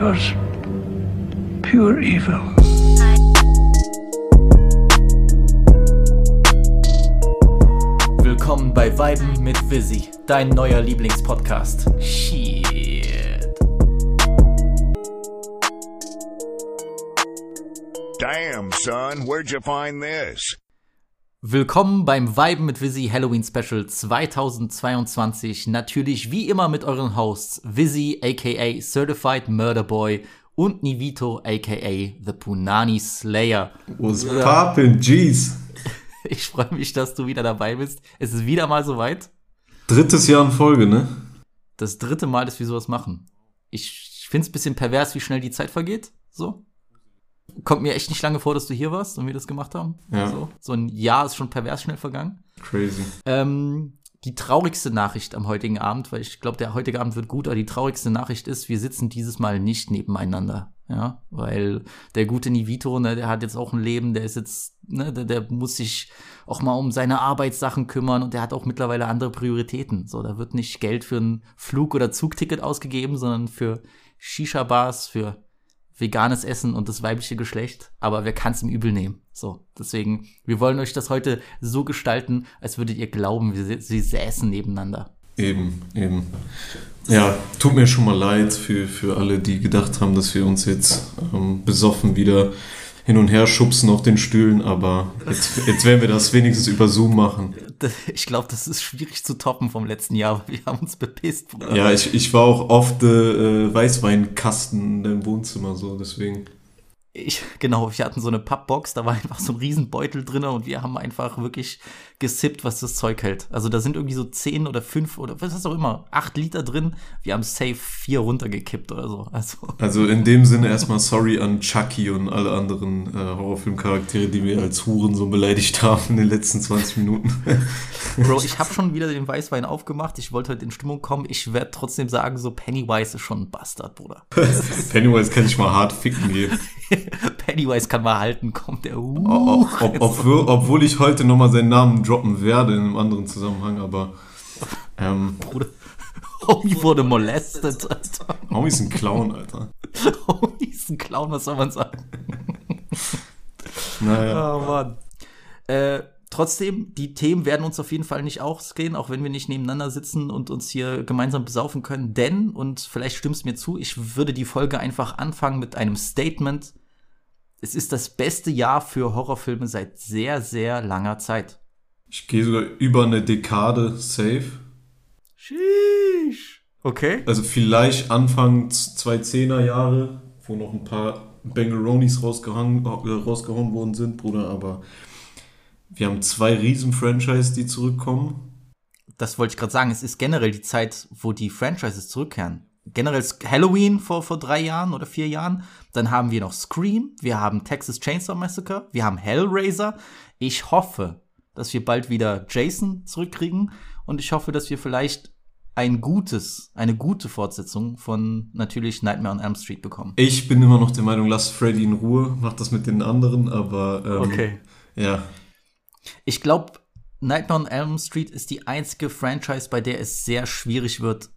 It was pure evil. Willkommen bei Weiben mit Visi, dein neuer Lieblingspodcast. Shit. Damn, son, where'd you find this? Willkommen beim Weiben mit Visi Halloween Special 2022. Natürlich wie immer mit euren Hosts Visi aka Certified Murder Boy und Nivito aka The Punani Slayer. Was poppin' G's? Ich freue mich, dass du wieder dabei bist. Es ist wieder mal soweit. Drittes Jahr in Folge, ne? Das dritte Mal, dass wir sowas machen. Ich find's ein bisschen pervers, wie schnell die Zeit vergeht, so. Kommt mir echt nicht lange vor, dass du hier warst und wir das gemacht haben. Ja. Also, so ein Jahr ist schon pervers schnell vergangen. Crazy. Die traurigste Nachricht am heutigen Abend, weil ich glaube, der heutige Abend wird gut, aber die traurigste Nachricht ist, wir sitzen dieses Mal nicht nebeneinander. Ja, weil der gute Nivito, ne, der hat jetzt auch ein Leben, der ist jetzt, ne, der muss sich auch mal um seine Arbeitssachen kümmern und der hat auch mittlerweile andere Prioritäten. So, da wird nicht Geld für ein Flug- oder Zugticket ausgegeben, sondern für Shisha-Bars, für veganes Essen und das weibliche Geschlecht, aber wer kann es ihm übel nehmen? So, deswegen, wir wollen euch das heute so gestalten, als würdet ihr glauben, sie säßen nebeneinander. Eben. Ja, tut mir schon mal leid für alle, die gedacht haben, dass wir uns jetzt besoffen wieder hin und her schubsen auf den Stühlen, aber jetzt werden wir das wenigstens über Zoom machen. Ich glaube, das ist schwierig zu toppen vom letzten Jahr, wir haben uns bepisst. Bruder. Ja, ich war auch oft Weißweinkasten im Wohnzimmer, so deswegen. Wir hatten so eine Pappbox, da war einfach so ein Riesenbeutel drin und wir haben einfach wirklich gesippt, was das Zeug hält. Also da sind irgendwie so 10 oder 5 oder was auch immer, 8 Liter drin. Wir haben safe 4 runtergekippt oder so. Also in dem Sinne erstmal sorry an Chucky und alle anderen Horrorfilmcharaktere, die wir als Huren so beleidigt haben in den letzten 20 Minuten. Bro, ich habe schon wieder den Weißwein aufgemacht. Ich wollte heute in Stimmung kommen. Ich werde trotzdem sagen, so Pennywise ist schon ein Bastard, Bruder. Pennywise kann ich mal hart ficken gehen. Pennywise kann mal halten, kommt der Obwohl ich heute nochmal seinen Namen droppen werde in einem anderen Zusammenhang, aber Bruder, Homie wurde molestet, Alter. Homie ist ein Clown, Alter. Homie ist ein Clown, was soll man sagen? Naja. Oh, Mann. Trotzdem, die Themen werden uns auf jeden Fall nicht ausgehen, auch wenn wir nicht nebeneinander sitzen und uns hier gemeinsam besaufen können. Denn, und vielleicht stimmt's mir zu, ich würde die Folge einfach anfangen mit einem Statement. Es ist das beste Jahr für Horrorfilme seit sehr, sehr langer Zeit. Ich gehe sogar über eine Dekade safe. Sheesh. Okay. Also vielleicht Anfang 2010er Jahre, wo noch ein paar Bangaronis rausgehauen worden sind, Bruder, aber wir haben 2 Riesen-Franchises, die zurückkommen. Das wollte ich gerade sagen. Es ist generell die Zeit, wo die Franchises zurückkehren. Generell Halloween vor 3 Jahren oder 4 Jahren. Dann haben wir noch Scream. Wir haben Texas Chainsaw Massacre. Wir haben Hellraiser. Ich hoffe, dass wir bald wieder Jason zurückkriegen. Und ich hoffe, dass wir vielleicht eine gute Fortsetzung von natürlich Nightmare on Elm Street bekommen. Ich bin immer noch der Meinung, lasst Freddy in Ruhe. Macht das mit den anderen, aber okay. Ja. Ich glaube, Nightmare on Elm Street ist die einzige Franchise, bei der es sehr schwierig wird,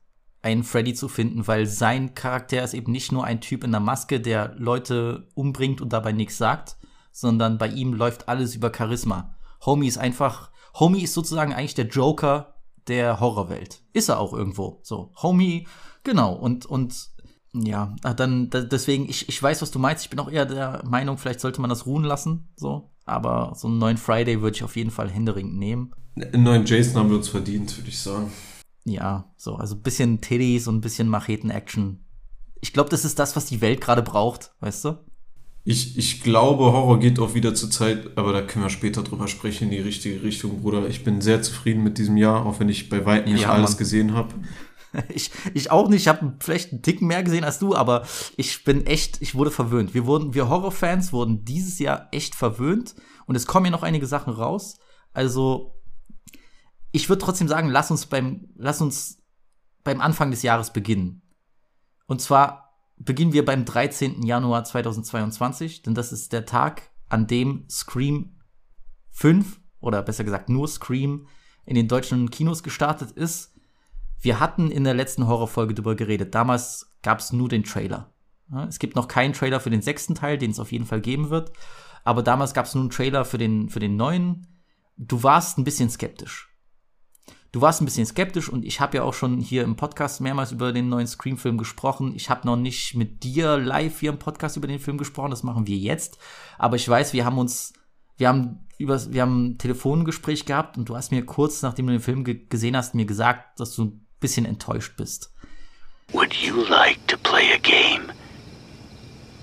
einen Freddy zu finden, weil sein Charakter ist eben nicht nur ein Typ in einer Maske, der Leute umbringt und dabei nichts sagt, sondern bei ihm läuft alles über Charisma. Homie ist sozusagen eigentlich der Joker der Horrorwelt. Ist er auch irgendwo. So, Homie, genau. Und ja, dann deswegen, ich weiß, was du meinst. Ich bin auch eher der Meinung, vielleicht sollte man das ruhen lassen, so. Aber so einen neuen Friday würde ich auf jeden Fall händeringend nehmen. Einen neuen Jason haben wir uns verdient, würde ich sagen. Ja, so, also ein bisschen Teddys und ein bisschen Macheten-Action. Ich glaube, das ist das, was die Welt gerade braucht, weißt du? Ich glaube, Horror geht auch wieder zur Zeit, aber da können wir später drüber sprechen, in die richtige Richtung, Bruder. Ich bin sehr zufrieden mit diesem Jahr, auch wenn ich bei weitem nicht alles gesehen habe. Ich auch nicht, ich habe vielleicht einen Ticken mehr gesehen als du, aber ich wurde verwöhnt. Wir Horrorfans wurden dieses Jahr echt verwöhnt und es kommen ja noch einige Sachen raus. Also, ich würde trotzdem sagen, lass uns beim Anfang des Jahres beginnen. Und zwar beginnen wir beim 13. Januar 2022, denn das ist der Tag, an dem Scream 5, oder besser gesagt nur Scream, in den deutschen Kinos gestartet ist. Wir hatten in der letzten Horrorfolge drüber geredet. Damals gab es nur den Trailer. Es gibt noch keinen Trailer für den 6. Teil, den es auf jeden Fall geben wird. Aber damals gab es nur einen Trailer für den 9. Du warst ein bisschen skeptisch. Und ich habe ja auch schon hier im Podcast mehrmals über den neuen Scream-Film gesprochen. Ich habe noch nicht mit dir live hier im Podcast über den Film gesprochen, das machen wir jetzt. Aber ich weiß, wir haben ein Telefongespräch gehabt und du hast mir kurz, nachdem du den Film gesehen hast, mir gesagt, dass du ein bisschen enttäuscht bist. Would you like to play a game?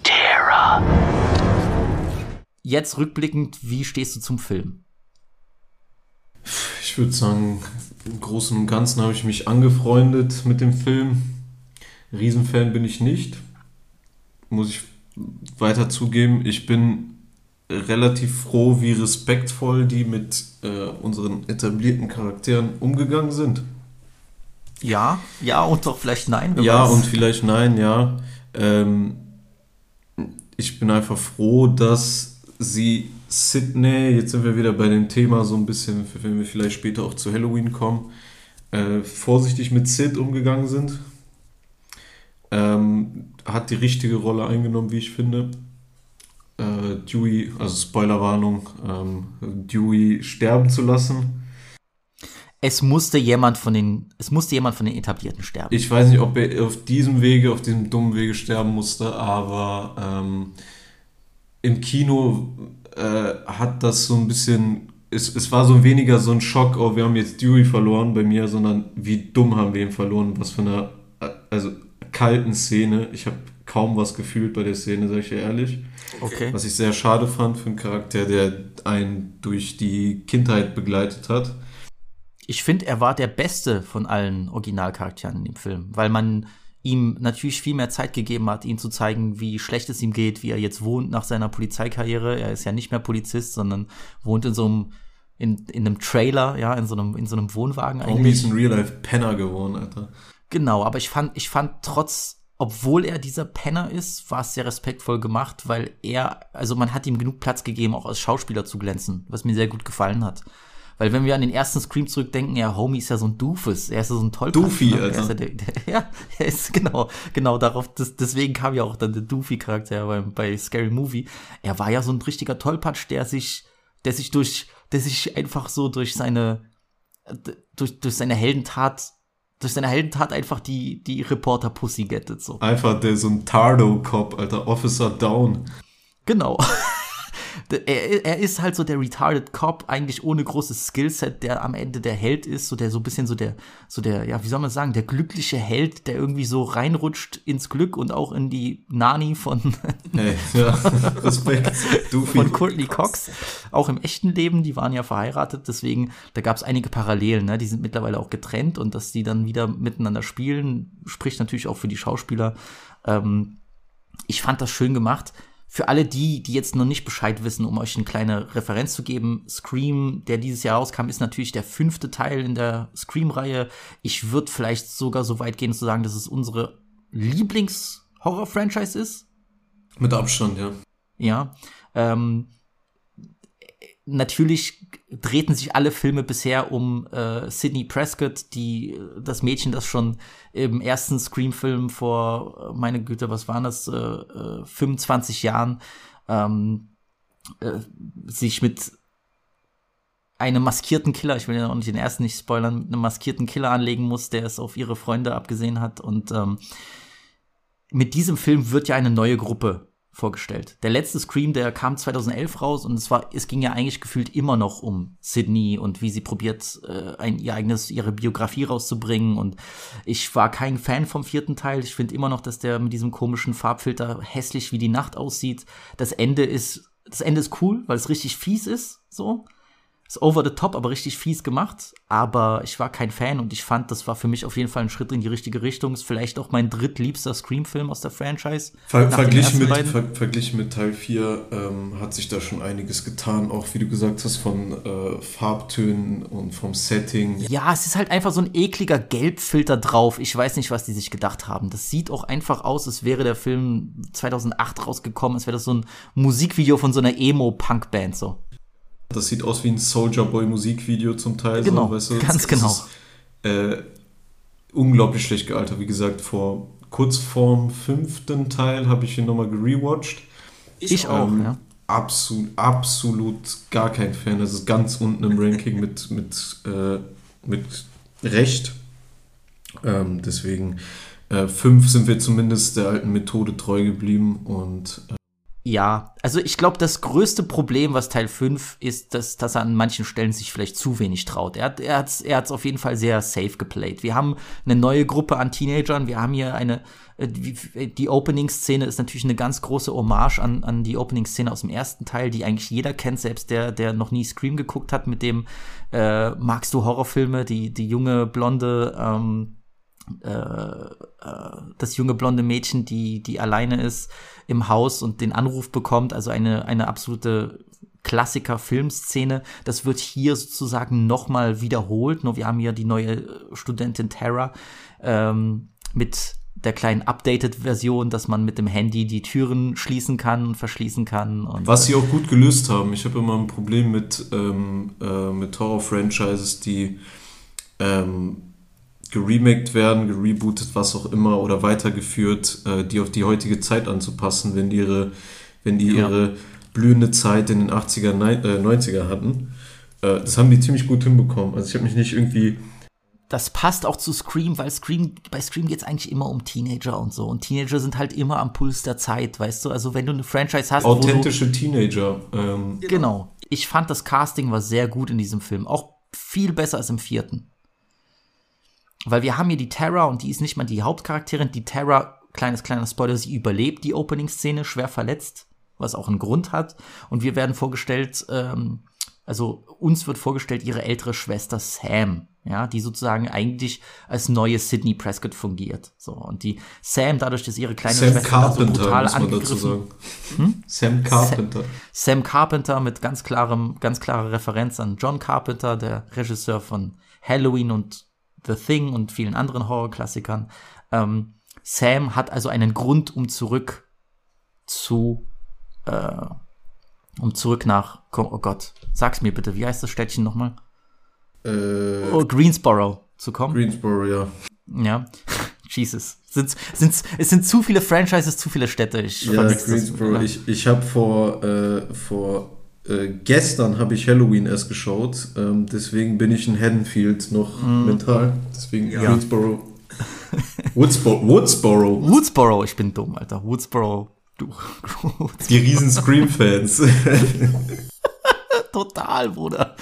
Terror. Jetzt rückblickend, wie stehst du zum Film? Ich würde sagen, im Großen und Ganzen habe ich mich angefreundet mit dem Film. Riesenfan bin ich nicht. Muss ich weiter zugeben. Ich bin relativ froh, wie respektvoll die mit unseren etablierten Charakteren umgegangen sind. Ja und doch vielleicht nein. Ich bin einfach froh, dass sie Sidney, jetzt sind wir wieder bei dem Thema so ein bisschen, wenn wir vielleicht später auch zu Halloween kommen, vorsichtig mit Sid umgegangen sind. Hat die richtige Rolle eingenommen, wie ich finde. Dewey, also Spoilerwarnung, Dewey sterben zu lassen. Es musste jemand von den Etablierten sterben. Ich weiß nicht, ob er auf diesem dummen Wege sterben musste, aber im Kino hat das so ein bisschen, es war so weniger so ein Schock, oh, wir haben jetzt Dewey verloren bei mir, sondern wie dumm haben wir ihn verloren, was für eine, also kalten Szene. Ich habe kaum was gefühlt bei der Szene, sage ich dir ehrlich. Okay. Was ich sehr schade fand für einen Charakter, der einen durch die Kindheit begleitet hat. Ich finde, er war der Beste von allen Originalcharakteren in dem Film, weil man ihm natürlich viel mehr Zeit gegeben hat, ihm zu zeigen, wie schlecht es ihm geht, wie er jetzt wohnt nach seiner Polizeikarriere. Er ist ja nicht mehr Polizist, sondern wohnt in so einem, in einem Trailer, ja, in so einem Wohnwagen eigentlich. Irgendwie ist ein Real-Life-Penner geworden, Alter. Genau, aber ich fand trotz, obwohl er dieser Penner ist, war es sehr respektvoll gemacht, weil man hat ihm genug Platz gegeben, auch als Schauspieler zu glänzen, was mir sehr gut gefallen hat. Weil wenn wir an den ersten Scream zurückdenken, ja, Homie ist ja so ein Doofus, er ist ja so ein Tollpatsch. Doofy, Alter. Er ist ja, er ist genau darauf, deswegen kam ja auch dann der Doofy-Charakter bei Scary Movie. Er war ja so ein richtiger Tollpatsch, der sich einfach so durch seine Heldentat einfach die Reporter-Pussy gettet, so. Einfach der so ein Tardo-Cop, Alter, Officer Down. Genau. Er ist halt so der retarded Cop, eigentlich ohne großes Skillset, der am Ende der Held ist, der glückliche Held, der irgendwie so reinrutscht ins Glück und auch in die Nani von Courtney Cox. Auch im echten Leben, die waren ja verheiratet, deswegen, da gab es einige Parallelen, ne? Die sind mittlerweile auch getrennt und dass die dann wieder miteinander spielen, spricht natürlich auch für die Schauspieler. Ich fand das schön gemacht. Für alle die jetzt noch nicht Bescheid wissen, um euch eine kleine Referenz zu geben, Scream, der dieses Jahr rauskam, ist natürlich der 5. Teil in der Scream-Reihe. Ich würde vielleicht sogar so weit gehen zu sagen, dass es unsere Lieblings-Horror-Franchise ist. Mit Abstand, ja. Ja. Natürlich drehten sich alle Filme bisher um Sidney Prescott, das Mädchen, das schon im ersten Scream-Film vor, meine Güte, was waren das, 25 Jahren, sich mit einem maskierten Killer, ich will ja auch nicht den ersten nicht spoilern, mit einem maskierten Killer anlegen muss, der es auf ihre Freunde abgesehen hat. Und mit diesem Film wird ja eine neue Gruppe vorgestellt. Der letzte Scream, der kam 2011 raus und es ging ja eigentlich gefühlt immer noch um Sidney und wie sie probiert, ihre Biografie rauszubringen. Und ich war kein Fan vom 4. Teil. Ich finde immer noch, dass der mit diesem komischen Farbfilter hässlich wie die Nacht aussieht. Das Ende ist cool, weil es richtig fies ist, so. Ist over the top, aber richtig fies gemacht. Aber ich war kein Fan und ich fand, das war für mich auf jeden Fall ein Schritt in die richtige Richtung. Ist vielleicht auch mein drittliebster Scream-Film aus der Franchise. Verglichen mit Teil 4 hat sich da schon einiges getan. Auch wie du gesagt hast, von Farbtönen und vom Setting. Ja, es ist halt einfach so ein ekliger Gelbfilter drauf. Ich weiß nicht, was die sich gedacht haben. Das sieht auch einfach aus, als wäre der Film 2008 rausgekommen. Es wäre das so ein Musikvideo von so einer Emo-Punk-Band, so. Das sieht aus wie ein Soulja Boy Musikvideo zum Teil. Genau, so, weißt du, ganz genau. Ist, unglaublich schlecht gealtert, wie gesagt, vor kurz vorm 5. Teil habe ich ihn nochmal gerewatcht. Ich auch, ja. Absolut gar kein Fan. Das ist ganz unten im Ranking mit Recht. Deswegen 5 sind wir zumindest der alten Methode treu geblieben. Und ja, also ich glaube, das größte Problem, was Teil 5 ist, dass er an manchen Stellen sich vielleicht zu wenig traut. Er hat's auf jeden Fall sehr safe geplayed. Wir haben eine neue Gruppe an Teenagern. Wir haben hier die Opening-Szene ist natürlich eine ganz große Hommage an die Opening-Szene aus dem ersten Teil, die eigentlich jeder kennt, selbst der noch nie Scream geguckt hat, mit dem magst du Horrorfilme, die junge blonde das junge blonde Mädchen, die alleine ist im Haus und den Anruf bekommt, also eine absolute Klassiker-Filmszene. Das wird hier sozusagen nochmal wiederholt, nur wir haben hier die neue Studentin Tara mit der kleinen Updated-Version, dass man mit dem Handy die Türen schließen kann und verschließen kann. Und was sie auch gut gelöst haben. Ich habe immer ein Problem mit Horror-Franchises, die geremaked werden, gerebootet, was auch immer, oder weitergeführt, die auf die heutige Zeit anzupassen, wenn die ihre blühende Zeit in den 80er, 90er hatten. Das haben die ziemlich gut hinbekommen. Also ich habe mich nicht irgendwie... Das passt auch zu Scream, weil bei Scream geht's eigentlich immer um Teenager und so. Und Teenager sind halt immer am Puls der Zeit, weißt du? Also wenn du eine Franchise hast, authentische Teenager. Genau. Ich fand, das Casting war sehr gut in diesem Film. Auch viel besser als im 4. Weil wir haben hier die Tara, und die ist nicht mal die Hauptcharakterin. Die Tara, kleiner Spoiler, sie überlebt die Opening-Szene, schwer verletzt, was auch einen Grund hat. Und wir werden vorgestellt, uns wird vorgestellt ihre ältere Schwester Sam, ja, die sozusagen eigentlich als neue Sidney Prescott fungiert. So, und die Sam, dadurch, dass ihre kleine Schwester so brutal angegriffen... Sam Carpenter. Sam Carpenter mit ganz klarer Referenz an John Carpenter, der Regisseur von Halloween und The Thing und vielen anderen Horrorklassikern. Sam hat also einen Grund, um zurück nach, sag's mir bitte, wie heißt das Städtchen nochmal? Greensboro zu kommen. Greensboro, ja. Ja, Jesus. Es sind zu viele Franchises, zu viele Städte. Greensboro. Ich habe gestern habe ich Halloween erst geschaut, deswegen bin ich in Haddonfield noch mental. Deswegen ja. Greensboro. Woodsboro, ich bin dumm, Alter. Woodsboro. Die riesen Scream-Fans. Total, Bruder.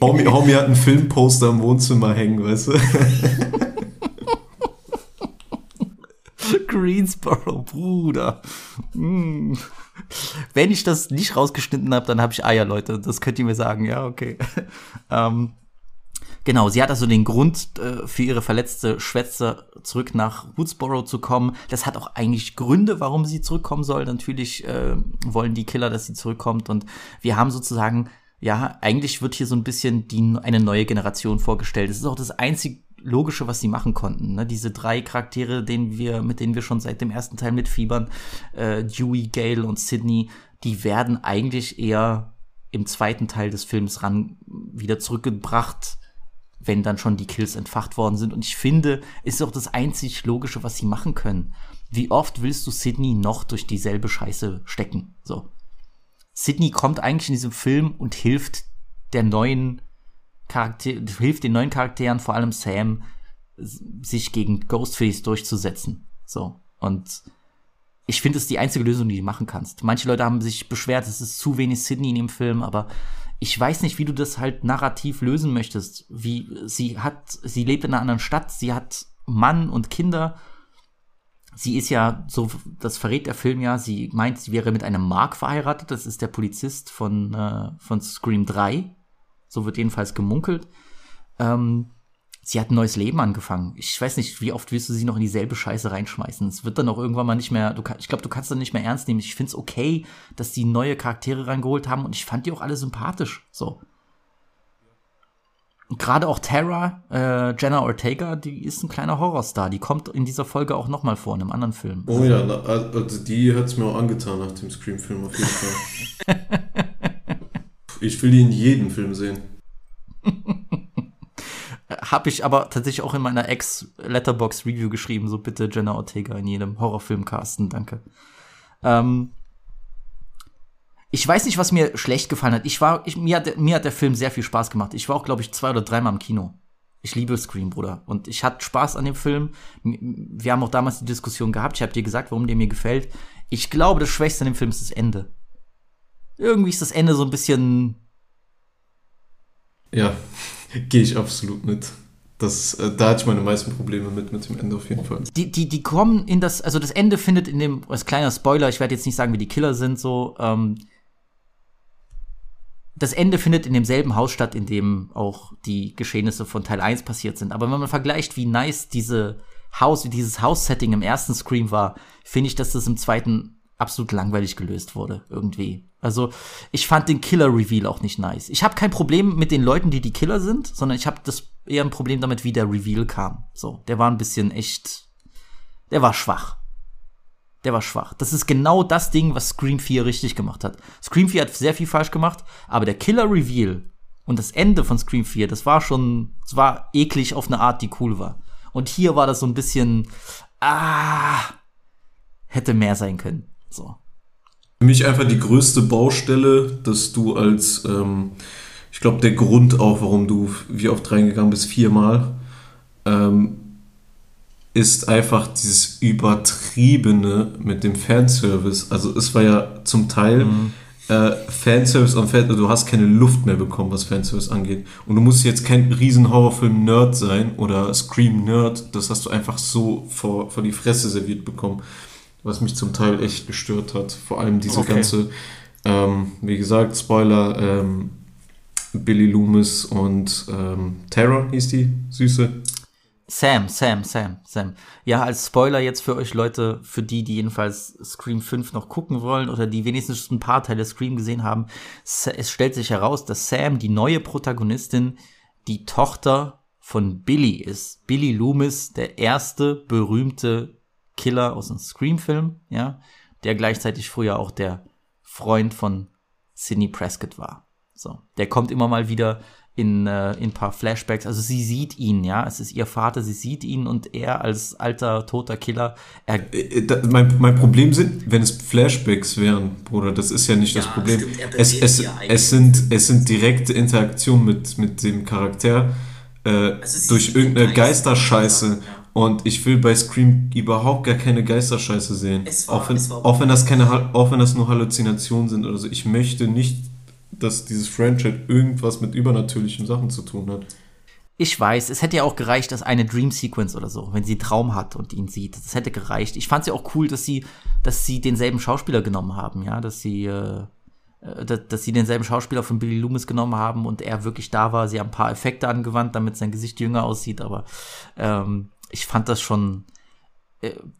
Homie hat einen Filmposter im Wohnzimmer hängen, weißt du? Greensboro, Bruder. Wenn ich das nicht rausgeschnitten habe, dann habe ich Eier, Leute. Das könnt ihr mir sagen. Ja, okay. Genau, sie hat also den Grund, für ihre verletzte Schwester zurück nach Woodsboro zu kommen. Das hat auch eigentlich Gründe, warum sie zurückkommen soll. Natürlich wollen die Killer, dass sie zurückkommt. Und wir haben sozusagen, ja, eigentlich wird hier so ein bisschen eine neue Generation vorgestellt. Das ist auch das einzig Logische, was sie machen konnten. Ne? Diese 3 Charaktere, mit denen wir schon seit dem ersten Teil mitfiebern, Dewey, Gale und Sidney, die werden eigentlich eher im zweiten Teil des Films wieder zurückgebracht, wenn dann schon die Kills entfacht worden sind. Und ich finde, ist auch das einzig Logische, was sie machen können. Wie oft willst du Sidney noch durch dieselbe Scheiße stecken? So. Sidney kommt eigentlich in diesem Film und hilft den neuen Charakteren, vor allem Sam, sich gegen Ghostface durchzusetzen. So. Und ich finde, es ist die einzige Lösung, die du machen kannst. Manche Leute haben sich beschwert, es ist zu wenig Sidney in dem Film, aber ich weiß nicht, wie du das halt narrativ lösen möchtest. Wie sie lebt in einer anderen Stadt, sie hat Mann und Kinder. Sie ist ja, so, das verrät der Film ja, sie meint, sie wäre mit einem Mark verheiratet. Das ist der Polizist von Scream 3. So wird jedenfalls gemunkelt. Sie hat ein neues Leben angefangen. Ich weiß nicht, wie oft willst du sie noch in dieselbe Scheiße reinschmeißen. Es wird dann auch irgendwann mal nicht mehr, ich glaube, du kannst dann nicht mehr ernst nehmen. Ich finde es okay, dass die neue Charaktere reingeholt haben, und ich fand die auch alle sympathisch. So. Gerade auch Tara, Jenna Ortega, die ist ein kleiner Horrorstar. Die kommt in dieser Folge auch nochmal vor, in einem anderen Film. Oh ja, also die hat es mir auch angetan nach dem Scream-Film auf jeden Fall. Ich will die in jedem Film sehen. Habe ich aber tatsächlich auch in meiner Ex-Letterbox-Review geschrieben, so bitte Jenna Ortega in jedem Horrorfilm casten, danke. Ich weiß nicht, was mir schlecht gefallen hat. Mir hat der Film sehr viel Spaß gemacht. Ich war auch, glaube ich, 2 oder 3 Mal im Kino. Ich liebe Scream, Bruder. Und ich hatte Spaß an dem Film. Wir haben auch damals die Diskussion gehabt. Ich habe dir gesagt, warum der mir gefällt. Ich glaube, das Schwächste an dem Film ist das Ende. Irgendwie ist das Ende so ein bisschen... Ja, gehe ich absolut mit. Da hatte ich meine meisten Probleme mit dem Ende auf jeden Fall. Die kommen in das... Also das Ende findet in dem... Als kleiner Spoiler, ich werde jetzt nicht sagen, wie die Killer sind, so... das Ende findet in demselben Haus statt, in dem auch die Geschehnisse von Teil 1 passiert sind. Aber wenn man vergleicht, wie nice dieses Haus-Setting im ersten Scream war, finde ich, dass das im zweiten absolut langweilig gelöst wurde, irgendwie. Also, ich fand den Killer-Reveal auch nicht nice. Ich habe kein Problem mit den Leuten, die Killer sind, sondern ich habe eher ein Problem damit, wie der Reveal kam. So, der war ein bisschen echt, der war schwach. Das ist genau das Ding, was Scream 4 richtig gemacht hat. Scream 4 hat sehr viel falsch gemacht, aber der Killer-Reveal und das Ende von Scream 4, das war eklig auf eine Art, die cool war. Und hier war das so ein bisschen, hätte mehr sein können. So. Für mich einfach die größte Baustelle, dass du als, ich glaube, der Grund auch, warum du wie oft reingegangen bist, 4 Mal, ist einfach dieses Übertriebene mit dem Fanservice. Also es war ja zum Teil Fanservice am Feld, du hast keine Luft mehr bekommen, was Fanservice angeht. Und du musst jetzt kein riesen Horrorfilm-Nerd sein oder Scream-Nerd, das hast du einfach so vor die Fresse serviert bekommen, was mich zum Teil echt gestört hat. Vor allem diese ganze, wie gesagt, Spoiler, Billy Loomis und Tara hieß die Süße. Sam. Ja, als Spoiler jetzt für euch Leute, für die jedenfalls Scream 5 noch gucken wollen oder die wenigstens ein paar Teile Scream gesehen haben, es stellt sich heraus, dass Sam, die neue Protagonistin, die Tochter von Billy ist. Billy Loomis, der erste berühmte Killer aus dem Scream-Film, ja, der gleichzeitig früher auch der Freund von Sidney Prescott war. So, der kommt immer mal wieder in ein paar Flashbacks, also sie sieht ihn, ja, es ist ihr Vater, sie sieht ihn und er als alter, toter Killer. Mein Problem sind, wenn es Flashbacks wären, Bruder, das ist ja nicht das Problem. Es sind direkte Interaktionen mit dem Charakter durch irgendeine Geisterscheiße. Und ich will bei Scream überhaupt gar keine Geisterscheiße sehen. Auch wenn das nur Halluzinationen sind oder so. Ich möchte nicht, dass dieses Franchise irgendwas mit übernatürlichen Sachen zu tun hat. Ich weiß, es hätte ja auch gereicht, dass eine Dream-Sequence oder so, wenn sie einen Traum hat und ihn sieht, das hätte gereicht. Ich fand es ja auch cool, dass sie denselben Schauspieler genommen haben, ja, dass sie denselben Schauspieler von Billy Loomis genommen haben und er wirklich da war. Sie haben ein paar Effekte angewandt, damit sein Gesicht jünger aussieht, aber ich fand das schon,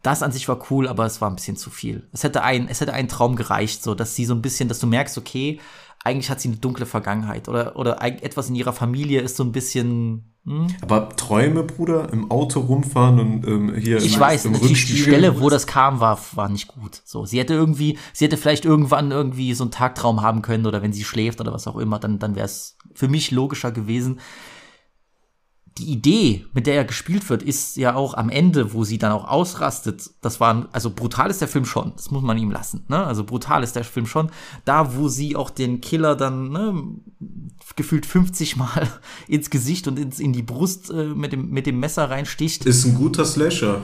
das an sich war cool, aber es war ein bisschen zu viel. Es hätte einen Traum gereicht, so, dass sie so ein bisschen, dass du merkst, okay, eigentlich hat sie eine dunkle Vergangenheit oder etwas in ihrer Familie ist so ein bisschen. Aber Träume, Bruder, im Auto rumfahren und hier. Ich weiß, die Stelle, wo das kam, war nicht gut. So, sie hätte vielleicht irgendwann irgendwie so einen Tagtraum haben können oder wenn sie schläft oder was auch immer, dann wäre es für mich logischer gewesen. Die Idee, mit der er gespielt wird, ist ja auch am Ende, wo sie dann auch ausrastet. Also brutal ist der Film schon. Das muss man ihm lassen, ne? Also brutal ist der Film schon. Da, wo sie auch den Killer dann, ne, gefühlt 50 Mal ins Gesicht und in die Brust mit dem Messer reinsticht. Ist ein guter Slasher.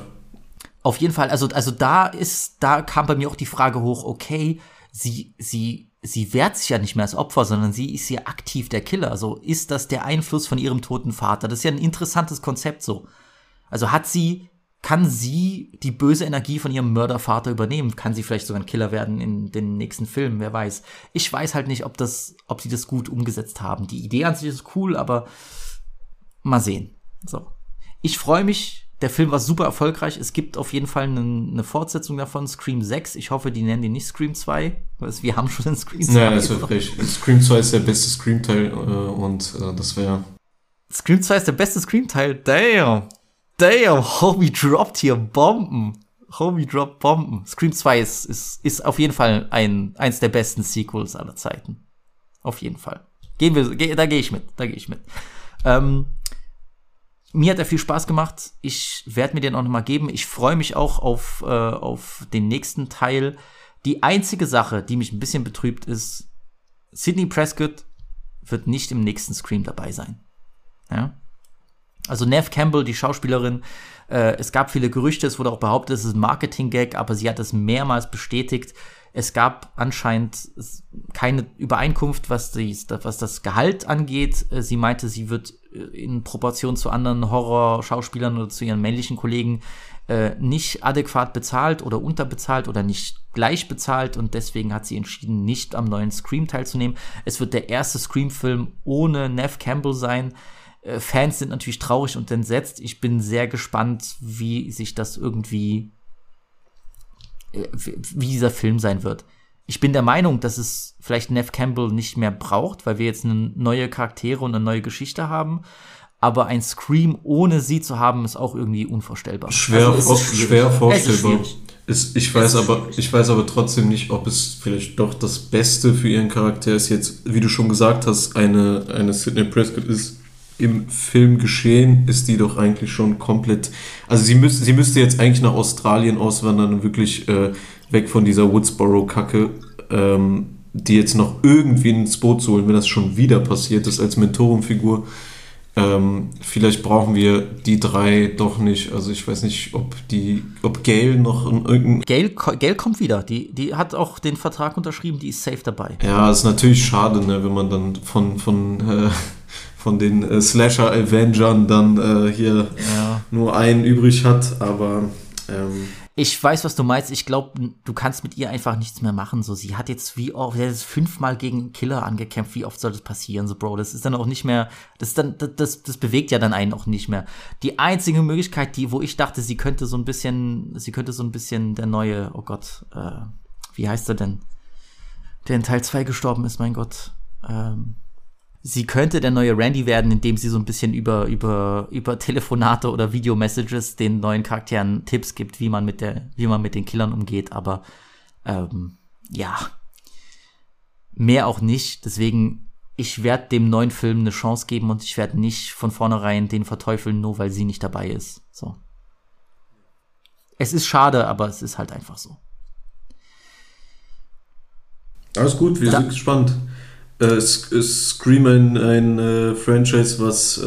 Auf jeden Fall. Also da kam bei mir auch die Frage hoch, okay, sie wehrt sich ja nicht mehr als Opfer, sondern sie ist ja aktiv der Killer. Also ist das der Einfluss von ihrem toten Vater? Das ist ja ein interessantes Konzept so. Also kann sie die böse Energie von ihrem Mördervater übernehmen? Kann sie vielleicht sogar ein Killer werden in den nächsten Filmen? Wer weiß. Ich weiß halt nicht, ob sie das gut umgesetzt haben. Die Idee an sich ist cool, aber mal sehen. So. Ich freue mich. Der Film war super erfolgreich. Es gibt auf jeden Fall eine Fortsetzung davon, Scream 6. Ich hoffe, die nennen die nicht Scream 2. Wir haben schon einen Scream 2. Naja, das wird frech. Scream 2 ist der beste Scream-Teil und das wäre... Scream 2 ist der beste Scream-Teil? Damn, Homie droppt hier Bomben. Scream 2 ist auf jeden Fall eins der besten Sequels aller Zeiten. Auf jeden Fall. Da gehe ich mit. Mir hat er viel Spaß gemacht. Ich werde mir den auch nochmal geben. Ich freue mich auch auf den nächsten Teil. Die einzige Sache, die mich ein bisschen betrübt, ist, Sidney Prescott wird nicht im nächsten Scream dabei sein. Ja? Also Neve Campbell, die Schauspielerin, es gab viele Gerüchte, es wurde auch behauptet, es ist ein Marketing-Gag, aber sie hat es mehrmals bestätigt. Es gab anscheinend keine Übereinkunft, was das Gehalt angeht. Sie meinte, sie wird in Proportion zu anderen Horror-Schauspielern oder zu ihren männlichen Kollegen nicht adäquat bezahlt oder unterbezahlt oder nicht gleich bezahlt, und deswegen hat sie entschieden, nicht am neuen Scream teilzunehmen. Es wird der erste Scream-Film ohne Neve Campbell sein. Fans sind natürlich traurig und entsetzt. Ich bin sehr gespannt, wie sich das irgendwie, wie dieser Film sein wird. Ich bin der Meinung, dass es vielleicht Neve Campbell nicht mehr braucht, weil wir jetzt eine neue Charaktere und eine neue Geschichte haben. Aber ein Scream ohne sie zu haben, ist auch irgendwie unvorstellbar. Schwer vorstellbar. Ich weiß aber trotzdem nicht, ob es vielleicht doch das Beste für ihren Charakter ist, jetzt, wie du schon gesagt hast, eine Sidney Prescott ist. Im Film geschehen, ist die doch eigentlich schon komplett, also sie müsste jetzt eigentlich nach Australien auswandern und wirklich weg von dieser Woodsboro-Kacke, die jetzt noch irgendwie ins Boot zu holen, wenn das schon wieder passiert ist, als Mentorenfigur. Vielleicht brauchen wir die drei doch nicht. Also ich weiß nicht, ob Gail noch in irgendeinem... Gail kommt wieder. Die hat auch den Vertrag unterschrieben, die ist safe dabei. Ja, ist natürlich schade, ne, wenn man dann von den Slasher-Avengern dann hier nur einen übrig hat, aber... Ich weiß, was du meinst. Ich glaube, du kannst mit ihr einfach nichts mehr machen. So, sie hat jetzt fünfmal gegen einen Killer angekämpft. Wie oft soll das passieren? So, Bro, das ist dann auch nicht mehr, das bewegt ja dann einen auch nicht mehr. Die einzige Möglichkeit, wo ich dachte, sie könnte so ein bisschen der neue, oh Gott, wie heißt er denn? Der in Teil 2 gestorben ist, mein Gott. Sie könnte der neue Randy werden, indem sie so ein bisschen über Telefonate oder Videomessages den neuen Charakteren Tipps gibt, wie man mit den Killern umgeht, aber mehr auch nicht. Deswegen, ich werde dem neuen Film eine Chance geben und ich werde nicht von vornherein den verteufeln, nur weil sie nicht dabei ist. So. Es ist schade, aber es ist halt einfach so. Alles gut, wir sind gespannt. Scream ein Franchise, was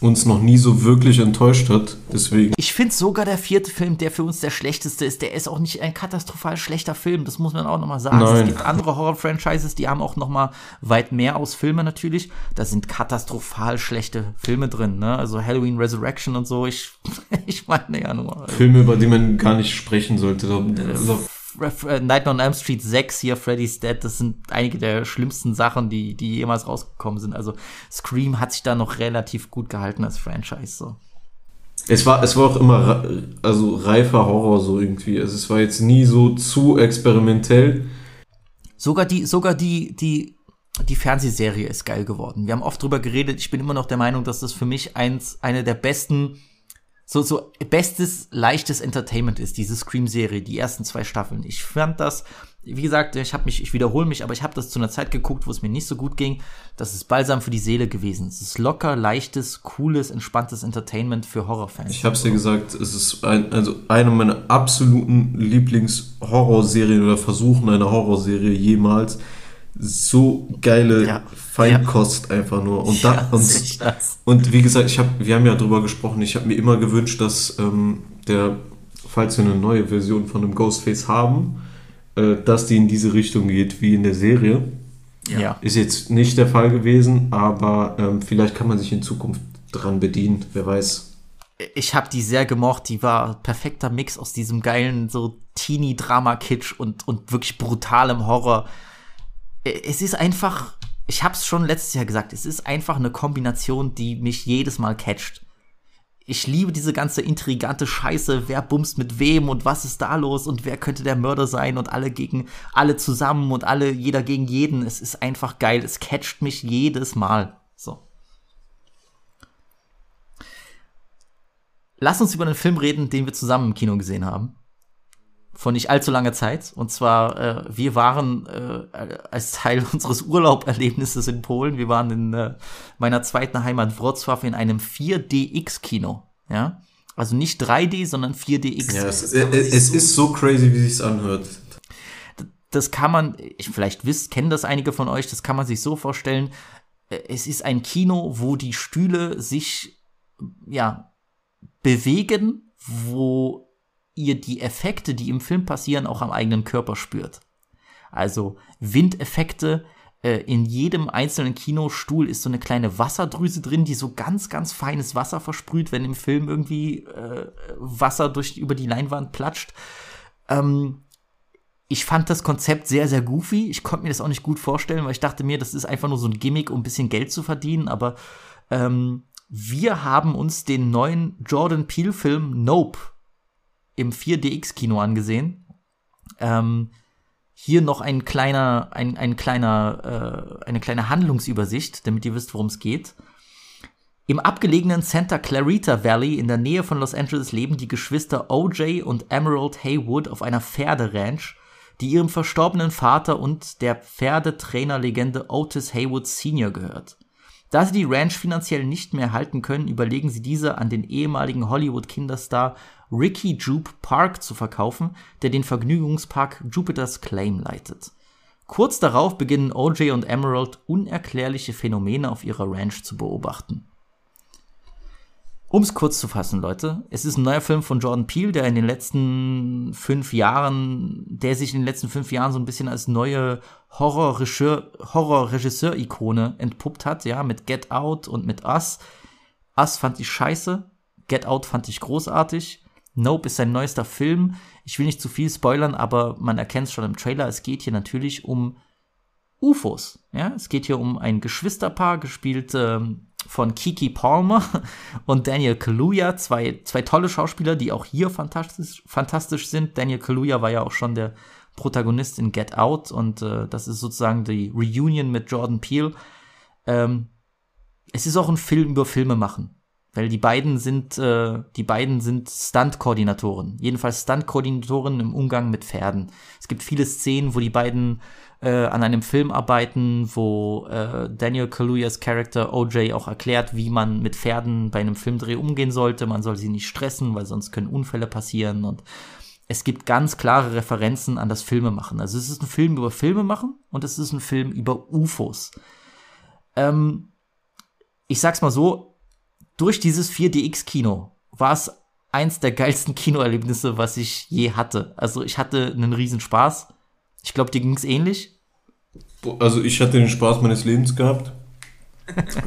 uns noch nie so wirklich enttäuscht hat. Deswegen. Ich finde sogar der vierte Film, der für uns der schlechteste ist, der ist auch nicht ein katastrophal schlechter Film. Das muss man auch nochmal sagen. Nein. Es gibt andere Horror-Franchises, die haben auch nochmal weit mehr aus Filmen natürlich. Da sind katastrophal schlechte Filme drin, ne? Also Halloween Resurrection und so. Ich meine ja nur. Also. Filme, über die man gar nicht sprechen sollte. Also. Nightmare on Elm Street 6, hier Freddy's Dead, das sind einige der schlimmsten Sachen, die jemals rausgekommen sind. Also Scream hat sich da noch relativ gut gehalten als Franchise. So. Es war auch immer reifer Horror so irgendwie. Also es war jetzt nie so zu experimentell. Sogar die Fernsehserie ist geil geworden. Wir haben oft drüber geredet. Ich bin immer noch der Meinung, dass das für mich eine der besten so bestes, leichtes Entertainment ist, diese Scream-Serie, die ersten 2 Staffeln. Ich fand das, wie gesagt, ich wiederhole mich, aber ich habe das zu einer Zeit geguckt, wo es mir nicht so gut ging. Das ist Balsam für die Seele gewesen. Es ist locker, leichtes, cooles, entspanntes Entertainment für Horrorfans. Ich habe es dir gesagt, es ist eine meiner absoluten Lieblings-Horrorserien oder Versuchen einer Horrorserie jemals. So geile Feinkost einfach nur. Und, und wie gesagt, wir haben ja drüber gesprochen, ich habe mir immer gewünscht, dass falls wir eine neue Version von dem Ghostface haben, dass die in diese Richtung geht, wie in der Serie. Ja. Ist jetzt nicht der Fall gewesen, aber vielleicht kann man sich in Zukunft dran bedienen, wer weiß. Ich habe die sehr gemocht, die war perfekter Mix aus diesem geilen so Teenie-Drama-Kitsch und wirklich brutalem Horror. Es ist einfach, ich hab's schon letztes Jahr gesagt, es ist einfach eine Kombination, die mich jedes Mal catcht. Ich liebe diese ganze intrigante Scheiße, wer bumst mit wem und was ist da los und wer könnte der Mörder sein und alle gegen alle zusammen und jeder gegen jeden. Es ist einfach geil, es catcht mich jedes Mal. So. Lass uns über einen Film reden, den wir zusammen im Kino gesehen haben. vor nicht allzu langer Zeit. Und zwar, wir waren als Teil unseres Urlauberlebnisses in Polen, wir waren in meiner zweiten Heimat Wrocław in einem 4DX-Kino. Ja? Also nicht 3D, sondern 4DX. Ja, es ist so crazy, wie sich's anhört. Das kann man, vielleicht kennen das einige von euch, das kann man sich so vorstellen, es ist ein Kino, wo die Stühle sich, ja, bewegen, wo ihr die Effekte, die im Film passieren, auch am eigenen Körper spürt. Also Windeffekte, in jedem einzelnen Kinostuhl ist so eine kleine Wasserdrüse drin, die so ganz, ganz feines Wasser versprüht, wenn im Film irgendwie Wasser über die Leinwand platscht. Ich fand das Konzept sehr, sehr goofy. Ich konnte mir das auch nicht gut vorstellen, weil ich dachte mir, das ist einfach nur so ein Gimmick, um ein bisschen Geld zu verdienen. Aber wir haben uns den neuen Jordan Peele-Film Nope im 4DX-Kino angesehen. Hier noch eine kleine Handlungsübersicht, damit ihr wisst, worum es geht. Im abgelegenen Santa Clarita Valley in der Nähe von Los Angeles leben die Geschwister O.J. und Emerald Haywood auf einer Pferderanch, die ihrem verstorbenen Vater und der Pferdetrainerlegende Otis Haywood Sr. gehört. Da sie die Ranch finanziell nicht mehr halten können, überlegen sie diese an den ehemaligen Hollywood-Kinderstar Ricky Jupe Park zu verkaufen, der den Vergnügungspark Jupiter's Claim leitet. Kurz darauf beginnen O.J. und Emerald unerklärliche Phänomene auf ihrer Ranch zu beobachten. Um es kurz zu fassen, Leute, es ist ein neuer Film von Jordan Peele, der sich in den letzten fünf Jahren so ein bisschen als neue Horrorregisseur-Ikone entpuppt hat, ja, mit Get Out und mit Us. Us fand ich scheiße, Get Out fand ich großartig. Nope ist sein neuester Film. Ich will nicht zu viel spoilern, aber man erkennt es schon im Trailer. Es geht hier natürlich um UFOs. Ja? Es geht hier um ein Geschwisterpaar, gespielt von Kiki Palmer und Daniel Kaluuya. Zwei tolle Schauspieler, die auch hier fantastisch sind. Daniel Kaluuya war ja auch schon der Protagonist in Get Out. Und das ist sozusagen die Reunion mit Jordan Peele. Es ist auch ein Film über Filme machen. Weil die beiden sind Stunt-Koordinatoren. Jedenfalls Stunt-Koordinatoren im Umgang mit Pferden. Es gibt viele Szenen, wo die beiden an einem Film arbeiten, wo Daniel Kaluyas Charakter O.J. auch erklärt, wie man mit Pferden bei einem Filmdreh umgehen sollte. Man soll sie nicht stressen, weil sonst können Unfälle passieren. Und es gibt ganz klare Referenzen an das Filmemachen. Also es ist ein Film über Filmemachen und es ist ein Film über UFOs. Ich sag's mal so, durch dieses 4DX-Kino war es eins der geilsten Kinoerlebnisse, was ich je hatte. Also ich hatte einen riesen Spaß. Ich glaube, dir ging es ähnlich. Also ich hatte den Spaß meines Lebens gehabt.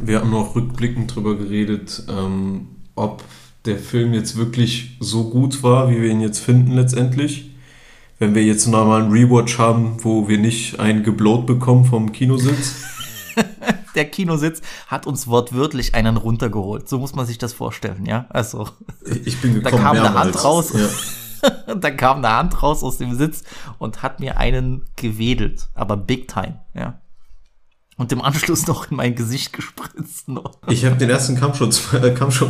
Wir haben auch rückblickend drüber geredet, ob der Film jetzt wirklich so gut war, wie wir ihn jetzt finden letztendlich. Wenn wir jetzt nochmal einen Rewatch haben, wo wir nicht einen geblowt bekommen vom Kinositz. Der Kinositz hat uns wortwörtlich einen runtergeholt. So muss man sich das vorstellen, ja? Also, ich bin gekommen, da kam eine Hand raus. Ja. Da kam eine Hand raus aus dem Sitz und hat mir einen gewedelt, aber big time, ja. Und im Anschluss noch in mein Gesicht gespritzt. Ich habe den ersten Kampfschutz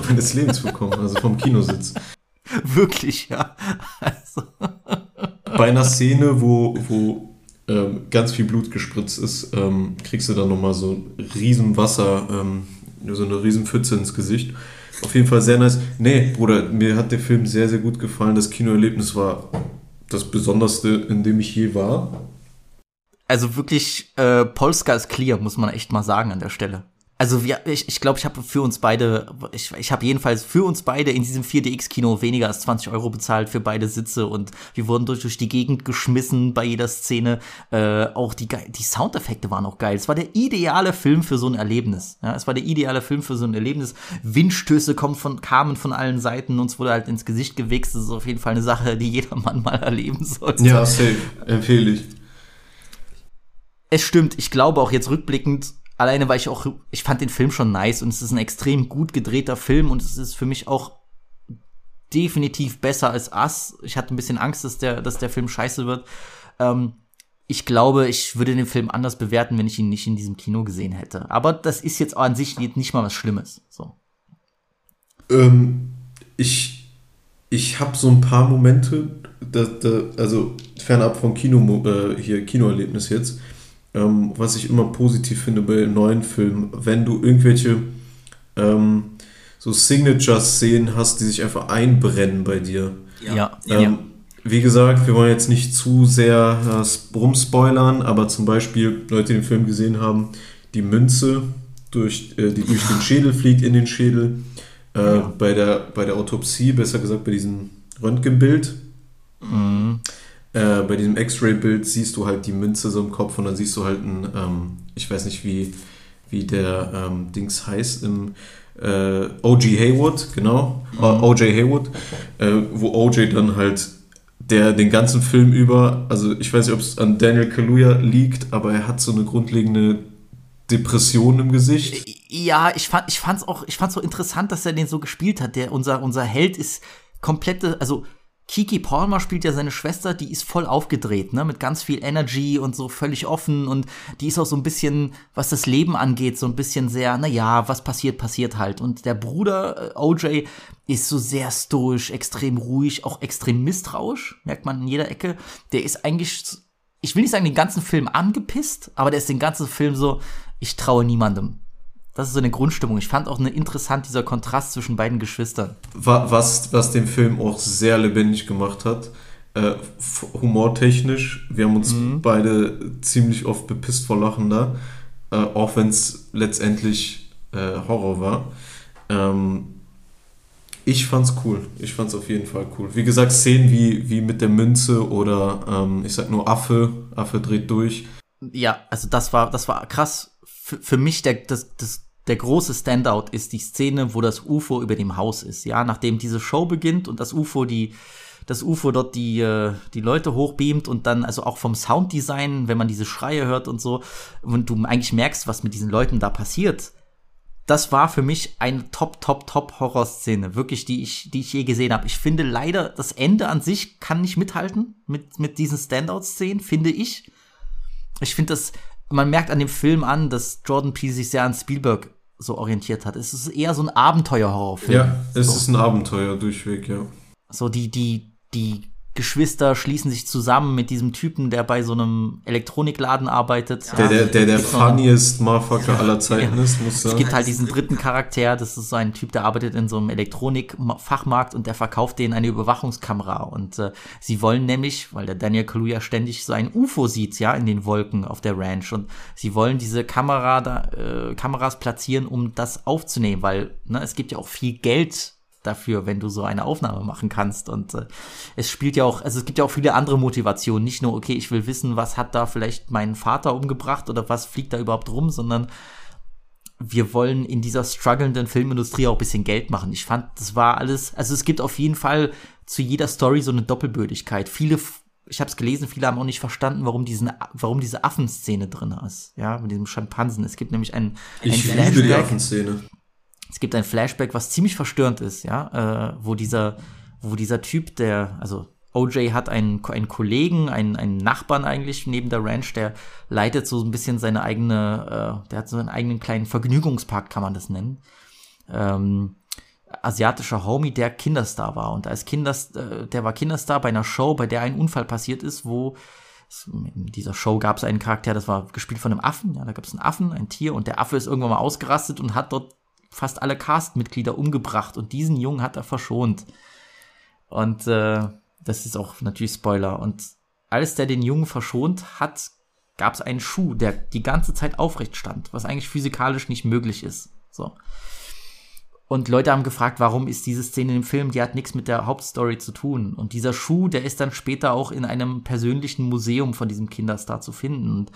meines Lebens bekommen, also vom Kinositz. Wirklich, ja. Also. Bei einer Szene, wo ganz viel Blut gespritzt ist, kriegst du dann nochmal so ein riesen Wasser, so eine riesen Pfütze ins Gesicht. Auf jeden Fall sehr nice. Nee, Bruder, mir hat der Film sehr, sehr gut gefallen. Das Kinoerlebnis war das Besonderste, in dem ich je war. Also wirklich, Polska ist clear, muss man echt mal sagen an der Stelle. Also ich glaube, ich habe jedenfalls für uns beide in diesem 4DX-Kino weniger als 20 Euro bezahlt für beide Sitze und wir wurden durch die Gegend geschmissen bei jeder Szene. Auch die Soundeffekte waren auch geil. Es war der ideale Film für so ein Erlebnis. Ja, es war der ideale Film für so ein Erlebnis. Windstöße kamen von allen Seiten, uns wurde halt ins Gesicht gewichst. Das ist auf jeden Fall eine Sache, die jeder Mann mal erleben sollte. Ja, safe. Empfehle ich. Es stimmt, ich glaube auch jetzt rückblickend, alleine, weil ich fand den Film schon nice und es ist ein extrem gut gedrehter Film und es ist für mich auch definitiv besser als Us. Ich hatte ein bisschen Angst, dass der Film scheiße wird. Ich glaube, ich würde den Film anders bewerten, wenn ich ihn nicht in diesem Kino gesehen hätte. Aber das ist jetzt an sich nicht mal was Schlimmes. So. Ich habe so ein paar Momente, also fernab von Kino, hier Kinoerlebnis jetzt, was ich immer positiv finde bei neuen Filmen, wenn du irgendwelche so Signature-Szenen hast, die sich einfach einbrennen bei dir. Ja. Wie gesagt, wir wollen jetzt nicht zu sehr rumspoilern, aber zum Beispiel, Leute, die den Film gesehen haben, die Münze, die durch den Schädel fliegt, in den Schädel. Ja. Bei der Autopsie, besser gesagt bei diesem Röntgenbild, bei diesem X-Ray-Bild siehst du halt die Münze so im Kopf und dann siehst du halt einen, ich weiß nicht wie der Dings heißt, im O.J. Hayward, genau, O.J. Hayward, wo O.J. dann halt, der den ganzen Film über, also ich weiß nicht, ob es an Daniel Kaluuya liegt, aber er hat so eine grundlegende Depression im Gesicht. Ja, ich fand's so interessant, dass er den so gespielt hat. Unser Held ist komplette, also Kiki Palmer spielt ja seine Schwester, die ist voll aufgedreht, ne, mit ganz viel Energy und so völlig offen, und die ist auch so ein bisschen, was das Leben angeht, so ein bisschen sehr, naja, was passiert, passiert halt. Und der Bruder O.J. ist so sehr stoisch, extrem ruhig, auch extrem misstrauisch, merkt man in jeder Ecke. Der ist eigentlich, ich will nicht sagen, den ganzen Film angepisst, aber der ist den ganzen Film so, ich traue niemandem. Das ist so eine Grundstimmung. Ich fand auch interessant, dieser Kontrast zwischen beiden Geschwistern. Was den Film auch sehr lebendig gemacht hat, humortechnisch. Wir haben uns beide ziemlich oft bepisst vor Lachen da, auch wenn es letztendlich Horror war. Ich fand's cool. Ich fand's auf jeden Fall cool. Wie gesagt, Szenen wie mit der Münze oder ich sag nur Affe dreht durch. Ja, also das war krass. Für mich der große Standout ist die Szene, wo das UFO über dem Haus ist, ja, nachdem diese Show beginnt und das UFO dort die Leute hochbeamt und dann, also auch vom Sounddesign, wenn man diese Schreie hört und so, und du eigentlich merkst, was mit diesen Leuten da passiert. Das war für mich eine top Horrorszene, wirklich, die ich je gesehen habe. Ich finde leider, das Ende an sich kann nicht mithalten mit diesen Standout-Szenen, finde ich. Ich finde das, man merkt an dem Film an, dass Jordan Peele sich sehr an Spielberg so orientiert hat. Es ist eher so ein Abenteuer-Horrorfilm. Ja, es ist ein Abenteuer durchweg, ja. So, die Geschwister schließen sich zusammen mit diesem Typen, der bei so einem Elektronikladen arbeitet. Ja, der funniest Motherfucker aller Zeiten ist, muss ich sagen. Es gibt halt diesen dritten Charakter, das ist so ein Typ, der arbeitet in so einem Elektronikfachmarkt und der verkauft denen eine Überwachungskamera. Und sie wollen nämlich, weil der Daniel Kaluuya ständig so ein UFO sieht, ja, in den Wolken auf der Ranch. Und sie wollen diese Kameras platzieren, um das aufzunehmen, weil, ne, es gibt ja auch viel Geld dafür, wenn du so eine Aufnahme machen kannst. Und es spielt ja auch, also es gibt ja auch viele andere Motivationen, nicht nur, okay, ich will wissen, was hat da vielleicht meinen Vater umgebracht oder was fliegt da überhaupt rum, sondern wir wollen in dieser strugglenden Filmindustrie auch ein bisschen Geld machen. Ich fand, das war alles, also es gibt auf jeden Fall zu jeder Story so eine Doppelbödigkeit. Viele, ich hab's gelesen, viele haben auch nicht verstanden, warum diese Affenszene drin ist, ja, mit diesem Schimpansen. Es gibt nämlich einen Flashback. Ich liebe die Affenszene. Es gibt ein Flashback, was ziemlich verstörend ist, ja, wo dieser Typ, also O.J. hat einen Kollegen, einen Nachbarn eigentlich neben der Ranch, der leitet so ein bisschen der hat so einen eigenen kleinen Vergnügungspark, kann man das nennen, asiatischer Homie, der Kinderstar war, und der war Kinderstar bei einer Show, bei der ein Unfall passiert ist, wo in dieser Show gab es einen Charakter, das war gespielt von einem Affen, ja, da gab es einen Affen, ein Tier, und der Affe ist irgendwann mal ausgerastet und hat dort fast alle Castmitglieder umgebracht, und diesen Jungen hat er verschont. Und das ist auch natürlich Spoiler. Und als der den Jungen verschont hat, gab es einen Schuh, der die ganze Zeit aufrecht stand, was eigentlich physikalisch nicht möglich ist. So. Und Leute haben gefragt, warum ist diese Szene im Film, die hat nichts mit der Hauptstory zu tun. Und dieser Schuh, der ist dann später auch in einem persönlichen Museum von diesem Kinderstar zu finden. Und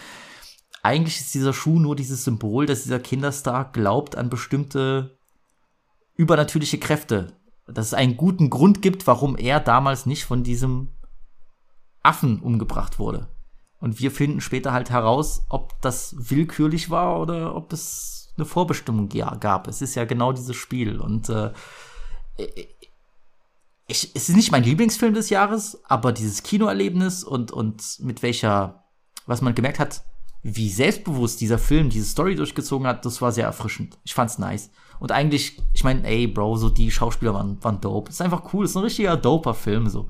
eigentlich ist dieser Schuh nur dieses Symbol, dass dieser Kinderstar glaubt an bestimmte übernatürliche Kräfte. Dass es einen guten Grund gibt, warum er damals nicht von diesem Affen umgebracht wurde. Und wir finden später halt heraus, ob das willkürlich war oder ob es eine Vorbestimmung gab. Es ist ja genau dieses Spiel. Und es ist nicht mein Lieblingsfilm des Jahres, aber dieses Kinoerlebnis und mit welcher, was man gemerkt hat, wie selbstbewusst dieser Film diese Story durchgezogen hat, das war sehr erfrischend. Ich fand's nice. Und eigentlich, ich meine, ey, Bro, so die Schauspieler waren dope. Ist einfach cool, ist ein richtiger doper Film, so.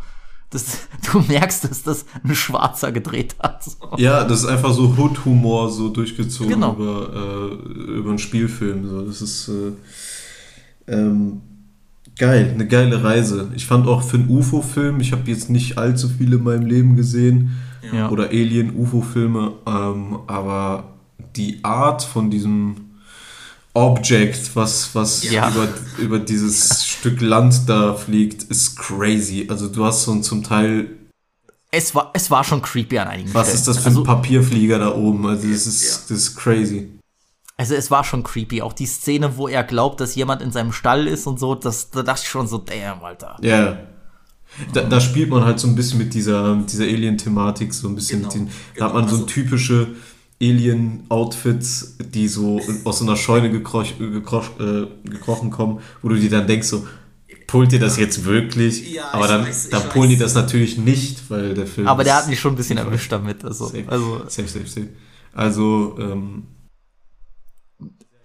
Das, du merkst, dass das ein Schwarzer gedreht hat. Ja, das ist einfach so Hood-Humor so durchgezogen über einen Spielfilm. So. Das ist geil, eine geile Reise. Ich fand auch für einen UFO-Film, ich habe jetzt nicht allzu viele in meinem Leben gesehen, ja. Oder Alien-UFO-Filme, aber die Art von diesem Object, was ja. über dieses Stück Land da fliegt, ist crazy. Also du hast so ein zum Teil... Es war schon creepy an einigen Stellen. Was ist das für ein Papierflieger da oben? Also das ist crazy. Also es war schon creepy. Auch die Szene, wo er glaubt, dass jemand in seinem Stall ist und so, da dachte ich schon so, damn, Alter. Ja. Yeah. Da spielt man halt so ein bisschen mit dieser Alien-Thematik, so ein bisschen. Genau. Da hat man so typische Alien-Outfits, die so aus so einer Scheune gekrochen kommen, wo du dir dann denkst so, pullt ihr das jetzt wirklich? Ja, aber dann pullen die das natürlich nicht, weil der Film... Aber der hat mich schon ein bisschen erwischt damit. Safe. Also,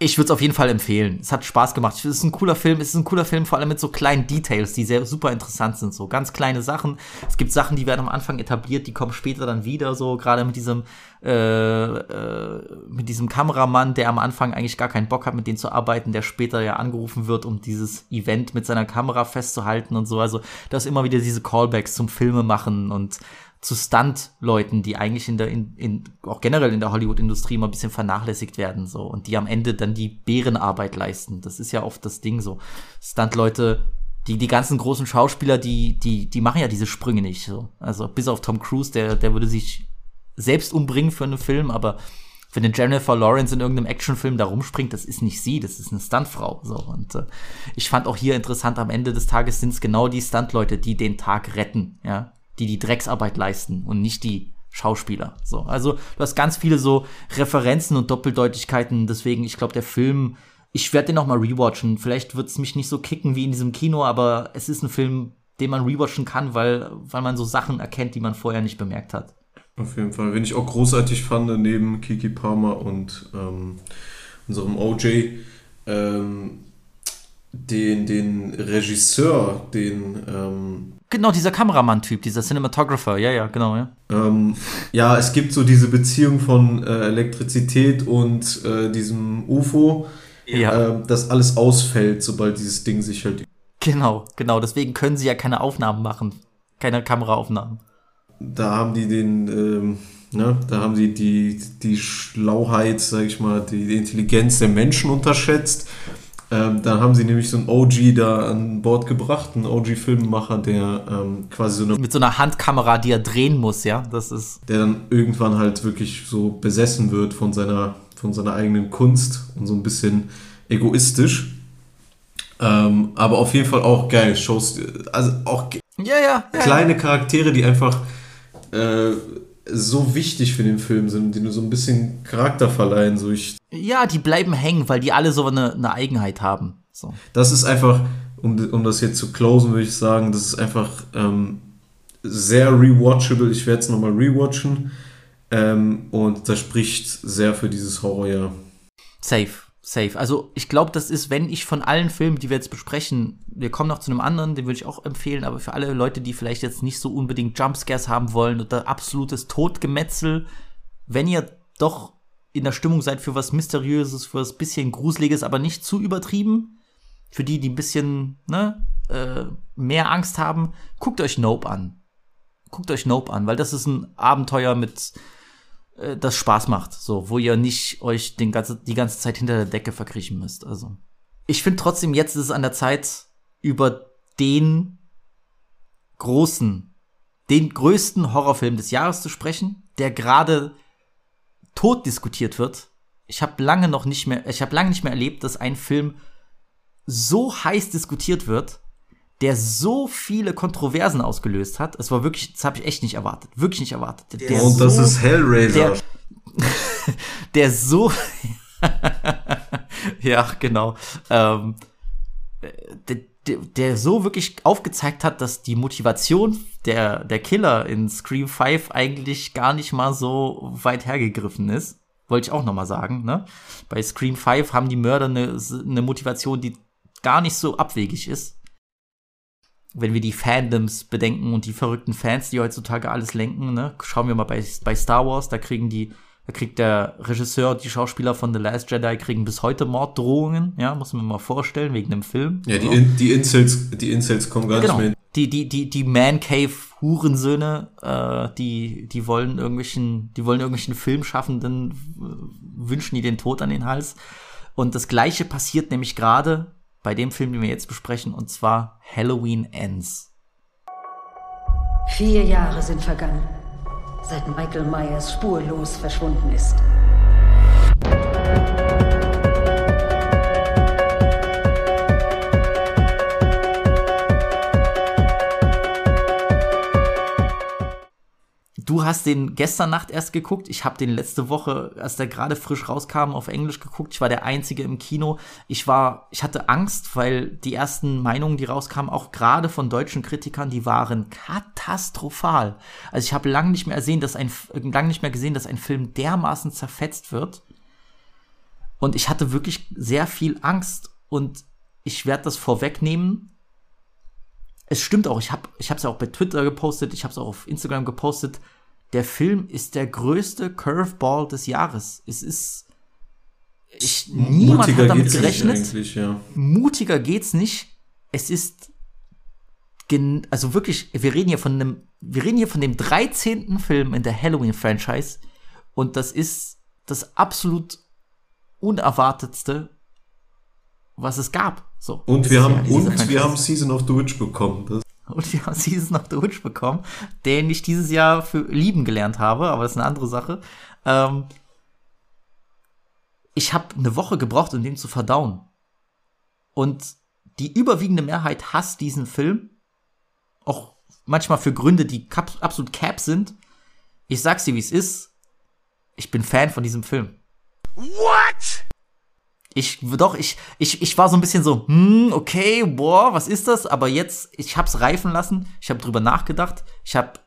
ich würde es auf jeden Fall empfehlen. Es hat Spaß gemacht. Es ist ein cooler Film. Es ist ein cooler Film, vor allem mit so kleinen Details, die sehr super interessant sind. So ganz kleine Sachen. Es gibt Sachen, die werden am Anfang etabliert, die kommen später dann wieder. So gerade mit diesem Kameramann, der am Anfang eigentlich gar keinen Bock hat, mit denen zu arbeiten, der später ja angerufen wird, um dieses Event mit seiner Kamera festzuhalten und so. Also da ist immer wieder diese Callbacks zum Filmemachen und zu Stunt-Leuten, die eigentlich auch generell in der Hollywood-Industrie immer ein bisschen vernachlässigt werden, so, und die am Ende dann die Bärenarbeit leisten. Das ist ja oft das Ding, so. Stunt-Leute, die ganzen großen Schauspieler, die machen ja diese Sprünge nicht, so. Also, bis auf Tom Cruise, der würde sich selbst umbringen für einen Film, aber wenn eine Jennifer Lawrence in irgendeinem Actionfilm da rumspringt, das ist nicht sie, das ist eine Stuntfrau, so. Und ich fand auch hier interessant, am Ende des Tages sind es genau die Stunt-Leute, die den Tag retten, ja. Die Drecksarbeit leisten und nicht die Schauspieler. So, also du hast ganz viele so Referenzen und Doppeldeutigkeiten. Deswegen, ich glaube, der Film, ich werde den noch mal rewatchen. Vielleicht wird es mich nicht so kicken wie in diesem Kino, aber es ist ein Film, den man rewatchen kann, weil man so Sachen erkennt, die man vorher nicht bemerkt hat. Auf jeden Fall. Wen ich auch großartig fand, neben Kiki Palmer und unserem OJ, den Regisseur, Genau, dieser Kameramann-Typ, dieser Cinematographer, ja, genau, ja. Ja, es gibt so diese Beziehung von Elektrizität und diesem UFO, ja. Dass alles ausfällt, sobald dieses Ding sich halt... Genau, deswegen können sie ja keine Aufnahmen machen, keine Kameraaufnahmen. Da haben die die Schlauheit, sag ich mal, die Intelligenz der Menschen unterschätzt. Dann haben sie nämlich so einen OG da an Bord gebracht, einen OG-Filmemacher, der quasi so eine... Mit so einer Handkamera, die er drehen muss, ja? Das ist... Der dann irgendwann halt wirklich so besessen wird von seiner eigenen Kunst und so ein bisschen egoistisch. Aber auf jeden Fall auch geil. Shows, also auch kleine Charaktere, die einfach so wichtig für den Film sind, die nur so ein bisschen Charakter verleihen. So die bleiben hängen, weil die alle so eine Eigenheit haben. So. Das ist einfach, um das jetzt zu closen, würde ich sagen, das ist einfach sehr rewatchable. Ich werde es nochmal rewatchen. Und das spricht sehr für dieses Horrorjahr. Safe. Also ich glaube, das ist, wenn ich von allen Filmen, die wir jetzt besprechen, wir kommen noch zu einem anderen, den würde ich auch empfehlen, aber für alle Leute, die vielleicht jetzt nicht so unbedingt Jumpscares haben wollen oder absolutes Todgemetzel, wenn ihr doch in der Stimmung seid für was Mysteriöses, für was bisschen Gruseliges, aber nicht zu übertrieben, für die ein bisschen mehr Angst haben, guckt euch Nope an. Weil das ist ein Abenteuer mit... das Spaß macht, so, wo ihr nicht euch die ganze Zeit hinter der Decke verkriechen müsst. Also, ich finde trotzdem, jetzt ist es an der Zeit, über den größten Horrorfilm des Jahres zu sprechen, der gerade tot diskutiert wird. Ich habe lange nicht mehr erlebt, dass ein Film so heiß diskutiert wird, der so viele Kontroversen ausgelöst hat. Es war wirklich, das habe ich echt nicht erwartet. Der und so, das ist Hellraiser. Der so... ja, genau. Der so wirklich aufgezeigt hat, dass die Motivation der Killer in Scream 5 eigentlich gar nicht mal so weit hergegriffen ist. Wollte ich auch noch mal sagen. Ne? Bei Scream 5 haben die Mörder eine Motivation, die gar nicht so abwegig ist. wenn wir die Fandoms bedenken und die verrückten Fans, die heutzutage alles lenken, ne? Schauen wir mal bei Star Wars, da kriegt der Regisseur und die Schauspieler von The Last Jedi kriegen bis heute Morddrohungen, ja, muss man mal vorstellen, wegen dem Film. Ja, die Incels kommen gar nicht mehr hin. Die Man-Cave-Hurensöhne, die wollen irgendwelchen Filmschaffenden, wünschen die den Tod an den Hals. Und das Gleiche passiert nämlich gerade bei dem Film, den wir jetzt besprechen, und zwar Halloween Ends. 4 Jahre sind vergangen, seit Michael Myers spurlos verschwunden ist. Du hast den gestern Nacht erst geguckt. Ich habe den letzte Woche, als der gerade frisch rauskam, auf Englisch geguckt. Ich war der Einzige im Kino. Ich hatte Angst, weil die ersten Meinungen, die rauskamen, auch gerade von deutschen Kritikern, die waren katastrophal. Also ich habe lange nicht mehr gesehen, dass ein Film dermaßen zerfetzt wird. Und ich hatte wirklich sehr viel Angst. Und ich werde das vorwegnehmen. Es stimmt auch, ich hab's ja auch bei Twitter gepostet, ich hab's auch auf Instagram gepostet. Der Film ist der größte Curveball des Jahres. Es ist. Niemand hat damit gerechnet. Ja. Mutiger geht's nicht. Es ist. Also wirklich, wir reden hier von dem 13. Film in der Halloween-Franchise. Und das ist das absolut Unerwartetste, was es gab. So, und wir haben Season of the Witch bekommen. Den ich dieses Jahr für lieben gelernt habe, aber das ist eine andere Sache. Ich habe eine Woche gebraucht, um den zu verdauen. Und die überwiegende Mehrheit hasst diesen Film. Auch manchmal für Gründe, die absolut cap sind. Ich sag's dir, wie es ist. Ich bin Fan von diesem Film. What? Ich war so ein bisschen so, okay, boah, was ist das? Aber jetzt, ich hab's reifen lassen, ich hab drüber nachgedacht, ich hab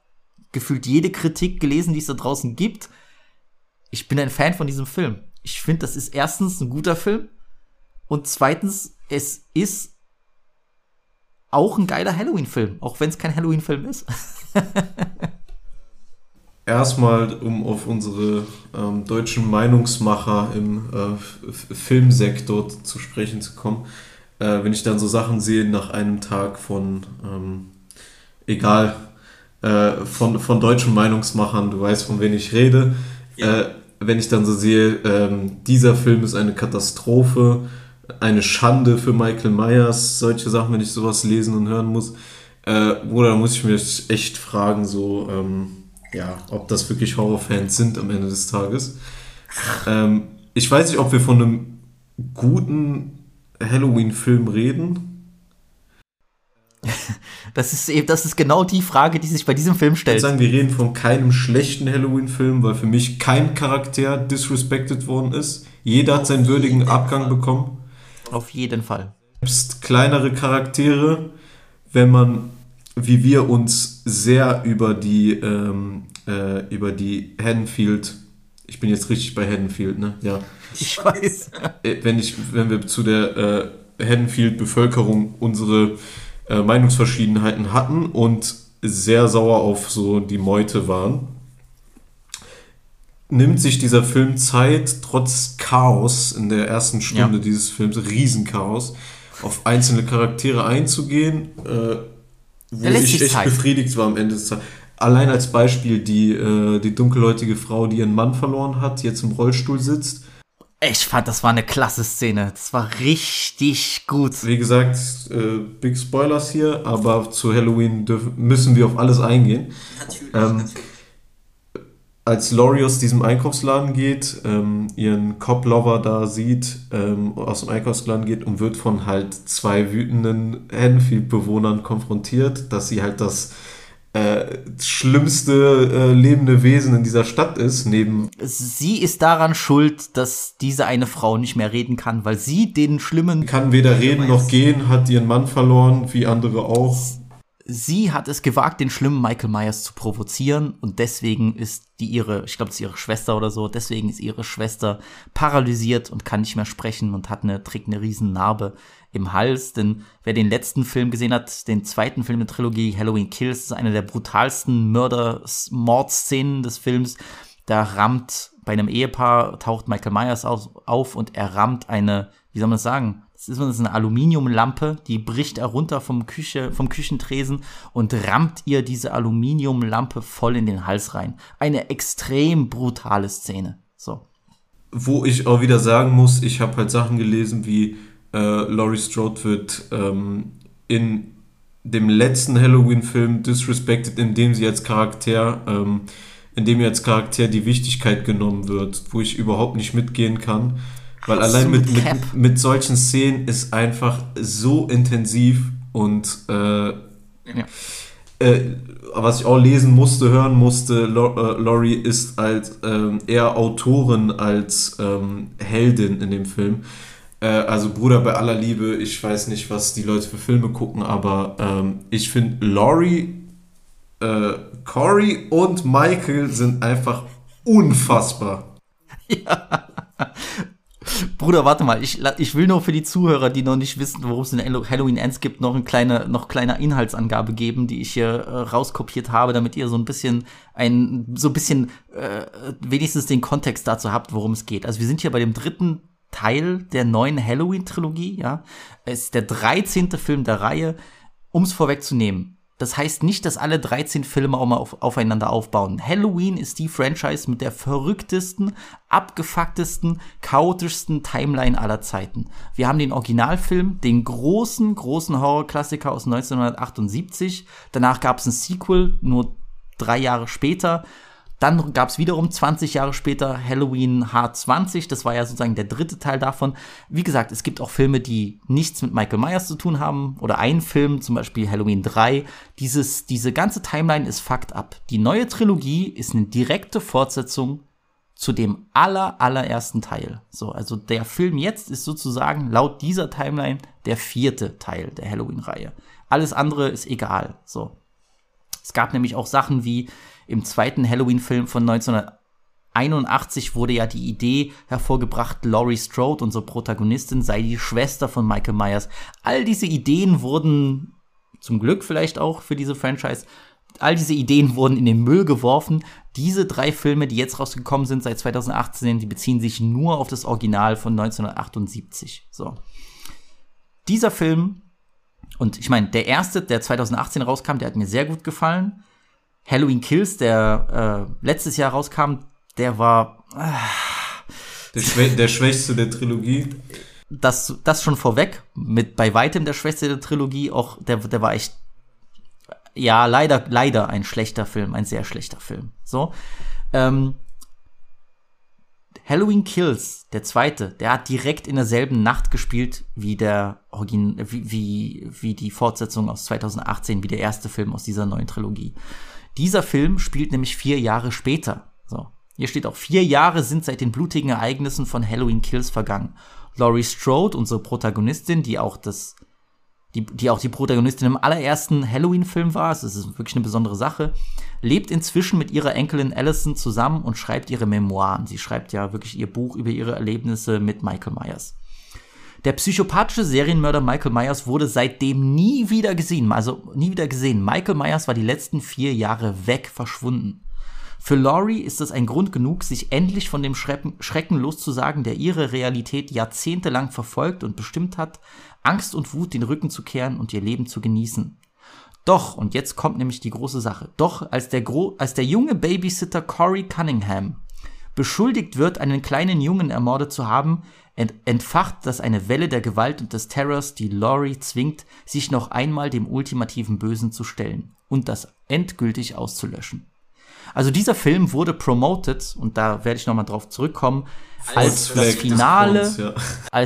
gefühlt jede Kritik gelesen, die es da draußen gibt. Ich bin ein Fan von diesem Film. Ich finde, das ist erstens ein guter Film und zweitens, es ist auch ein geiler Halloween-Film, auch wenn es kein Halloween-Film ist. Erstmal, um auf unsere deutschen Meinungsmacher im Filmsektor zu sprechen zu kommen, wenn ich dann so Sachen sehe nach einem Tag von deutschen Meinungsmachern, du weißt, von wem ich rede, ja. Wenn ich dann so sehe, dieser Film ist eine Katastrophe, eine Schande für Michael Myers, solche Sachen, wenn ich sowas lesen und hören muss, oder muss ich mich echt fragen, so, ja, ob das wirklich Horrorfans sind am Ende des Tages. Ich weiß nicht, ob wir von einem guten Halloween-Film reden. Das ist genau die Frage, die sich bei diesem Film stellt. Ich würde sagen, wir reden von keinem schlechten Halloween-Film, weil für mich kein Charakter disrespected worden ist. Jeder hat seinen würdigen Abgang bekommen. Auf jeden Fall. Selbst kleinere Charaktere, wenn man wie wir uns sehr über die Haddonfield, ich bin jetzt richtig bei Haddonfield, ne? Ja. Ich weiß. Wenn wir zu der Haddonfield-Bevölkerung unsere Meinungsverschiedenheiten hatten und sehr sauer auf so die Meute waren, nimmt sich dieser Film Zeit, trotz Chaos in der ersten Stunde dieses Films, Riesenchaos, auf einzelne Charaktere einzugehen, wo ich echt befriedigt war am Ende des Tages. Allein als Beispiel die dunkelhäutige Frau, die ihren Mann verloren hat, jetzt im Rollstuhl sitzt. Ich fand, das war eine klasse Szene. Das war richtig gut. Wie gesagt, big Spoilers hier, aber zu Halloween müssen wir auf alles eingehen. Natürlich, natürlich. Als Laurie aus diesem Einkaufsladen geht, ihren Cop-Lover da sieht, aus dem Einkaufsladen geht und wird von halt 2 wütenden Haddonfield-Bewohnern konfrontiert, dass sie halt das schlimmste lebende Wesen in dieser Stadt ist. Sie ist daran schuld, dass diese eine Frau nicht mehr reden kann, weil sie den schlimmen... Kann weder reden noch gehen, hat ihren Mann verloren, wie andere auch... Sie hat es gewagt, den schlimmen Michael Myers zu provozieren und deswegen ist ihre Schwester paralysiert und kann nicht mehr sprechen und trägt eine riesen Narbe im Hals, denn wer den letzten Film gesehen hat, den zweiten Film der Trilogie Halloween Kills, ist eine der brutalsten Mordszenen des Films. Da rammt bei einem Ehepaar, taucht Michael Myers auf und er rammt eine, wie soll man das sagen, das ist eine Aluminiumlampe, die bricht herunter vom Küchentresen und rammt ihr diese Aluminiumlampe voll in den Hals rein. Eine extrem brutale Szene. So. Wo ich auch wieder sagen muss, ich habe halt Sachen gelesen wie Laurie Strode wird in dem letzten Halloween-Film disrespected, indem ihr als Charakter die Wichtigkeit genommen wird, wo ich überhaupt nicht mitgehen kann. Weil allein mit solchen Szenen ist einfach so intensiv und was ich auch hören musste, Laurie ist als eher Autorin als Heldin in dem Film. Also Bruder, bei aller Liebe, ich weiß nicht, was die Leute für Filme gucken, aber ich finde Laurie, Corey und Michael sind einfach unfassbar. Ja. Bruder, warte mal, ich will nur für die Zuhörer, die noch nicht wissen, worum es in Halloween Ends gibt, noch eine kleine Inhaltsangabe geben, die ich hier rauskopiert habe, damit ihr so ein bisschen wenigstens den Kontext dazu habt, worum es geht. Also wir sind hier bei dem dritten Teil der neuen Halloween-Trilogie, ja. Es ist der 13. Film der Reihe, um es vorwegzunehmen. Das heißt nicht, dass alle 13 Filme auch mal aufeinander aufbauen. Halloween ist die Franchise mit der verrücktesten, abgefucktesten, chaotischsten Timeline aller Zeiten. Wir haben den Originalfilm, den großen Horrorklassiker aus 1978. Danach gab es ein Sequel, nur 3 Jahre später. Dann gab es wiederum 20 Jahre später Halloween H20, das war ja sozusagen der dritte Teil davon. Wie gesagt, es gibt auch Filme, die nichts mit Michael Myers zu tun haben oder einen Film, zum Beispiel Halloween 3. Diese ganze Timeline ist fucked up. Die neue Trilogie ist eine direkte Fortsetzung zu dem allerersten Teil. So, also der Film jetzt ist sozusagen laut dieser Timeline der 4. Teil der Halloween-Reihe. Alles andere ist egal. So. Es gab nämlich auch Sachen wie im zweiten Halloween-Film von 1981 wurde ja die Idee hervorgebracht, Laurie Strode, unsere Protagonistin, sei die Schwester von Michael Myers. All diese Ideen wurden, zum Glück vielleicht auch für diese Franchise, in den Müll geworfen. Diese 3 Filme, die jetzt rausgekommen sind seit 2018, die beziehen sich nur auf das Original von 1978. So. Dieser Film, und ich meine, der erste, der 2018 rauskam, der hat mir sehr gut gefallen. Halloween Kills, der letztes Jahr rauskam, der war der schwächste der Trilogie. Das schon vorweg, mit bei weitem der schwächste der Trilogie, auch der war echt, ja, leider ein schlechter Film, ein sehr schlechter Film. So, Halloween Kills, der zweite, der hat direkt in derselben Nacht gespielt wie der wie die Fortsetzung aus 2018, wie der erste Film aus dieser neuen Trilogie. Dieser Film spielt nämlich 4 Jahre später. So. Hier steht auch, 4 Jahre sind seit den blutigen Ereignissen von Halloween Kills vergangen. Laurie Strode, unsere Protagonistin, die auch die Protagonistin im allerersten Halloween-Film war, es ist wirklich eine besondere Sache, lebt inzwischen mit ihrer Enkelin Allison zusammen und schreibt ihre Memoiren. Sie schreibt ja wirklich ihr Buch über ihre Erlebnisse mit Michael Myers. Der psychopathische Serienmörder Michael Myers wurde seitdem nie wieder gesehen. Michael Myers war die letzten 4 Jahre weg verschwunden. Für Laurie ist das ein Grund genug, sich endlich von dem Schrecken loszusagen, der ihre Realität jahrzehntelang verfolgt und bestimmt hat, Angst und Wut den Rücken zu kehren und ihr Leben zu genießen. Doch, und jetzt kommt nämlich die große Sache, doch als der junge Babysitter Corey Cunningham beschuldigt wird, einen kleinen Jungen ermordet zu haben, entfacht das eine Welle der Gewalt und des Terrors, die Laurie zwingt, sich noch einmal dem ultimativen Bösen zu stellen und das endgültig auszulöschen. Also dieser Film wurde promoted, und da werde ich nochmal drauf zurückkommen, als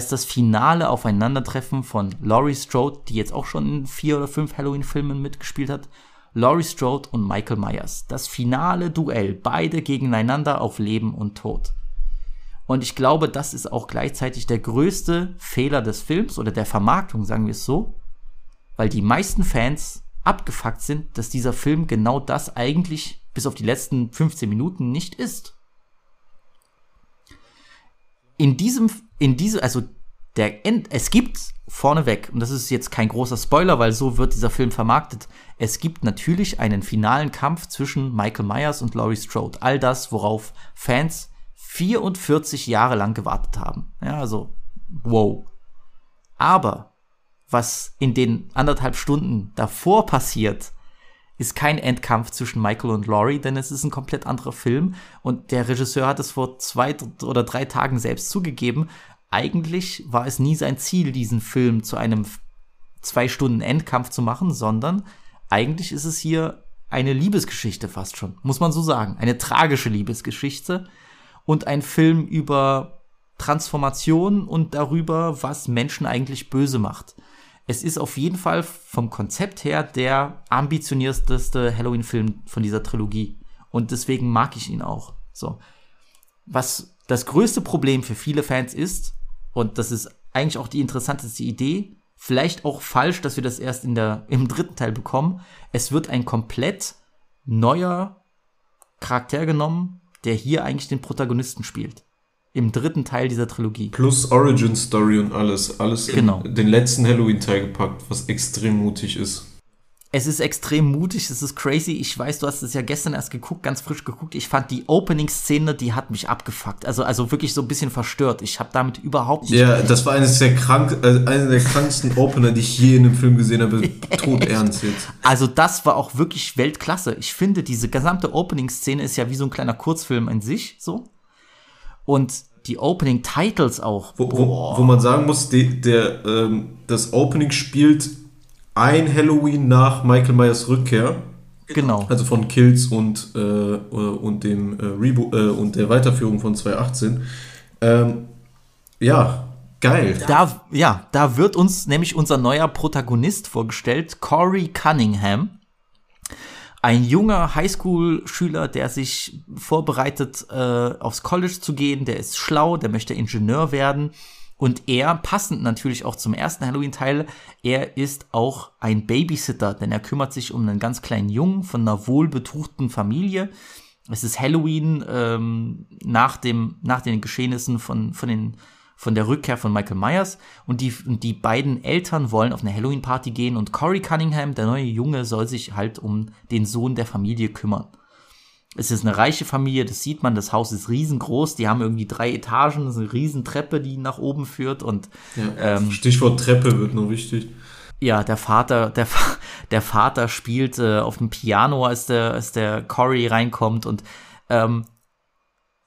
das finale Aufeinandertreffen von Laurie Strode, die jetzt auch schon in 4 oder 5 Halloween-Filmen mitgespielt hat, Laurie Strode und Michael Myers. Das finale Duell, beide gegeneinander auf Leben und Tod. Und ich glaube, das ist auch gleichzeitig der größte Fehler des Films oder der Vermarktung, sagen wir es so, weil die meisten Fans abgefuckt sind, dass dieser Film genau das eigentlich bis auf die letzten 15 Minuten nicht ist. In diesem, also es gibt vorneweg, und das ist jetzt kein großer Spoiler, weil so wird dieser Film vermarktet, es gibt natürlich einen finalen Kampf zwischen Michael Myers und Laurie Strode. All das, worauf Fans 44 Jahre lang gewartet haben. Ja, also, wow. Aber was in den 1,5 Stunden davor passiert, ist kein Endkampf zwischen Michael und Laurie, denn es ist ein komplett anderer Film. Und der Regisseur hat es vor 2 oder 3 Tagen selbst zugegeben. Eigentlich war es nie sein Ziel, diesen Film zu einem 2-Stunden-Endkampf zu machen, sondern eigentlich ist es hier eine Liebesgeschichte fast schon, muss man so sagen. Eine tragische Liebesgeschichte und ein Film über Transformation und darüber, was Menschen eigentlich böse macht. Es ist auf jeden Fall vom Konzept her der ambitionierteste Halloween-Film von dieser Trilogie. Und deswegen mag ich ihn auch. So. Was das größte Problem für viele Fans ist, und das ist eigentlich auch die interessanteste Idee, vielleicht auch falsch, dass wir das erst im 3. Teil bekommen, es wird ein komplett neuer Charakter genommen, der hier eigentlich den Protagonisten spielt. Im 3. Teil dieser Trilogie. Plus Origin Story und alles. Alles genau. In den letzten Halloween-Teil gepackt, was extrem mutig ist. Es ist extrem mutig, es ist crazy. Ich weiß, du hast es ja gestern erst geguckt, ganz frisch geguckt. Ich fand die Opening-Szene, die hat mich abgefuckt. Also wirklich so ein bisschen verstört. Ich habe damit überhaupt nicht... Ja, das war einer der kranksten Opener, die ich je in einem Film gesehen habe. Tot ernst jetzt. Also das war auch wirklich Weltklasse. Ich finde, diese gesamte Opening-Szene ist ja wie so ein kleiner Kurzfilm in sich, so. Und die Opening-Titles auch. Wo man sagen muss, das Opening spielt ein Halloween nach Michael Myers Rückkehr. Genau. Also von Kills und dem Reboot und der Weiterführung von 2018. Ja, geil. Da wird uns nämlich unser neuer Protagonist vorgestellt, Corey Cunningham. Ein junger Highschool-Schüler, der sich vorbereitet, aufs College zu gehen. Der ist schlau, der möchte Ingenieur werden. Und er, passend natürlich auch zum ersten Halloween-Teil, er ist auch ein Babysitter, denn er kümmert sich um einen ganz kleinen Jungen von einer wohlbetuchten Familie. Es ist Halloween nach den Geschehnissen von der Rückkehr von Michael Myers. Und die beiden Eltern wollen auf eine Halloween-Party gehen. Und Corey Cunningham, der neue Junge, soll sich halt um den Sohn der Familie kümmern. Es ist eine reiche Familie, das sieht man, das Haus ist riesengroß, die haben irgendwie 3 Etagen, das ist eine Riesentreppe, die nach oben führt und ja, Stichwort Treppe wird noch wichtig. Ja, der Vater spielt auf dem Piano, als der Corey reinkommt und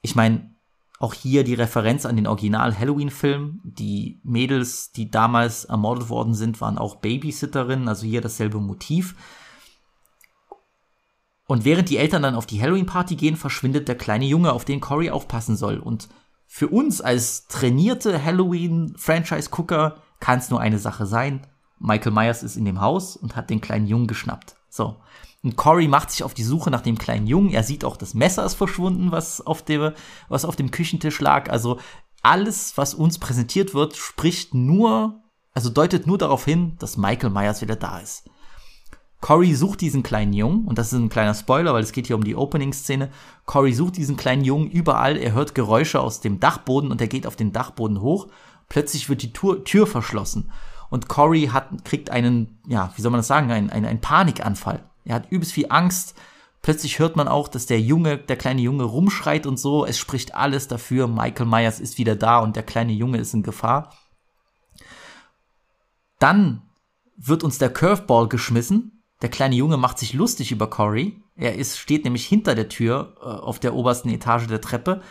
ich meine, auch hier die Referenz an den Original-Halloween-Film, die Mädels, die damals ermordet worden sind, waren auch Babysitterinnen, also hier dasselbe Motiv. Und während die Eltern dann auf die Halloween-Party gehen, verschwindet der kleine Junge, auf den Corey aufpassen soll. Und für uns als trainierte Halloween-Franchise-Gucker kann es nur eine Sache sein. Michael Myers ist in dem Haus und hat den kleinen Jungen geschnappt. So. Und Corey macht sich auf die Suche nach dem kleinen Jungen. Er sieht auch, das Messer ist verschwunden, was auf dem Küchentisch lag. Also alles, was uns präsentiert wird, deutet nur darauf hin, dass Michael Myers wieder da ist. Corey sucht diesen kleinen Jungen, und das ist ein kleiner Spoiler, weil es geht hier um die Opening-Szene. Corey sucht diesen kleinen Jungen überall, er hört Geräusche aus dem Dachboden und er geht auf den Dachboden hoch. Plötzlich wird die Tür verschlossen und Corey kriegt einen, ja, wie soll man das sagen, einen Panikanfall. Er hat übelst viel Angst. Plötzlich hört man auch, dass der kleine Junge rumschreit und so. Es spricht alles dafür, Michael Myers ist wieder da und der kleine Junge ist in Gefahr. Dann wird uns der Curveball geschmissen. Der kleine Junge macht sich lustig über Corey. Er steht nämlich hinter der Tür auf der obersten Etage der Treppe.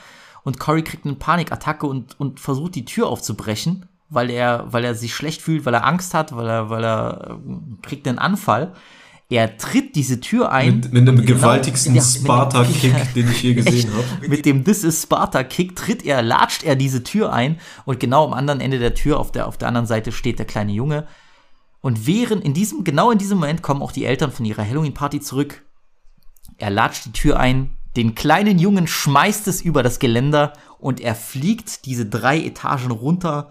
Und Corey kriegt eine Panikattacke und versucht, die Tür aufzubrechen, weil er sich schlecht fühlt, weil er Angst hat, weil er kriegt einen Anfall. Er tritt diese Tür ein. Mit dem gewaltigsten Sparta-Kick, den ich je gesehen habe. Mit dem This is Sparta-Kick latscht er diese Tür ein. Und genau am anderen Ende der Tür, auf der anderen Seite, steht der kleine Junge. Und genau in diesem Moment kommen auch die Eltern von ihrer Halloween-Party zurück. Er latscht die Tür ein, den kleinen Jungen schmeißt es über das Geländer und er fliegt diese 3 Etagen runter.